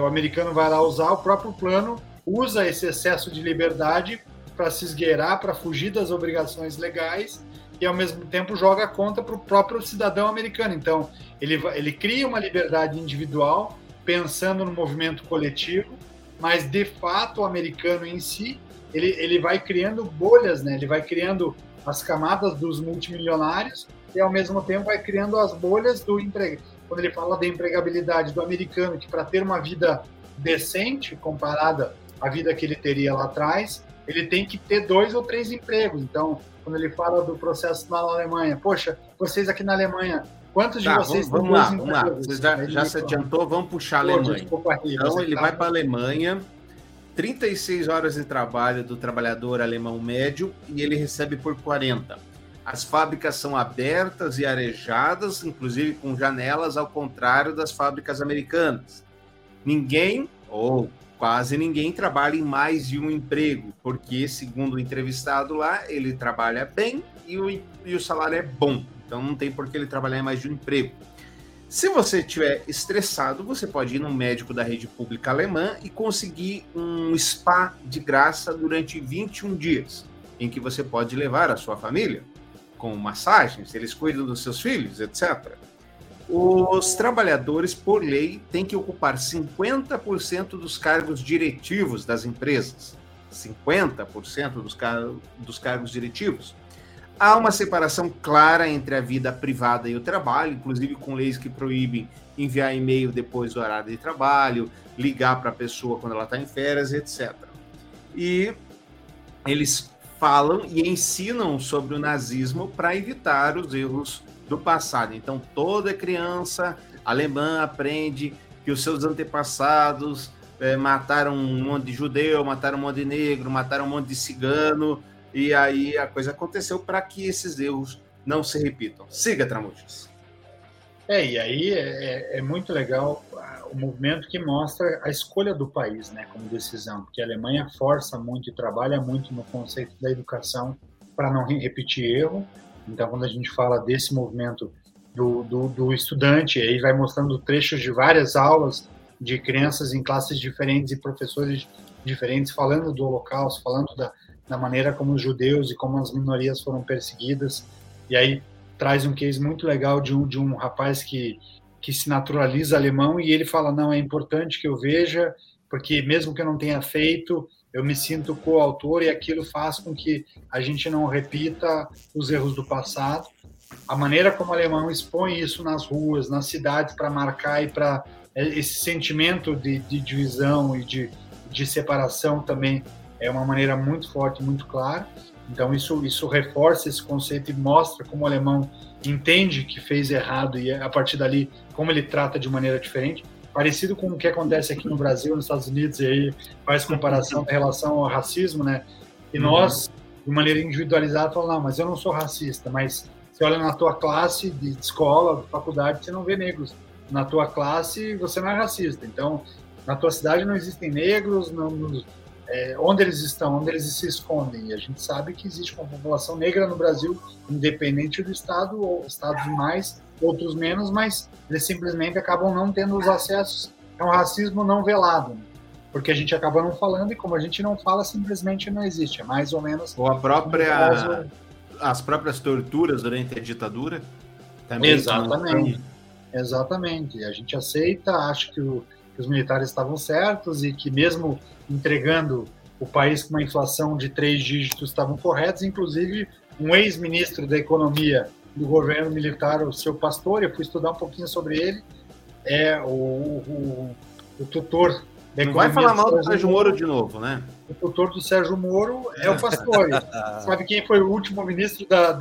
o americano vai lá usar o próprio plano, usa esse excesso de liberdade para se esgueirar, para fugir das obrigações legais, e ao mesmo tempo joga a conta para o próprio cidadão americano. Então, ele cria uma liberdade individual, pensando no movimento coletivo, mas, de fato, o americano em si, ele vai criando bolhas, né? Ele vai criando as camadas dos multimilionários e, ao mesmo tempo, vai criando as bolhas do emprego. Quando ele fala da empregabilidade do americano, que para ter uma vida decente, comparada à vida que ele teria lá atrás, ele tem que ter 2 ou 3 empregos. Então, quando ele fala do processo lá na Alemanha, poxa, vocês aqui na Alemanha, quantos de vocês têm dois empregos? Vamos lá, você já se adiantou, vamos puxar a Alemanha. Então, ele vai para a Alemanha, 36 horas de trabalho do trabalhador alemão médio e ele recebe por 40. As fábricas são abertas e arejadas, inclusive com janelas, ao contrário das fábricas americanas. Ninguém, ou quase ninguém, trabalha em mais de um emprego, porque, segundo o entrevistado lá, ele trabalha bem e o salário é bom. Então, não tem por que ele trabalhar em mais de um emprego. Se você estiver estressado, você pode ir num médico da rede pública alemã e conseguir um spa de graça durante 21 dias, em que você pode levar a sua família, com massagens, eles cuidam dos seus filhos, etc. Os trabalhadores, por lei, têm que ocupar 50% dos cargos diretivos das empresas. 50% dos cargos diretivos. Há uma separação clara entre a vida privada e o trabalho, inclusive com leis que proíbem enviar e-mail depois do horário de trabalho, ligar para a pessoa quando ela está em férias, etc. E eles falam e ensinam sobre o nazismo para evitar os erros do passado. Então, toda criança alemã aprende que os seus antepassados mataram um monte de judeu, mataram um monte de negro, mataram um monte de cigano. E aí a coisa aconteceu para que esses erros não se repitam. Siga, Tramujas. E aí é muito legal o movimento que mostra a escolha do país, né, como decisão, porque a Alemanha força muito e trabalha muito no conceito da educação para não repetir erro. Então, quando a gente fala desse movimento do estudante, aí vai mostrando trechos de várias aulas de crianças em classes diferentes e professores diferentes falando do Holocausto, falando da maneira como os judeus e como as minorias foram perseguidas. E aí traz um case muito legal de um rapaz que se naturaliza alemão e ele fala, não, é importante que eu veja, porque mesmo que eu não tenha feito, eu me sinto coautor e aquilo faz com que a gente não repita os erros do passado. A maneira como o alemão expõe isso nas ruas, nas cidades, para marcar e para esse sentimento de divisão e de separação também é uma maneira muito forte, muito clara. Então, isso reforça esse conceito e mostra como o alemão entende que fez errado e, a partir dali, como ele trata de maneira diferente. Parecido com o que acontece aqui no Brasil, nos Estados Unidos, e aí faz comparação em relação ao racismo, né? E nós, de maneira individualizada, falamos, não, mas eu não sou racista, mas você olha na tua classe de escola, de faculdade, você não vê negros. Na tua classe, você não é racista. Então, na tua cidade não existem negros, onde eles estão, onde eles se escondem. E a gente sabe que existe uma população negra no Brasil, independente do estado, ou estados mais, outros menos, mas eles simplesmente acabam não tendo os acessos a um racismo não velado, né? Porque a gente acaba não falando e como a gente não fala, simplesmente não existe. É mais ou menos... Ou as próprias torturas durante a ditadura também. Exatamente. Exatamente. A gente aceita, acha que os militares estavam certos e que mesmo entregando o país com uma inflação de 3 dígitos estavam corretos, inclusive um ex-ministro da economia do governo militar, o seu Pastor, eu fui estudar um pouquinho sobre ele, o tutor Não vai falar mal do Sérgio Moro de novo, né? O tutor do Sérgio Moro é o Pastore. Sabe quem foi o último ministro da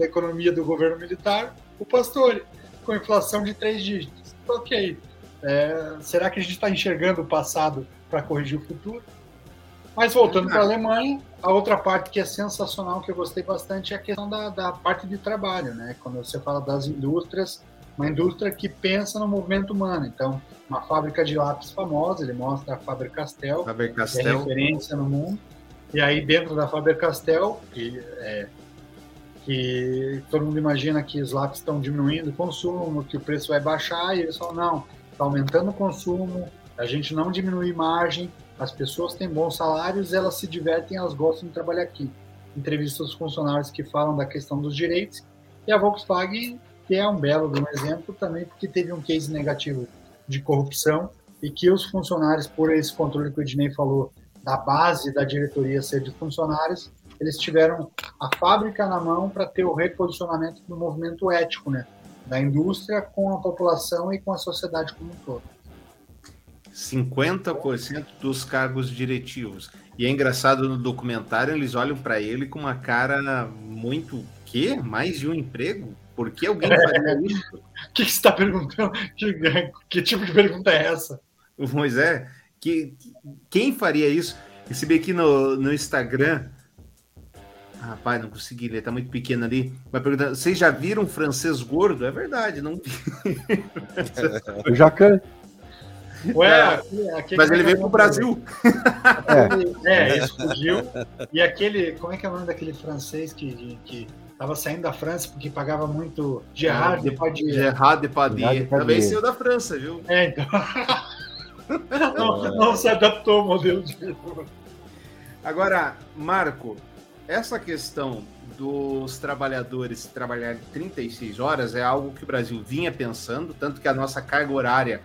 economia do governo militar? O Pastore, com inflação de 3 dígitos. Ok. Será que a gente está enxergando o passado para corrigir o futuro? Mas voltando para a Alemanha, a outra parte que é sensacional, que eu gostei bastante, é a questão da parte de trabalho, né? Quando você fala das indústrias, uma indústria que pensa no movimento humano. Então, uma fábrica de lápis famosa, ele mostra a Faber-Castell, que é referência no mundo. E aí, dentro da Faber-Castell, que todo mundo imagina que os lápis estão diminuindo o consumo, que o preço vai baixar, e eles falam, não, está aumentando o consumo, a gente não diminui margem, as pessoas têm bons salários, elas se divertem, elas gostam de trabalhar aqui. Entrevistas aos funcionários que falam da questão dos direitos. E a Volkswagen, que é um belo exemplo também, porque teve um case negativo de corrupção e que os funcionários, por esse controle que o Ednei falou, da base da diretoria ser de funcionários, eles tiveram a fábrica na mão para ter o reposicionamento do movimento ético, né? Da indústria com a população e com a sociedade como um todo. 50% dos cargos diretivos. E é engraçado, no documentário eles olham para ele com uma cara muito... Quê? Mais de um emprego? Por que alguém faria isso? O que você está perguntando? Que tipo de pergunta é essa? Pois é. Quem faria isso? Esse bem aqui no Instagram... Rapaz, não consegui ler, tá muito pequeno ali. Vai perguntar, vocês já viram um francês gordo? É verdade, não vi. O Jacan. Ué, aquele mas ele veio pro Brasil. Ele fugiu. E aquele, como é que é o nome daquele francês que tava saindo da França porque pagava muito? Gerard Depardieu. Gerard Depardieu. Também saiu da França, viu? Então. Não se adaptou ao modelo de... Agora, Marco... Essa questão dos trabalhadores trabalharem 36 horas é algo que o Brasil vinha pensando, tanto que a nossa carga horária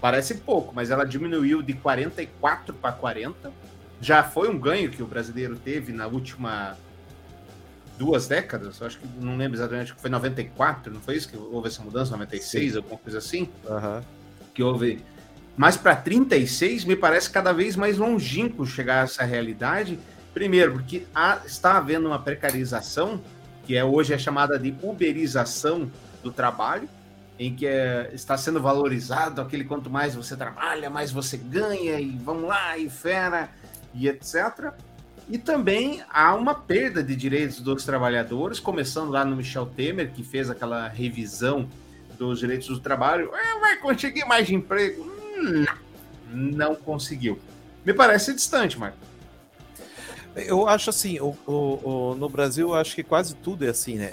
parece pouco, mas ela diminuiu de 44 para 40. Já foi um ganho que o brasileiro teve na última 2 décadas, acho que não lembro exatamente, acho que foi 94, não foi isso que houve essa mudança, 96, alguma coisa assim? Uhum. Que houve... Mas para 36, me parece cada vez mais longínquo chegar a essa realidade. Primeiro, porque está havendo uma precarização, que hoje é chamada de uberização do trabalho, em que está sendo valorizado aquele quanto mais você trabalha, mais você ganha, e vamos lá, e fera, e etc. E também há uma perda de direitos dos trabalhadores, começando lá no Michel Temer, que fez aquela revisão dos direitos do trabalho. Vai conseguir mais emprego? Não conseguiu. Me parece distante, Marco. Eu acho assim, no Brasil, eu acho que quase tudo é assim, né?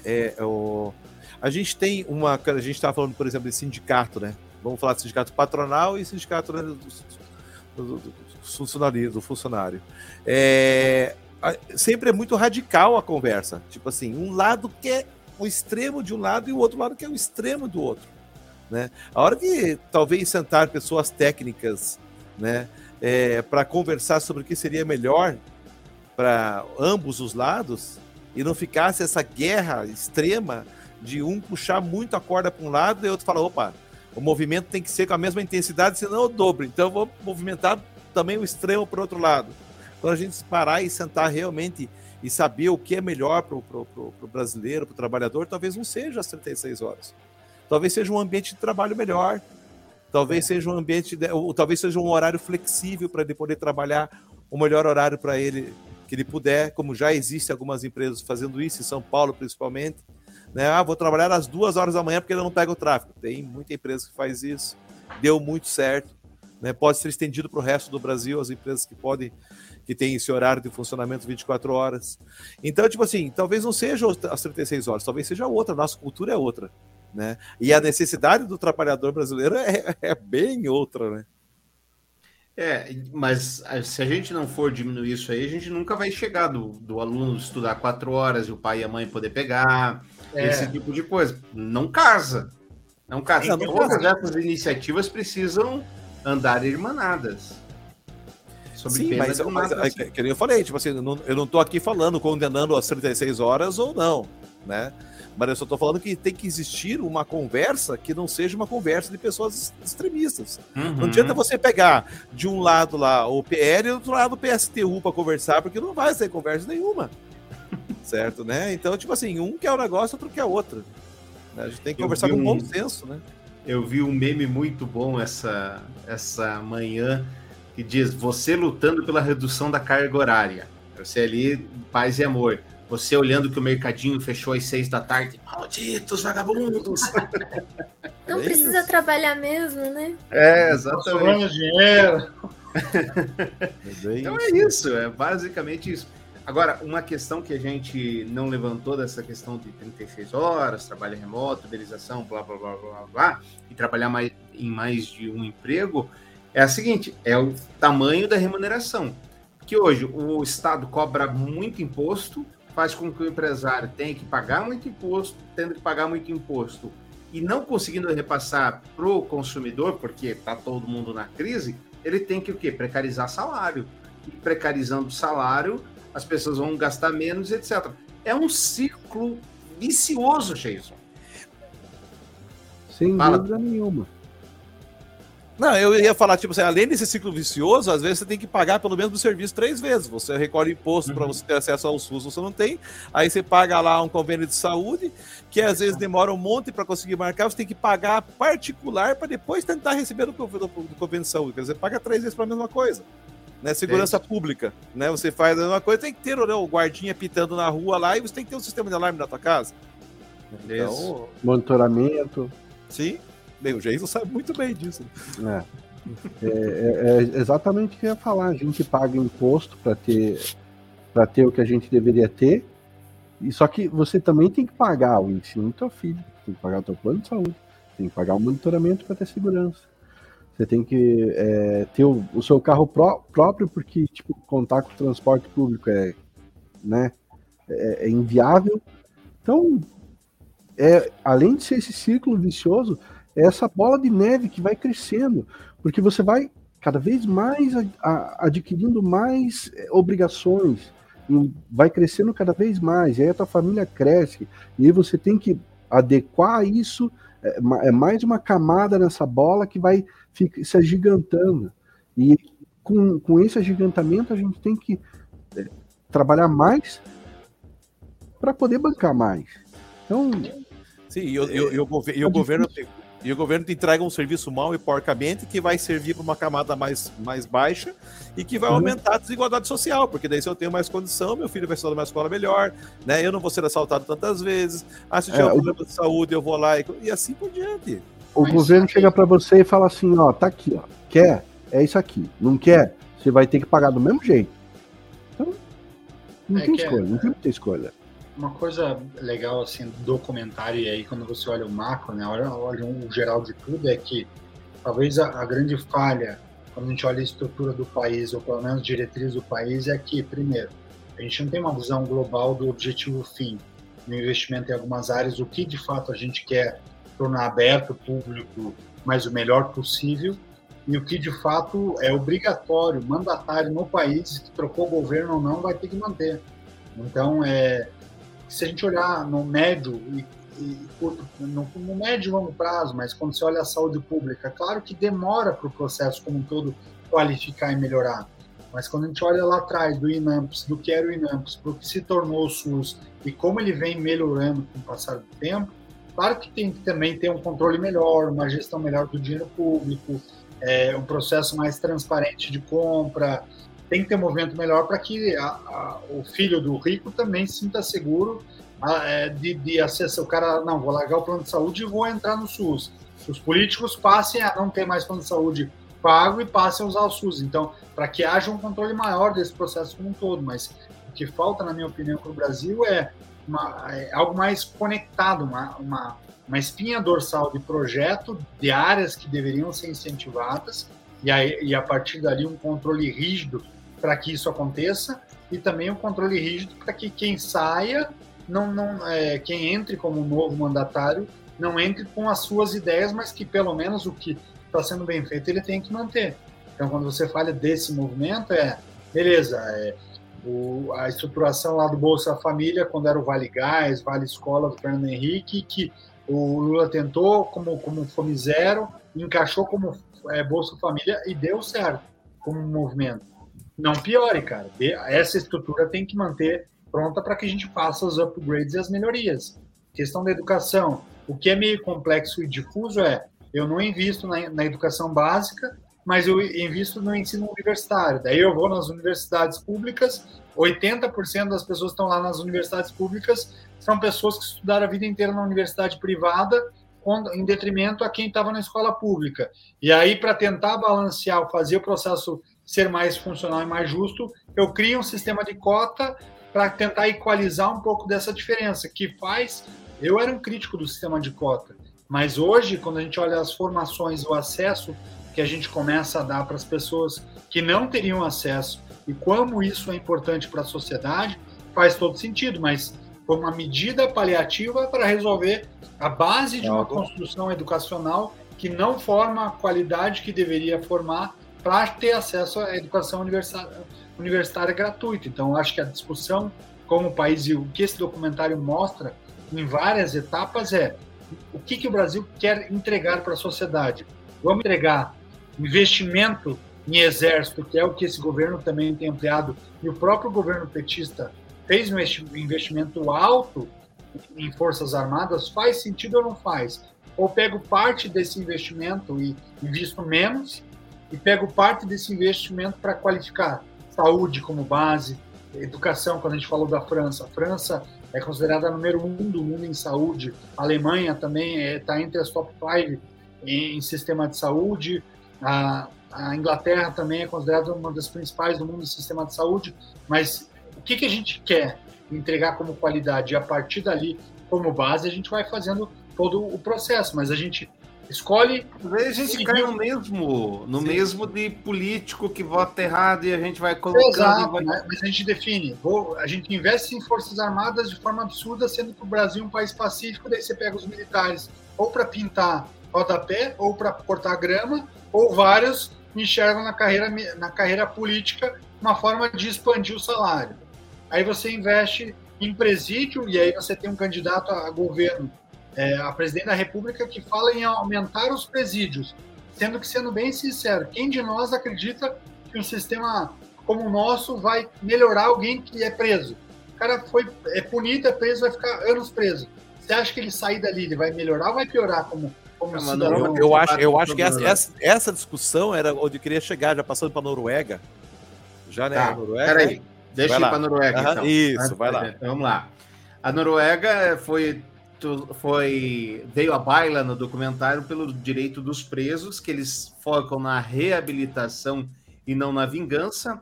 A gente tem uma... A gente estava falando, por exemplo, de sindicato, né? Vamos falar de sindicato patronal e sindicato, né, do funcionário. Sempre é muito radical a conversa. Tipo assim, um lado quer o extremo de um lado e o outro lado quer o extremo do outro, né? A hora de, talvez, sentar pessoas técnicas, né? Para conversar sobre o que seria melhor para ambos os lados, e não ficasse essa guerra extrema de um puxar muito a corda para um lado e o outro falar, opa, o movimento tem que ser com a mesma intensidade, senão eu dobro, então eu vou movimentar também o extremo para o outro lado. Então a gente parar e sentar realmente e saber o que é melhor para o brasileiro, para o trabalhador, talvez não seja as 36 horas. Talvez seja um ambiente de trabalho melhor, talvez seja um ambiente, ou talvez seja um horário flexível para ele poder trabalhar, o melhor horário para ele que ele puder, como já existem algumas empresas fazendo isso, em São Paulo principalmente, né? Vou trabalhar às 2 horas da manhã porque ele não pega o tráfego. Tem muita empresa que faz isso, deu muito certo, né? Pode ser estendido para o resto do Brasil, as empresas que têm esse horário de funcionamento 24 horas. Então, tipo assim, talvez não seja as 36 horas, talvez seja outra, a nossa cultura é outra, né? E a necessidade do trabalhador brasileiro é bem outra, né? Mas se a gente não for diminuir isso aí, a gente nunca vai chegar do aluno estudar 4 horas e o pai e a mãe poder pegar, esse tipo de coisa. Não casa. Não casa. Então, todas essas iniciativas precisam andar irmanadas. Sim, mas eu falei, tipo assim, eu não estou aqui falando, condenando as 36 horas ou não. né? Mas eu só estou falando que tem que existir uma conversa que não seja uma conversa de pessoas extremistas. Uhum. Não adianta você pegar de um lado lá o PL e do outro lado o PSTU para conversar, porque não vai ter conversa nenhuma. Certo, né? Então, tipo assim, um quer um negócio, outro quer outro. A gente tem que conversar com bom senso, né? Eu vi um meme muito bom essa manhã que diz: você lutando pela redução da carga horária. Você ali, paz e amor. Você olhando que o mercadinho fechou às 6 da tarde. Malditos vagabundos! Não precisa trabalhar mesmo, né? É, exatamente. Dinheiro. Então é isso, é basicamente isso. Agora, uma questão que a gente não levantou dessa questão de 36 horas, trabalho remoto, uberização, blá, blá, blá, blá, blá, e trabalhar em mais de um emprego, é a seguinte, é o tamanho da remuneração. Porque hoje o Estado cobra muito imposto, faz com que o empresário tenha que pagar muito imposto, tendo que pagar muito imposto e não conseguindo repassar para o consumidor, porque está todo mundo na crise, ele tem que o quê? Precarizar salário. E precarizando o salário, as pessoas vão gastar menos, etc. É um ciclo vicioso, Jason. Sem dúvida nenhuma. Não, eu ia falar, tipo assim, além desse ciclo vicioso, às vezes você tem que pagar pelo mesmo serviço 3 vezes. Você recolhe imposto para você ter acesso ao SUS, você não tem. Aí você paga lá um convênio de saúde, que às vezes demora um monte para conseguir marcar, você tem que pagar particular para depois tentar receber do convênio de saúde. Quer dizer, paga 3 vezes para a mesma coisa. Né, segurança pública, né? Você faz a mesma coisa, tem que ter, né, o guardinha pitando na rua lá, e você tem que ter um sistema de alarme na tua casa. Então, monitoramento. Sim, bem, o Jason sabe muito bem disso. Né? É exatamente o que eu ia falar. A gente paga imposto para ter o que a gente deveria ter, e só que você também tem que pagar o ensino do teu filho, tem que pagar o teu plano de saúde, tem que pagar o monitoramento para ter segurança. Você tem que ter o seu carro próprio, porque tipo, contar com o transporte público é inviável. Então, além de ser esse círculo vicioso, é essa bola de neve que vai crescendo, porque você vai cada vez mais adquirindo mais obrigações, e vai crescendo cada vez mais, e aí a tua família cresce, e aí você tem que adequar isso. É mais uma camada nessa bola que vai se agigantando. E com esse agigantamento, a gente tem que trabalhar mais para poder bancar mais. Então, sim, e o governo te entrega um serviço mal e porcamente que vai servir para uma camada mais baixa e que vai aumentar a desigualdade social, porque daí se eu tenho mais condição, meu filho vai estudar numa escola melhor, né? Eu não vou ser assaltado tantas vezes, se tiver um problema de saúde eu vou lá e assim por diante. Mas governo chega para você e fala assim, ó, tá aqui, ó, quer? É isso aqui. Não quer? Você vai ter que pagar do mesmo jeito. Então, não tem escolha, não tem muita escolha. Uma coisa legal, assim, do documentário, e aí quando você olha o macro, né, olha o geral de tudo, é que talvez a grande falha, quando a gente olha a estrutura do país, ou pelo menos a diretriz do país, é que, primeiro, a gente não tem uma visão global do objetivo fim, no investimento em algumas áreas, o que de fato a gente quer tornar aberto, público, mas o melhor possível, e o que de fato é obrigatório, mandatário no país, que trocou o governo ou não, vai ter que manter. Então, se a gente olhar no médio e curto, no médio e longo prazo, mas quando você olha a saúde pública, claro que demora para o processo como um todo qualificar e melhorar, mas quando a gente olha lá atrás do INAMPS, do que era o INAMPS, para o que se tornou o SUS e como ele vem melhorando com o passar do tempo, claro que tem que também ter um controle melhor, uma gestão melhor do dinheiro público, um processo mais transparente de compra. Tem que ter um movimento melhor para que o filho do rico também se sinta seguro de acessar. O cara, não, vou largar o plano de saúde e vou entrar no SUS. Os políticos passem a não ter mais plano de saúde pago e passem a usar o SUS. Então, para que haja um controle maior desse processo como um todo. Mas o que falta, na minha opinião, para o Brasil é algo mais conectado, uma espinha dorsal de projeto, de áreas que deveriam ser incentivadas, e a partir dali um controle rígido para que isso aconteça, e também um controle rígido para que quem saia, quem entre como novo mandatário, não entre com as suas ideias, mas que pelo menos o que está sendo bem feito ele tem que manter. Então, quando você fala desse movimento, beleza, a estruturação lá do Bolsa Família, quando era o Vale Gás, Vale Escola do Fernando Henrique, que o Lula tentou como Fome Zero, encaixou como Bolsa Família e deu certo como movimento. Não piore, cara. Essa estrutura tem que manter pronta para que a gente faça os upgrades e as melhorias. Questão da educação. O que é meio complexo e difuso é eu não invisto na educação básica, mas eu invisto no ensino universitário. Daí eu vou nas universidades públicas, 80% das pessoas que estão lá nas universidades públicas são pessoas que estudaram a vida inteira na universidade privada, em detrimento a quem estava na escola pública. E aí, para tentar balancear, fazer o processo ser mais funcional e mais justo, eu crio um sistema de cota para tentar equalizar um pouco dessa diferença, que faz... Eu era um crítico do sistema de cota, mas hoje, quando a gente olha as formações, o acesso que a gente começa a dar para as pessoas que não teriam acesso e como isso é importante para a sociedade, faz todo sentido, mas foi uma medida paliativa para resolver a base de uma construção educacional que não forma a qualidade que deveria formar para ter acesso à educação universitária gratuita. Então, acho que a discussão como país e o que esse documentário mostra em várias etapas é o que o Brasil quer entregar para a sociedade. Vamos entregar investimento em exército, que é o que esse governo também tem ampliado, e o próprio governo petista fez um investimento alto em Forças Armadas, faz sentido ou não faz? Ou pego parte desse investimento e invisto menos, e pego parte desse investimento para qualificar saúde como base, educação, quando a gente falou da França. A França é considerada a número 1 do mundo em saúde, a Alemanha também está entre as top 5 em sistema de saúde, a Inglaterra também é considerada uma das principais do mundo em sistema de saúde, mas o que a gente quer entregar como qualidade? E a partir dali, como base, a gente vai fazendo todo o processo, mas a gente escolhe... A gente cai no mesmo de político que vota errado e a gente vai colocando... Exato, mas a gente define, a gente investe em Forças Armadas de forma absurda, sendo que o Brasil é um país pacífico, daí você pega os militares ou para pintar rodapé, ou para cortar grama, ou vários enxergam na carreira política uma forma de expandir o salário. Aí você investe em presídio, e aí você tem um candidato a governo, a presidente da República, que fala em aumentar os presídios, sendo que, sendo bem sincero, quem de nós acredita que um sistema como o nosso vai melhorar alguém que é preso? O cara é punido, é preso, vai ficar anos preso. Você acha que ele sair dali, ele vai melhorar ou vai piorar como cidadão? Eu acho que essa discussão era onde eu queria chegar, já passando para a Noruega. Já, né? Tá, Noruega. Peraí, deixa eu ir para a Noruega, então. Isso, vai lá. Então, vamos lá. A Noruega veio à baila no documentário pelo direito dos presos, que eles focam na reabilitação e não na vingança.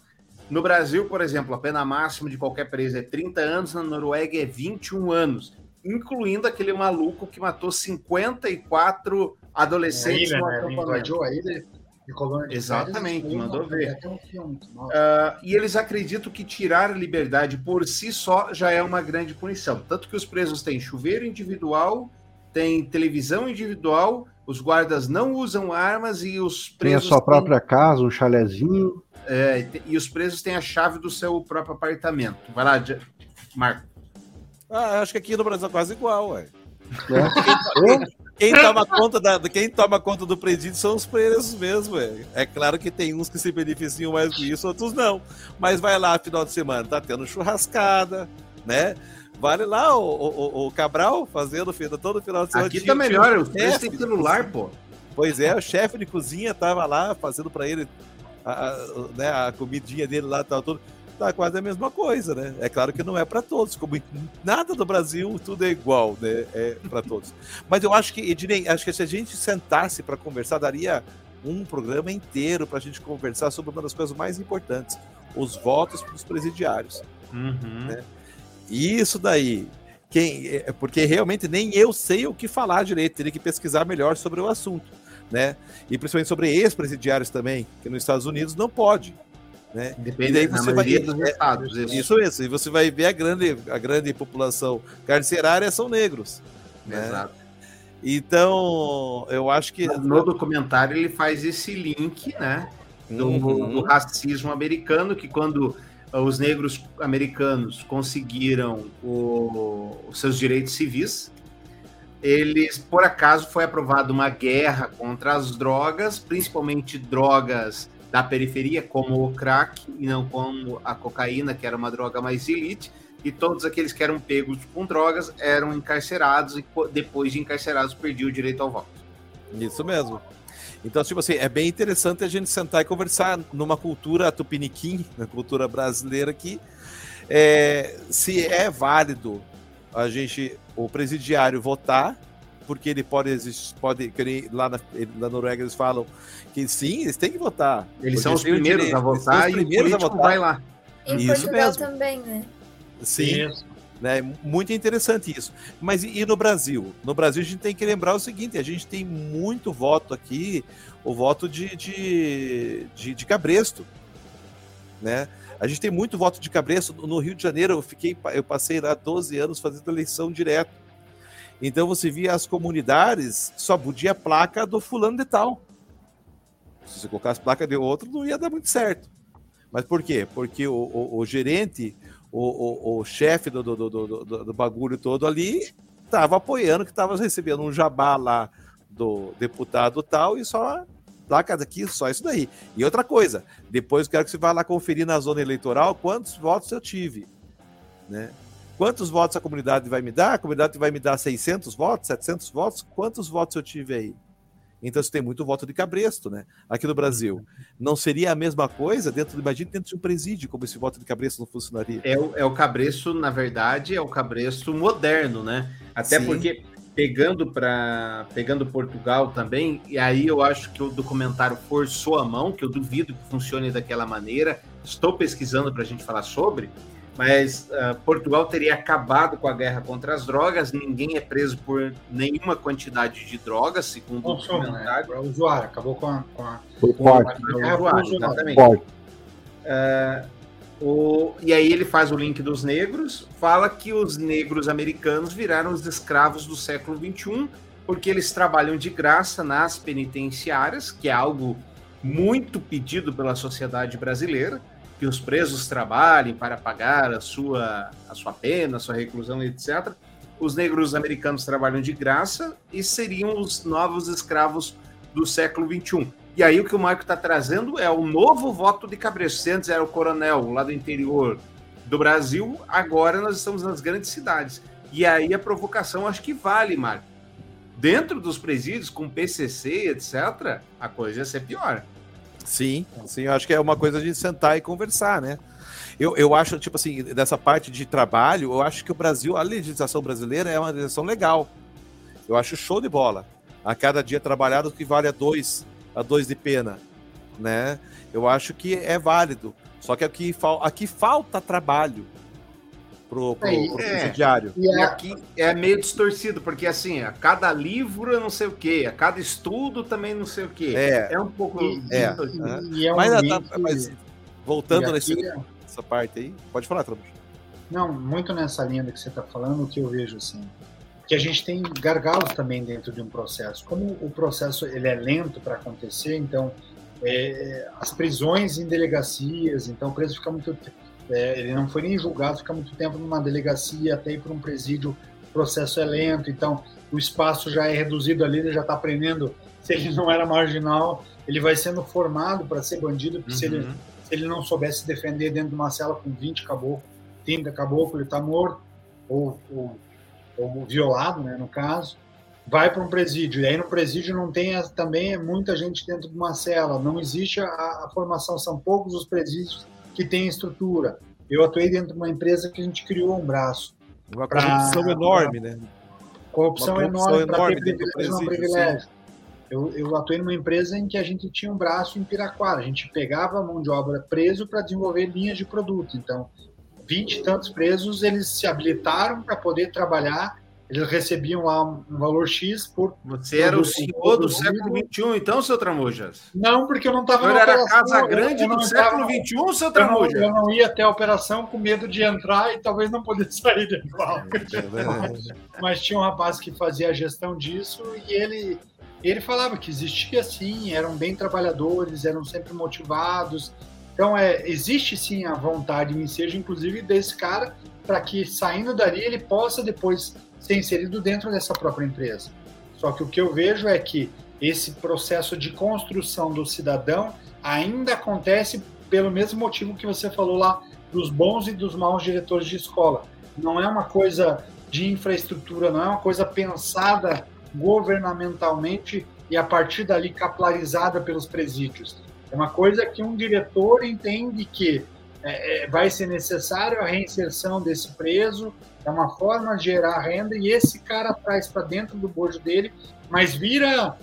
No Brasil, por exemplo, a pena máxima de qualquer preso é 30 anos, na Noruega é 21 anos. Incluindo aquele maluco que matou 54 adolescentes no acampamento. Exatamente, mandou ver. E eles acreditam que tirar a liberdade por si só já é uma grande punição. Tanto que os presos têm chuveiro individual, têm televisão individual, os guardas não usam armas e os presos... Tem a sua própria casa, um chalezinho. E os presos têm a chave do seu próprio apartamento. Vai lá, Marco. Ah, acho que aqui no Brasil é quase igual, ué. Quem toma conta do presídio são os presos mesmo, ué. É claro que tem uns que se beneficiam mais com isso, outros não. Mas vai lá, final de semana, tá tendo churrascada, né? Vale lá o Cabral fazendo todo final de semana. Aqui tá melhor, os presos têm celular, pô. Pois é, o chefe de cozinha tava lá fazendo pra ele a comidinha dele lá e tal, tudo. Tá quase a mesma coisa, né? É claro que não é para todos, como nada do Brasil, tudo é igual, né? É para todos. Mas eu acho que, Ednei, se a gente sentasse para conversar, daria um programa inteiro para a gente conversar sobre uma das coisas mais importantes, os votos para os presidiários. Uhum. Né? Isso daí, porque realmente nem eu sei o que falar direito, teria que pesquisar melhor sobre o assunto, né? E principalmente sobre ex-presidiários também, que nos Estados Unidos não pode. Né? Depende da maioria dos estados. Isso. E você vai ver a grande população carcerária são negros. Né? Exato. Então, eu acho que... No documentário ele faz esse link, né, do racismo americano, que quando os negros americanos conseguiram os seus direitos civis. Eles, por acaso, foi aprovada uma guerra contra as drogas, principalmente drogas da periferia, como o crack, e não como a cocaína, que era uma droga mais elite, e todos aqueles que eram pegos com drogas eram encarcerados, e depois de encarcerados perdiam o direito ao voto. Isso mesmo. Então, tipo assim, é bem interessante a gente sentar e conversar numa cultura tupiniquim, na cultura brasileira aqui, se é válido a gente, o presidiário, votar, porque ele pode lá na Noruega eles falam que sim, eles têm que votar. Eles são os primeiros a votar e o político vai lá. Em Portugal também, né? Sim, né? Muito interessante isso. Mas e no Brasil? No Brasil a gente tem que lembrar o seguinte, a gente tem muito voto aqui, o voto de cabresto, né? A gente tem muito voto de cabresto. No Rio de Janeiro eu passei lá 12 anos fazendo eleição direto. Então você via as comunidades, só podia a placa do fulano de tal. Se você colocasse placa de outro, não ia dar muito certo. Mas por quê? Porque o gerente, o chefe do bagulho todo ali, estava apoiando, que estava recebendo um jabá lá do deputado tal, e só placa daqui, só isso daí. E outra coisa, depois quero que você vá lá conferir na zona eleitoral quantos votos eu tive, né? Quantos votos a comunidade vai me dar? A comunidade vai me dar 600 votos, 700 votos? Quantos votos eu tive aí? Então, você tem muito voto de cabresto, né? Aqui no Brasil. Não seria a mesma coisa dentro, imagina, dentro de um presídio, como esse voto de cabresto não funcionaria? É o cabresto, na verdade, é o cabresto moderno, né? Até sim, porque, pegando Portugal também, e aí eu acho que o documentário forçou a mão, que eu duvido que funcione daquela maneira, estou pesquisando para a gente falar sobre, mas Portugal teria acabado com a guerra contra as drogas, ninguém é preso por nenhuma quantidade de drogas, segundo o documentário. Né? O usuário acabou com a guerra, exatamente. E aí ele faz o link dos negros, fala que os negros americanos viraram os escravos do século XXI, porque eles trabalham de graça nas penitenciárias, que é algo muito pedido pela sociedade brasileira, que os presos trabalhem para pagar a sua pena, a sua reclusão, etc. Os negros americanos trabalham de graça e seriam os novos escravos do século XXI. E aí o que o Marco está trazendo é o novo voto de cabresto. Antes era o coronel lá do interior do Brasil, agora nós estamos nas grandes cidades. E aí a provocação acho que vale, Marco. Dentro dos presídios, com PCC, etc., a coisa ia ser pior. Sim, eu acho que é uma coisa de sentar e conversar, né? Eu acho, tipo assim, dessa parte de trabalho, eu acho que o Brasil, a legislação brasileira é uma legislação legal. Eu acho show de bola. A cada dia trabalhado que vale a dois de pena, né? Eu acho que é válido. Só que aqui falta trabalho pro presidiário. E aqui é meio distorcido, porque assim, a cada livro eu não sei o quê, a cada estudo também não sei o quê. É um pouco... Mas voltando nessa parte aí, pode falar, Trabucho. Não, muito nessa linha que você está falando, o que eu vejo assim, que a gente tem gargalos também dentro de um processo. Como o processo ele é lento para acontecer, então as prisões em delegacias, então o preso fica muito... ele não foi nem julgado, fica muito tempo numa delegacia, até ir para um presídio, o processo é lento, então o espaço já é reduzido ali, ele já está aprendendo, se ele não era marginal, ele vai sendo formado para ser bandido, porque se ele não soubesse defender dentro de uma cela com 20 caboclos, 30 caboclos, ele está morto, ou violado, né, no caso, vai para um presídio, e aí no presídio não tem também muita gente dentro de uma cela, não existe a formação, são poucos os presídios que tem estrutura. Eu atuei dentro de uma empresa que a gente criou um braço. Uma corrupção enorme, né? Corrupção enorme para ter privilégio, não privilégio. Eu atuei numa empresa em que a gente tinha um braço em Piraquara. A gente pegava a mão de obra preso para desenvolver linhas de produto. Então, 20 e tantos presos, eles se habilitaram para poder trabalhar. Eles recebiam lá um valor X por... Você era o senhor do século XXI, então, seu Tramujas? Não, porque eu não estava na operação. Era a casa grande do século XXI, seu Tramujas? Eu não ia até a operação com medo de entrar e talvez não poder sair de lá. Mas tinha um rapaz que fazia a gestão disso e ele falava que existia sim, eram bem trabalhadores, eram sempre motivados, Então, existe sim a vontade e o ensejo, inclusive, desse cara para que, saindo dali, ele possa depois ser inserido dentro dessa própria empresa. Só que o que eu vejo é que esse processo de construção do cidadão ainda acontece pelo mesmo motivo que você falou lá dos bons e dos maus diretores de escola. Não é uma coisa de infraestrutura, não é uma coisa pensada governamentalmente e a partir dali capilarizada pelos presídios. É uma coisa que um diretor entende que vai ser necessário a reinserção desse preso, é uma forma de gerar renda e esse cara traz para dentro do bojo dele, mas vira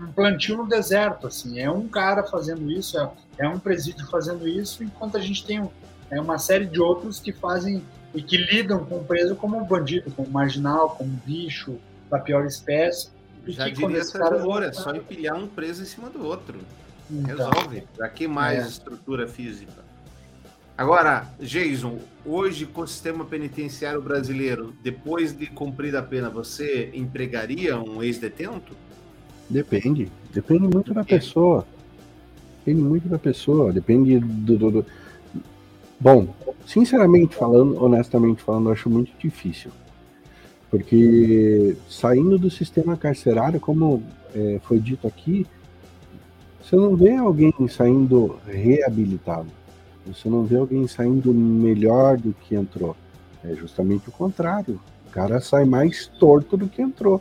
um plantio no deserto, assim, é um cara fazendo isso, é um presídio fazendo isso, enquanto a gente tem uma série de outros que fazem e que lidam com o preso como um bandido, como um marginal, como um bicho da pior espécie. Já diria Sérgio, é só empilhar um preso em cima do outro. Então, resolve. Para que mais estrutura física? Agora, Jason, hoje com o sistema penitenciário brasileiro, depois de cumprida a pena, você empregaria um ex-detento? Depende muito da pessoa. Depende do... Bom, honestamente falando, eu acho muito difícil. Porque saindo do sistema carcerário, como foi dito aqui, você não vê alguém saindo reabilitado. Você não vê alguém saindo melhor do que entrou. É justamente o contrário. O cara sai mais torto do que entrou.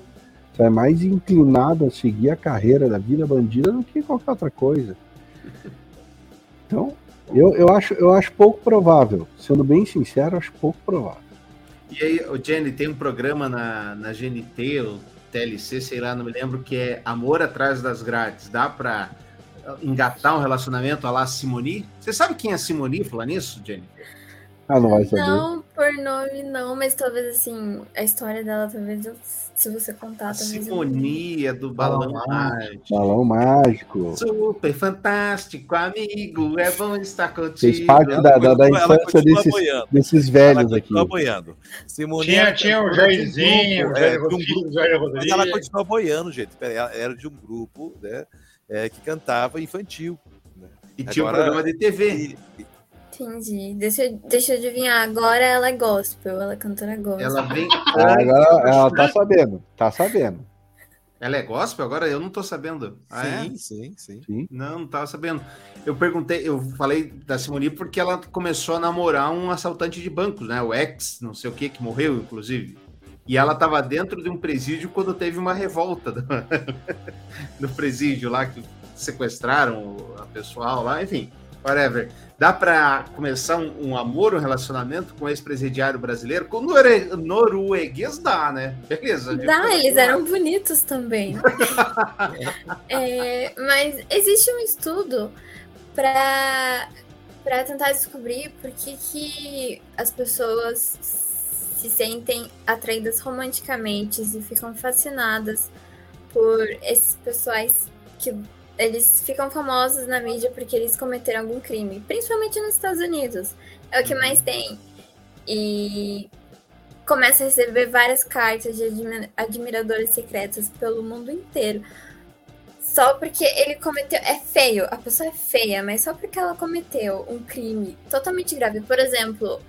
Sai mais inclinado a seguir a carreira da vida bandida do que qualquer outra coisa. Então, eu acho pouco provável. Sendo bem sincero, acho pouco provável. E aí, o Jenny, tem um programa na GNT, ou TLC, sei lá, não me lembro, que é Amor Atrás das Grades. Dá para engatar um relacionamento à la Simoni? Você sabe quem é Simoni? Falar nisso, Jenny? Ah, não vai saber. Não, por nome não, mas talvez assim, a história dela, talvez, se você contar... Simoni é do Balão Mágico. Super fantástico, amigo, é bom estar contigo. Fez parte da infância desses velhos aqui. Simoni tinha o Jairzinho, o Jair Rodrigues. Ela continua boiando, gente, ela era de um grupo, né? Que cantava infantil. Né? E agora, tinha um programa de TV. Entendi. Deixa eu adivinhar. Agora ela é gospel, ela cantora gospel. Ela vem... Agora ela tá sabendo. Ela é gospel? Agora eu não tô sabendo. Sim. Não tava sabendo. Eu falei da Simoni porque ela começou a namorar um assaltante de bancos, né? O ex, não sei o que morreu, inclusive. E ela estava dentro de um presídio quando teve uma revolta no presídio lá, que sequestraram a pessoal lá, enfim, whatever. Dá para começar um amor, um relacionamento com ex-presidiário brasileiro? Com norueguês dá, né? Beleza. Dá, eles eram bonitos também. Mas existe um estudo para tentar descobrir por que as pessoas... se sentem atraídas romanticamente e ficam fascinadas por esses pessoais que eles ficam famosos na mídia porque eles cometeram algum crime, principalmente nos Estados Unidos, é o que mais tem. E começa a receber várias cartas de admiradores secretos pelo mundo inteiro. Só porque ele cometeu... É feio, a pessoa é feia, mas só porque ela cometeu um crime totalmente grave. Por exemplo,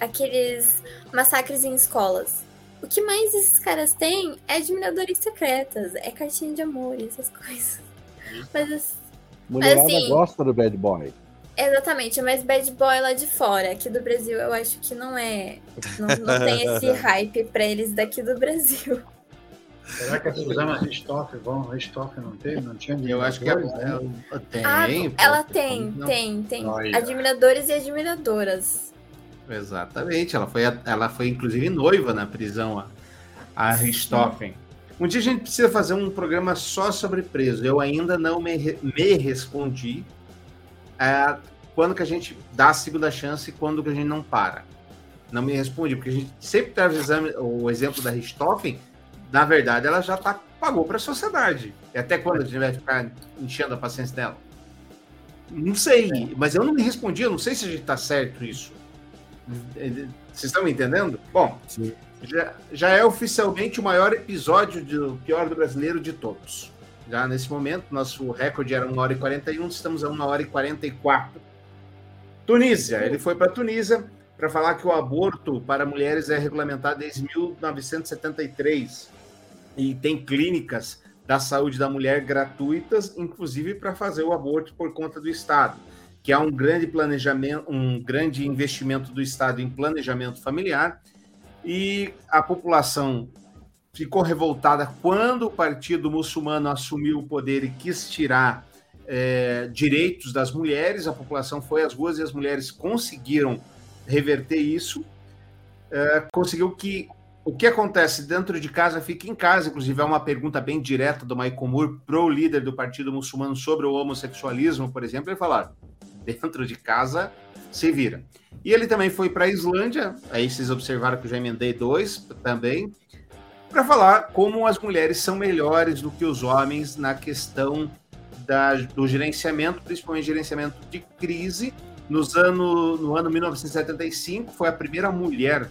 aqueles massacres em escolas. O que mais esses caras têm é admiradores secretas, é cartinha de amor e essas coisas. Mulherada assim, gosta do bad boy. Exatamente, mas bad boy lá de fora. Aqui do Brasil eu acho que não é... Não tem esse hype pra eles daqui do Brasil. Será que a Suzana Richthofen não teve? Não tinha ninguém? Eu acho que ela tem admiradores e admiradoras. Exatamente, ela foi inclusive noiva na prisão, a Richthofen. Um dia a gente precisa fazer um programa só sobre preso. Eu ainda não me respondi quando que a gente dá a segunda chance e quando que a gente não para. Não me respondi, porque a gente sempre traz o exemplo da Richthofen. Na verdade, ela já pagou para a sociedade. E até quando a gente vai ficar enchendo a paciência dela? Não sei, mas eu não me respondi. Eu não sei se a gente está certo isso. Vocês estão me entendendo? Bom, já é oficialmente o maior episódio do Pior do Brasileiro de todos. já nesse momento. Nosso recorde era 1 hora e 41, estamos a 1 hora e 44. Tunísia, ele foi para a Tunísia para falar que o aborto para mulheres é regulamentado desde 1973 e tem clínicas da saúde da mulher gratuitas, inclusive para fazer o aborto por conta do Estado, que há um grande planejamento, um grande investimento do Estado em planejamento familiar, e a população ficou revoltada quando o Partido Muçulmano assumiu o poder e quis tirar direitos das mulheres. A população foi às ruas e as mulheres conseguiram reverter isso, conseguiu que o que acontece dentro de casa fique em casa. Inclusive, é uma pergunta bem direta do Michael Moore pro líder do Partido Muçulmano sobre o homossexualismo, por exemplo. Ele falou: dentro de casa se vira. E ele também foi para a Islândia, aí vocês observaram que eu já emendei dois também, para falar como as mulheres são melhores do que os homens na questão do gerenciamento, principalmente gerenciamento de crise. No ano 1975, foi a primeira mulher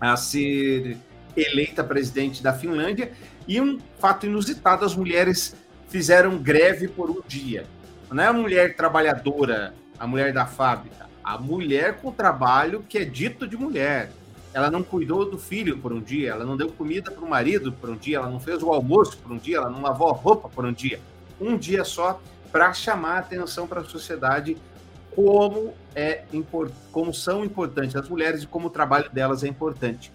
a ser eleita presidente da Finlândia, e um fato inusitado: as mulheres fizeram greve por um dia. Não é a mulher trabalhadora, a mulher da fábrica, a mulher com trabalho que é dito de mulher. Ela não cuidou do filho por um dia, ela não deu comida para o marido por um dia, ela não fez o almoço por um dia, ela não lavou a roupa por um dia. Um dia só, para chamar a atenção para a sociedade como são importantes as mulheres e como o trabalho delas é importante.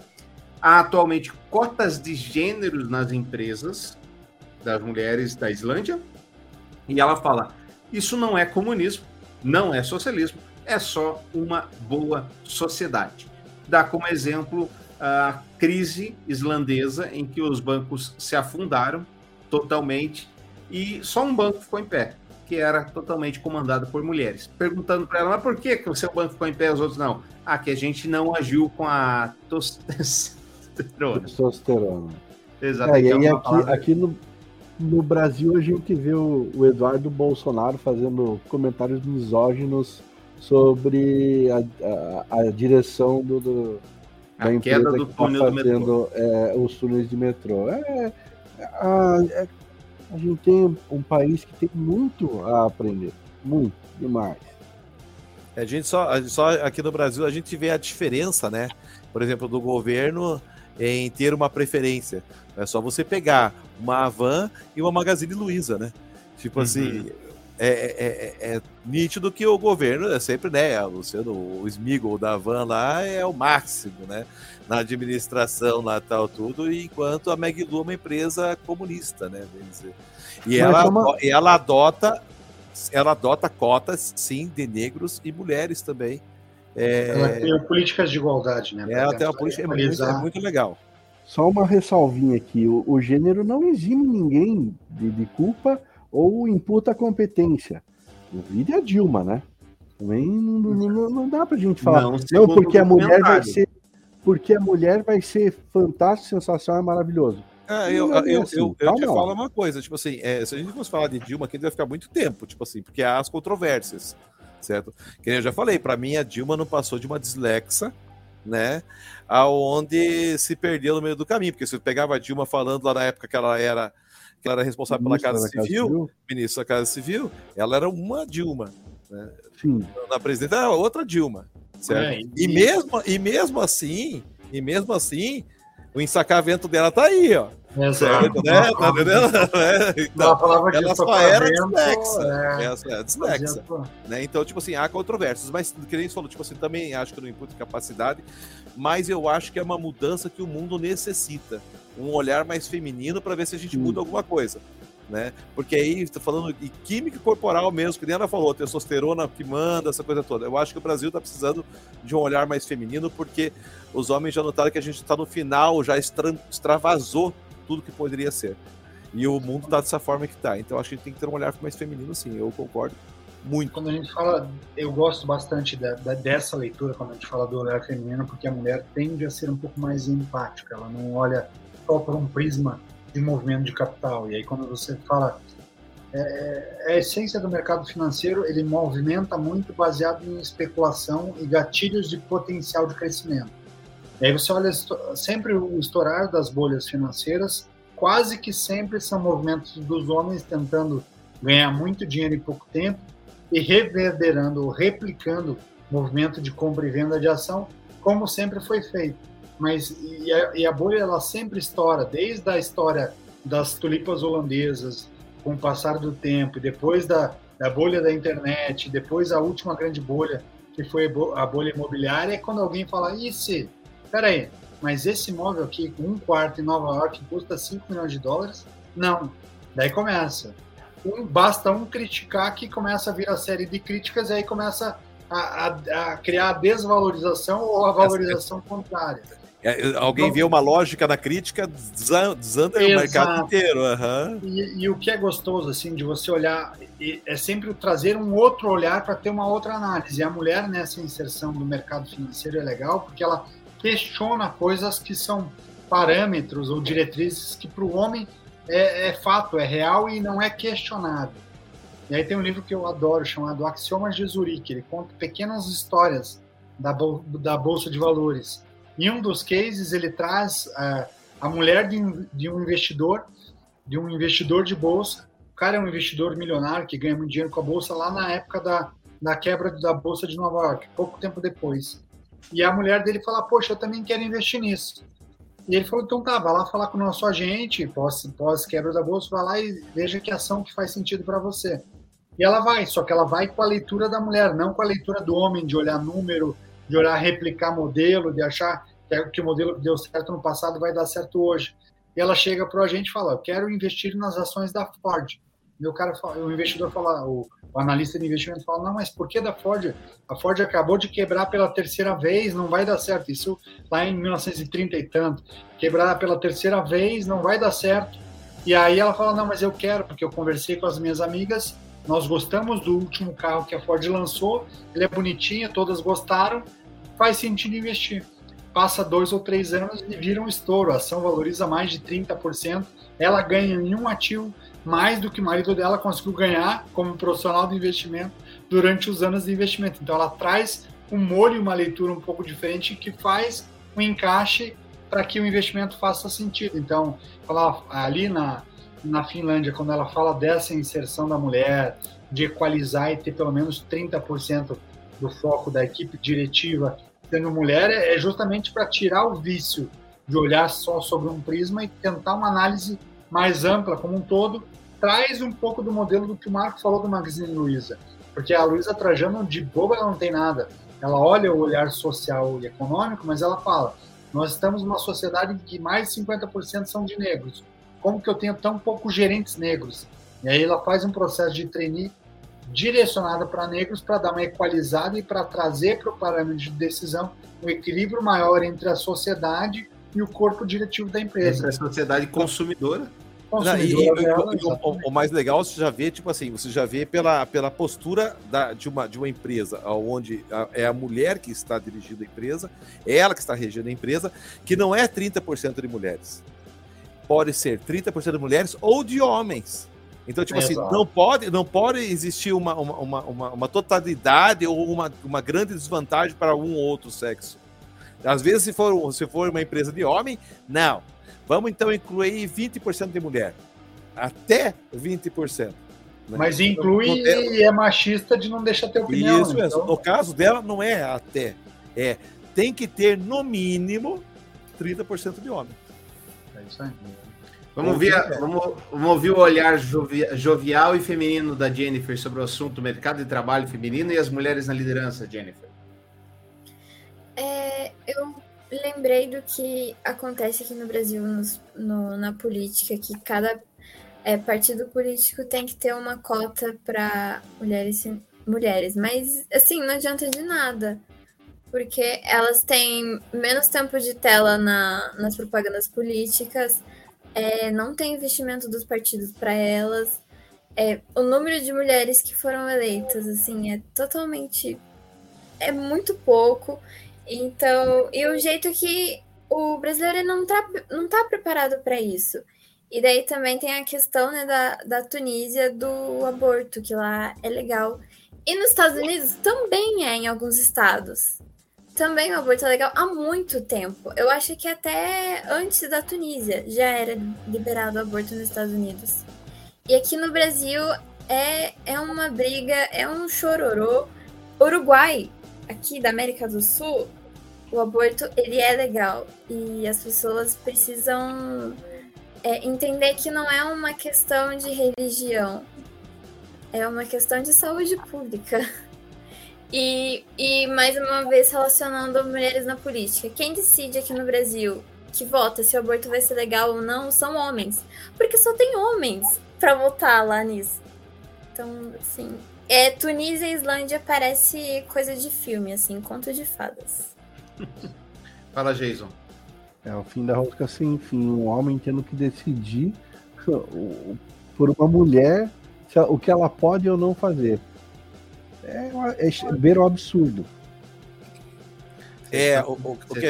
Há atualmente cotas de gêneros nas empresas das mulheres da Islândia, e ela fala: isso não é comunismo, não é socialismo, é só uma boa sociedade. Dá como exemplo a crise islandesa, em que os bancos se afundaram totalmente e só um banco ficou em pé, que era totalmente comandado por mulheres. Perguntando para ela: mas por que o seu banco ficou em pé e os outros não? Que a gente não agiu com a testosterona. Testosterona. Exatamente. E aqui no Brasil, a gente vê o Eduardo Bolsonaro fazendo comentários misóginos sobre a direção da empresa queda do túnel do metrô. Os túneis de metrô. A gente tem um país que tem muito a aprender, muito, demais. A gente só aqui no Brasil, a gente vê a diferença, né? Por exemplo, do governo em ter uma preferência. É só você pegar uma Havan e uma Magazine Luiza, né? Tipo assim, é nítido que o governo é sempre, né? O Smigol da Havan lá é o máximo, né? Na administração lá, tal, tudo, enquanto a Maglu é uma empresa comunista, né? Dizer. E ela adota cotas, sim, de negros e mulheres também. Ela tem políticas de igualdade, né? Ela tem uma política, muito legal. Só uma ressalvinha aqui: o gênero não exime ninguém de culpa ou imputa competência. O vídeo é a Dilma, né? Também não dá pra gente falar. Não porque a mulher vai ser. Porque a mulher vai ser fantástico, sensacional, maravilhoso. Eu te falo uma coisa, tipo assim, se a gente fosse falar de Dilma, aqui vai ficar muito tempo, tipo assim, porque há as controvérsias, certo? Que eu já falei, para mim a Dilma não passou de uma dislexa, né, aonde se perdeu no meio do caminho, porque se eu pegava a Dilma falando lá na época que ela era responsável pela Casa Civil, ministra da Casa Civil, ela era uma Dilma, né? Sim. Na presidente era outra Dilma. E mesmo assim, o ensacamento dela tá aí, ó. Exato. Né? Tá entendendo? Então, ela só era dislexa. Né? Então, tipo assim, há controvérsias. Mas, que nem você falou, tipo assim, também acho que não imputa capacidade, mas eu acho que é uma mudança que o mundo necessita. Um olhar mais feminino para ver se a gente muda alguma coisa. Né? Porque aí está falando de química corporal mesmo, que nem ela falou, testosterona que manda, essa coisa toda. Eu acho que o Brasil está precisando de um olhar mais feminino, porque os homens já notaram que a gente está no final, já extravasou tudo que poderia ser. E o mundo está dessa forma que está. Então acho que a gente tem que ter um olhar mais feminino, sim, eu concordo muito. Quando a gente fala, eu gosto bastante dessa leitura, quando a gente fala do olhar feminino, porque a mulher tende a ser um pouco mais empática, ela não olha só por um prisma de movimento de capital. E aí quando você fala, a essência do mercado financeiro, ele movimenta muito baseado em especulação e gatilhos de potencial de crescimento. E aí você olha sempre o estourar das bolhas financeiras quase que sempre são movimentos dos homens tentando ganhar muito dinheiro em pouco tempo e reverberando ou replicando movimento de compra e venda de ação, como sempre foi feito. Mas e a bolha ela sempre estoura, desde a história das tulipas holandesas, com o passar do tempo, depois da bolha da internet, depois a última grande bolha, que foi a bolha imobiliária, é quando alguém fala, peraí, mas esse imóvel aqui, com um quarto em Nova York, custa 5 milhões de dólares? Não. Daí começa. Basta um criticar que começa a vir a série de críticas e aí começa a criar a desvalorização ou a valorização contrária. Alguém vê uma lógica na crítica, desanda o mercado inteiro. Uhum. E o que é gostoso, assim, de você olhar, é sempre trazer um outro olhar para ter uma outra análise. E a mulher nessa inserção do mercado financeiro é legal, porque ela questiona coisas que são parâmetros ou diretrizes que para o homem é fato, é real e não é questionado. E aí tem um livro que eu adoro, chamado Axiomas de Zurique. Ele conta pequenas histórias da Bolsa de Valores. Em um dos cases, ele traz a mulher de um investidor de bolsa. O cara é um investidor milionário que ganha muito dinheiro com a bolsa lá na época da quebra da Bolsa de Nova York, pouco tempo depois. E a mulher dele fala, poxa, eu também quero investir nisso. E ele falou, então tá, vai lá falar com o nosso agente, pós-quebra da bolsa, vai lá e veja que ação que faz sentido para você. E ela vai, só que ela vai com a leitura da mulher, não com a leitura do homem, de olhar número, de olhar replicar modelo, de achar que o modelo que deu certo no passado vai dar certo hoje. E ela chega para o agente e fala, eu quero investir nas ações da Ford. E o cara fala, o investidor fala, o analista de investimento fala, não, mas por que da Ford? A Ford acabou de quebrar pela terceira vez, não vai dar certo. Isso lá em 1930 e tanto. Quebrar pela terceira vez, não vai dar certo. E aí ela fala, não, mas eu quero, porque eu conversei com as minhas amigas, nós gostamos do último carro que a Ford lançou, ele é bonitinho, todas gostaram, faz sentido investir. Passa 2 ou 3 anos e vira um estouro, a ação valoriza mais de 30%, ela ganha em um ativo mais do que o marido dela conseguiu ganhar como profissional de investimento durante os anos de investimento. Então ela traz um molho e uma leitura um pouco diferente que faz um encaixe para que o investimento faça sentido. Então ela, ali na Finlândia, quando ela fala dessa inserção da mulher, de equalizar e ter pelo menos 30% do foco da equipe diretiva sendo mulher, é justamente para tirar o vício de olhar só sobre um prisma e tentar uma análise mais ampla como um todo, traz um pouco do modelo do que o Marco falou do Magazine Luiza, porque a Luiza Trajano de boba ela não tem nada, ela olha o olhar social e econômico, mas ela fala, nós estamos numa sociedade em que mais de 50% são de negros, como que eu tenho tão poucos gerentes negros? E aí ela faz um processo de trainee direcionado para negros, para dar uma equalizada e para trazer para o parâmetro de decisão um equilíbrio maior entre a sociedade e o corpo diretivo da empresa. A sociedade consumidora dela, o mais legal, você já vê, tipo assim, você já vê pela postura de uma empresa, onde é a mulher que está dirigindo a empresa, é ela que está regindo a empresa, que não é 30% de mulheres. Pode ser 30% de mulheres ou de homens. Então, tipo assim, não pode existir uma totalidade ou uma grande desvantagem para um ou outro sexo. Às vezes, se for uma empresa de homem, não. Vamos, então, incluir 20% de mulher. Até 20%. Né? Mas inclui e é machista de não deixar ter opinião. Isso mesmo. Então... No caso dela, não é até. É, tem que ter, no mínimo, 30% de homem. É isso aí. Vamos ouvir o olhar jovial e feminino da Jennifer sobre o assunto mercado de trabalho feminino e as mulheres na liderança, Jennifer. Eu lembrei do que acontece aqui no Brasil na política, que cada partido político tem que ter uma cota para mulheres, mas assim, não adianta de nada, porque elas têm menos tempo de tela nas propagandas políticas, não tem investimento dos partidos para elas, o número de mulheres que foram eleitas assim, é muito pouco. Então, e o jeito que o brasileiro não tá preparado para isso. E daí também tem a questão, né, da Tunísia, do aborto, que lá é legal. E nos Estados Unidos também é em alguns estados. Também o aborto é legal há muito tempo. Eu acho que até antes da Tunísia já era liberado o aborto nos Estados Unidos. E aqui no Brasil é uma briga, é um chororô. Uruguai, aqui da América do Sul, o aborto ele é legal. E as pessoas precisam entender que não é uma questão de religião. É uma questão de saúde pública. E mais uma vez, relacionando mulheres na política. Quem decide aqui no Brasil que vota se o aborto vai ser legal ou não são homens. Porque só tem homens pra votar lá nisso. Então, assim... Tunísia e Islândia parece coisa de filme, assim, conto de fadas. Fala, Jason. O fim da rosca sem fim. Um homem tendo que decidir por uma mulher o que ela pode ou não fazer. É ver o absurdo. O que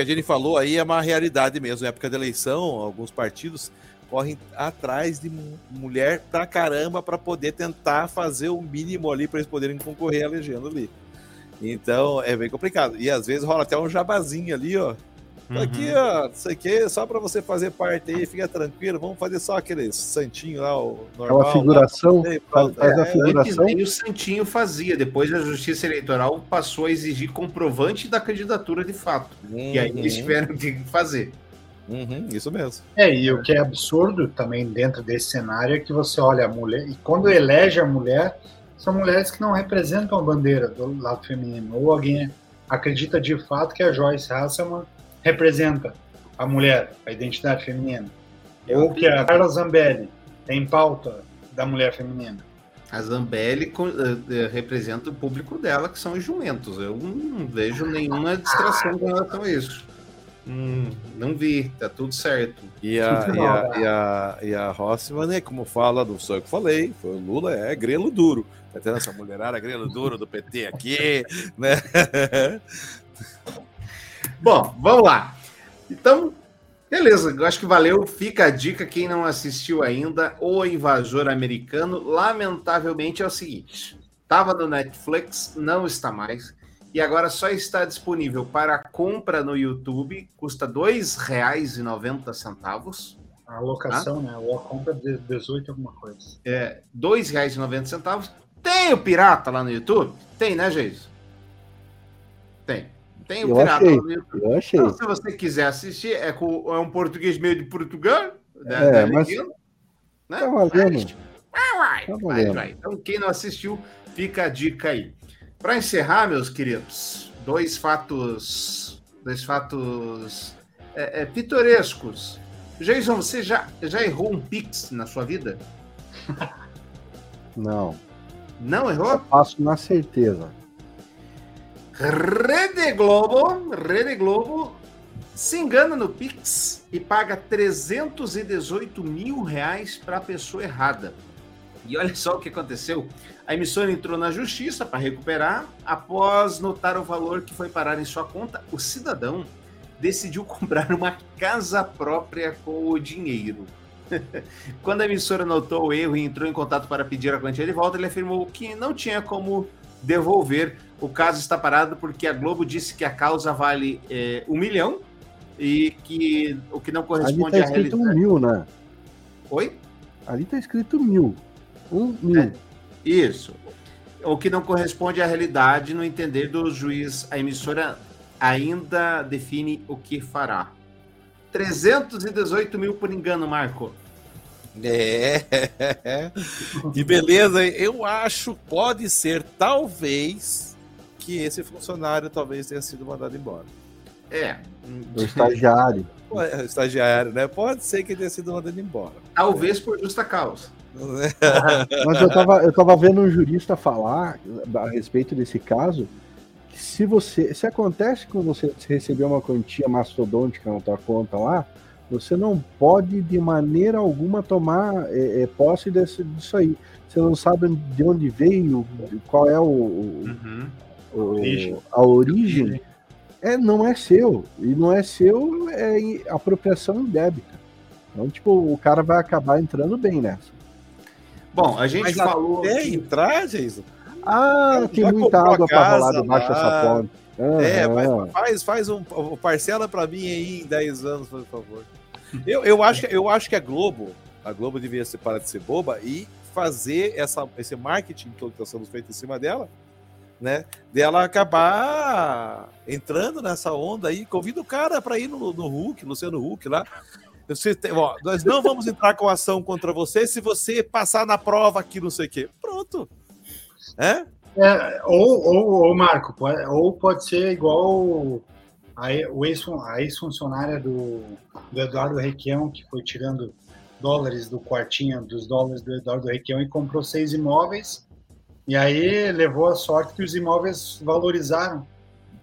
a Jenny falou aí é uma realidade mesmo. Na época da eleição, alguns partidos correm atrás de mulher pra caramba para poder tentar fazer o mínimo ali para eles poderem concorrer à legenda ali. Então é bem complicado. E às vezes rola até um jabazinho ali, ó. Aqui, ó, isso aqui, só pra você fazer parte aí, fica tranquilo, vamos fazer só aquele santinho lá, o normal. Aquela figuração, faz a figuração. Antes, o santinho fazia, depois a Justiça Eleitoral passou a exigir comprovante da candidatura de fato, e aí eles tiveram que fazer. Isso mesmo. E o que é absurdo também dentro desse cenário é que você olha a mulher, e quando elege a mulher, são mulheres que não representam a bandeira do lado feminino, ou alguém acredita de fato que a Joyce Hasselmann representa a mulher, a identidade feminina. Ou que a Carla Zambelli tem pauta da mulher feminina. A Zambelli representa o público dela, que são os jumentos. Eu não vejo nenhuma distração com relação a isso. Não vi, tá tudo certo. E a Rossmann, né, como fala, não sou eu que falei, foi o Lula, é grelo duro. Tá tendo essa mulherada grelo duro do PT aqui, né? Bom, vamos lá. Então, beleza, eu acho que valeu. Fica a dica, quem não assistiu ainda, O Invasor Americano, lamentavelmente é o seguinte, estava no Netflix, não está mais, e agora só está disponível para compra no YouTube, custa R$ 2,90. A locação, né? Ou a compra de 18 alguma coisa. É, R$ 2,90. Tem o pirata lá no YouTube? Tem, né, Geiso? Tem. Tem o pirata no YouTube. Eu achei. Então, se você quiser assistir, é um português meio de Portugal. Mas... Né? Tá valendo. Vai. Então, quem não assistiu, fica a dica aí. Para encerrar, meus queridos, dois fatos pitorescos. Jason, você já errou um pix na sua vida? Não. Não errou? Eu passo na certeza. Rede Globo se engana no Pix e paga R$318 mil para a pessoa errada. E olha só o que aconteceu. A emissora entrou na justiça para recuperar. Após notar o valor que foi parar em sua conta, o cidadão decidiu comprar uma casa própria com o dinheiro. Quando a emissora notou o erro e entrou em contato para pedir a quantia de volta, ele afirmou que não tinha como devolver. O caso está parado porque a Globo disse que a causa vale R$1 milhão e que o que não corresponde à realidade. Ali está escrito 1.000, né? Oi? Ali está escrito 1.000. 1.000. Isso. O que não corresponde à realidade, no entender do juiz, a emissora ainda define o que fará. 318 mil por engano, Marco. Que beleza, hein? Eu acho, pode ser, talvez, que esse funcionário talvez tenha sido mandado embora. O estagiário. O estagiário, né? Pode ser que tenha sido mandado embora. Talvez por justa causa. Mas eu tava vendo um jurista falar a respeito desse caso, que se acontece com você receber uma quantia mastodôntica na tua conta lá, você não pode, de maneira alguma, tomar posse disso aí. Você não sabe de onde veio, qual é a origem. Não é seu. E não é seu, é apropriação indébita. Então, o cara vai acabar entrando bem nessa. Bom, a gente falou... Até entrar, Jason, Ah, tem muita água para rolar debaixo dessa ponte. Faz um parcela para mim aí em 10 anos, por favor. Eu acho que a Globo devia se parar de ser boba e fazer esse marketing todo que está sendo feito em cima dela, né? Dela acabar entrando nessa onda aí. Convida o cara para ir no Hulk, Luciano Hulk lá. Nós não vamos entrar com ação contra você se você passar na prova aqui, não sei o quê. Pronto. Ou Marco, pode ser igual a ex-funcionária do Eduardo Requião, que foi tirando dólares do quartinho dos dólares do Eduardo Requião e comprou 6 imóveis, e aí levou a sorte que os imóveis valorizaram.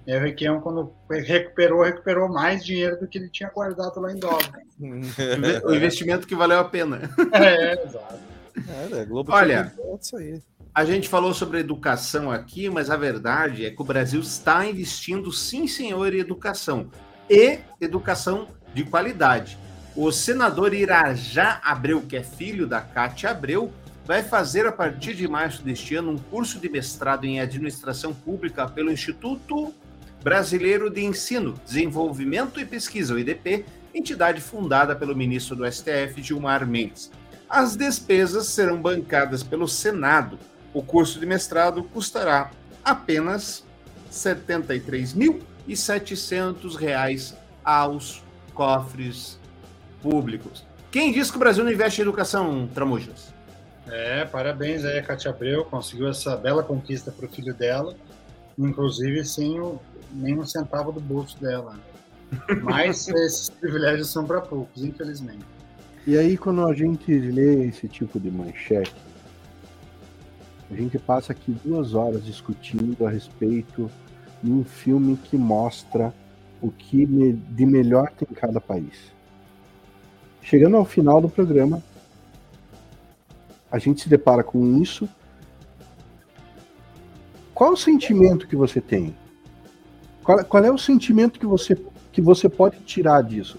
E o Requião, quando recuperou mais dinheiro do que ele tinha guardado lá em dólar. O investimento que valeu a pena. Exato. Olha, isso aí. A gente falou sobre educação aqui, mas a verdade é que o Brasil está investindo, sim, senhor, em educação. E educação de qualidade. O senador Irajá Abreu, que é filho da Cátia Abreu, vai fazer, a partir de março deste ano, um curso de mestrado em administração pública pelo Instituto Brasileiro de Ensino, Desenvolvimento e Pesquisa, o IDP, entidade fundada pelo ministro do STF, Gilmar Mendes. As despesas serão bancadas pelo Senado. O curso de mestrado custará apenas R$ 73.700 aos cofres públicos. Quem diz que o Brasil não investe em educação, Tramujas? Parabéns aí a Cátia Abreu, conseguiu essa bela conquista para o filho dela, inclusive sem nem um centavo do bolso dela. Mas esses privilégios são para poucos, infelizmente. E aí, quando a gente lê esse tipo de manchete, a gente passa aqui 2 horas discutindo a respeito de um filme que mostra o que de melhor tem cada país. Chegando ao final do programa, a gente se depara com isso. Qual o sentimento que você tem? Qual é o sentimento que você pode tirar disso?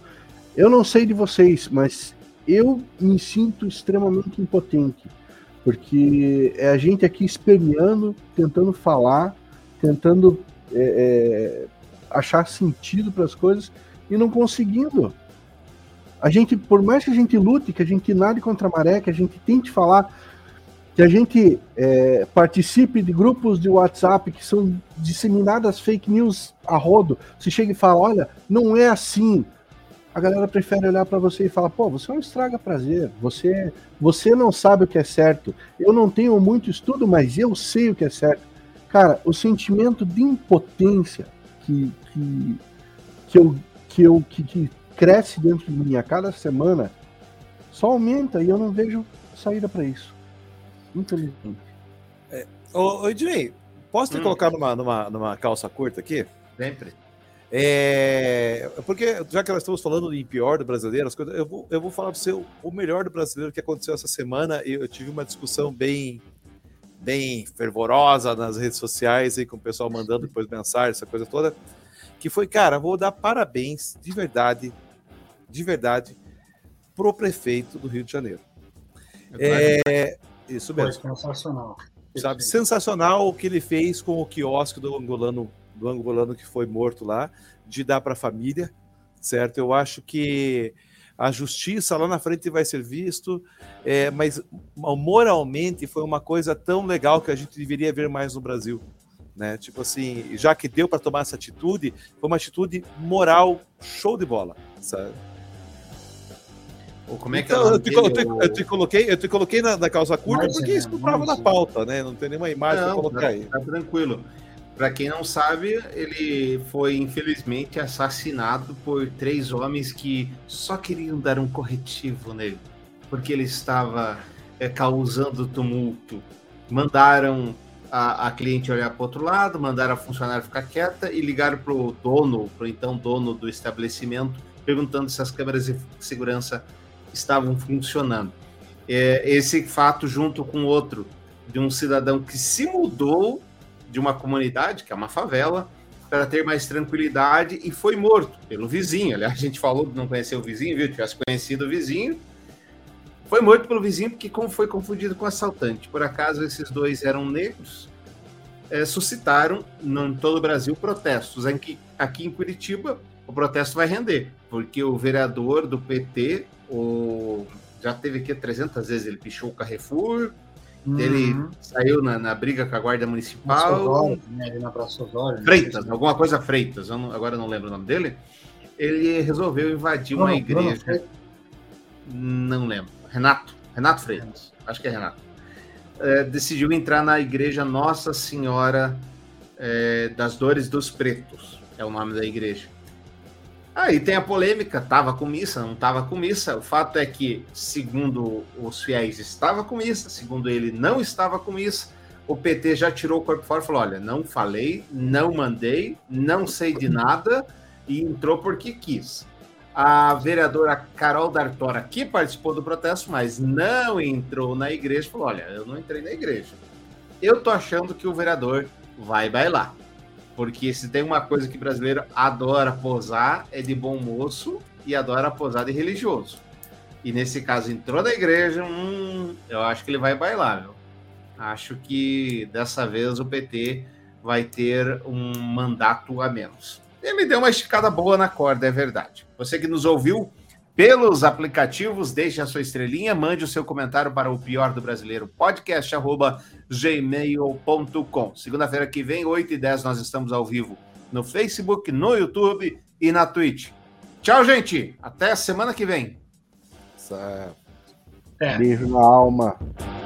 Eu não sei de vocês, mas eu me sinto extremamente impotente. Porque é a gente aqui esperneando, tentando falar, tentando achar sentido para as coisas e não conseguindo. A gente, por mais que a gente lute, que a gente nade contra a maré, que a gente tente falar, que a gente participe de grupos de WhatsApp que são disseminadas fake news a rodo, se chega e fala, olha, não é assim. A galera prefere olhar para você e falar, pô, você é um estraga prazer, você não sabe o que é certo, eu não tenho muito estudo, mas eu sei o que é certo. Cara, o sentimento de impotência que cresce dentro de mim a cada semana só aumenta e eu não vejo saída para isso. Infelizmente. Ô, Ednei, posso te colocar numa calça curta aqui? Sempre. Porque já que nós estamos falando do pior do brasileiro, as coisas, eu vou falar para você o melhor do brasileiro que aconteceu essa semana. Eu tive uma discussão bem fervorosa nas redes sociais aí, com o pessoal mandando depois mensagem, essa coisa toda, que foi, cara, vou dar parabéns de verdade pro prefeito do Rio de Janeiro. Isso mesmo. Foi sensacional. Sabe, sensacional o que ele fez com o quiosque do angolano que foi morto lá, de dar para a família, certo? Eu acho que a justiça lá na frente vai ser visto, mas moralmente foi uma coisa tão legal que a gente deveria ver mais no Brasil, né? Tipo assim, já que deu para tomar essa atitude, foi uma atitude moral, show de bola, sabe? Ou como é que então, eu te coloquei na calça curta, mas, porque isso não estava na pauta, né? Não tem nenhuma imagem para colocar aí. Tá tranquilo. Para quem não sabe, ele foi, infelizmente, assassinado por 3 homens que só queriam dar um corretivo nele, porque ele estava causando tumulto. Mandaram a cliente olhar para o outro lado, mandaram a funcionária ficar quieta e ligaram para o dono, para o então dono do estabelecimento, perguntando se as câmeras de segurança estavam funcionando. Esse fato, junto com outro, de um cidadão que se mudou de uma comunidade, que é uma favela, para ter mais tranquilidade, e foi morto pelo vizinho. Aliás, a gente falou de não conhecer o vizinho, viu? Tivesse conhecido o vizinho. Foi morto pelo vizinho porque foi confundido com o assaltante. Por acaso, esses 2 eram negros, suscitaram, em todo o Brasil, protestos. Aqui em Curitiba, o protesto vai render, porque o vereador do PT, já teve aqui 300 vezes, ele pichou o Carrefour, ele saiu na briga com a Guarda Municipal. Osório, né? Freitas, alguma coisa Freitas, agora não lembro o nome dele. Ele resolveu invadir uma igreja. Não lembro. Renato Freitas, acho que é Renato. Decidiu entrar na igreja Nossa Senhora das Dores dos Pretos, é o nome da igreja. Aí tem a polêmica, estava com missa, não estava com missa. O fato é que, segundo os fiéis, estava com missa, segundo ele, não estava com missa. O PT já tirou o corpo fora e falou, olha, não falei, não mandei, não sei de nada, e entrou porque quis. A vereadora Carol D'Artora, que participou do protesto, mas não entrou na igreja, falou, olha, eu não entrei na igreja. Eu tô achando que o vereador vai bailar. Porque se tem uma coisa que brasileiro adora posar, é de bom moço e adora posar de religioso. E nesse caso, entrou na igreja, eu acho que ele vai bailar, viu? Acho que dessa vez o PT vai ter um mandato a menos. E me deu uma esticada boa na corda, é verdade. Você que nos ouviu pelos aplicativos, deixe a sua estrelinha, mande o seu comentário para o Pior do Brasileiro podcast, @gmail.com. Segunda-feira que vem, 8h10, nós estamos ao vivo no Facebook, no YouTube e na Twitch. Tchau, gente! Até semana que vem. Beijo na alma.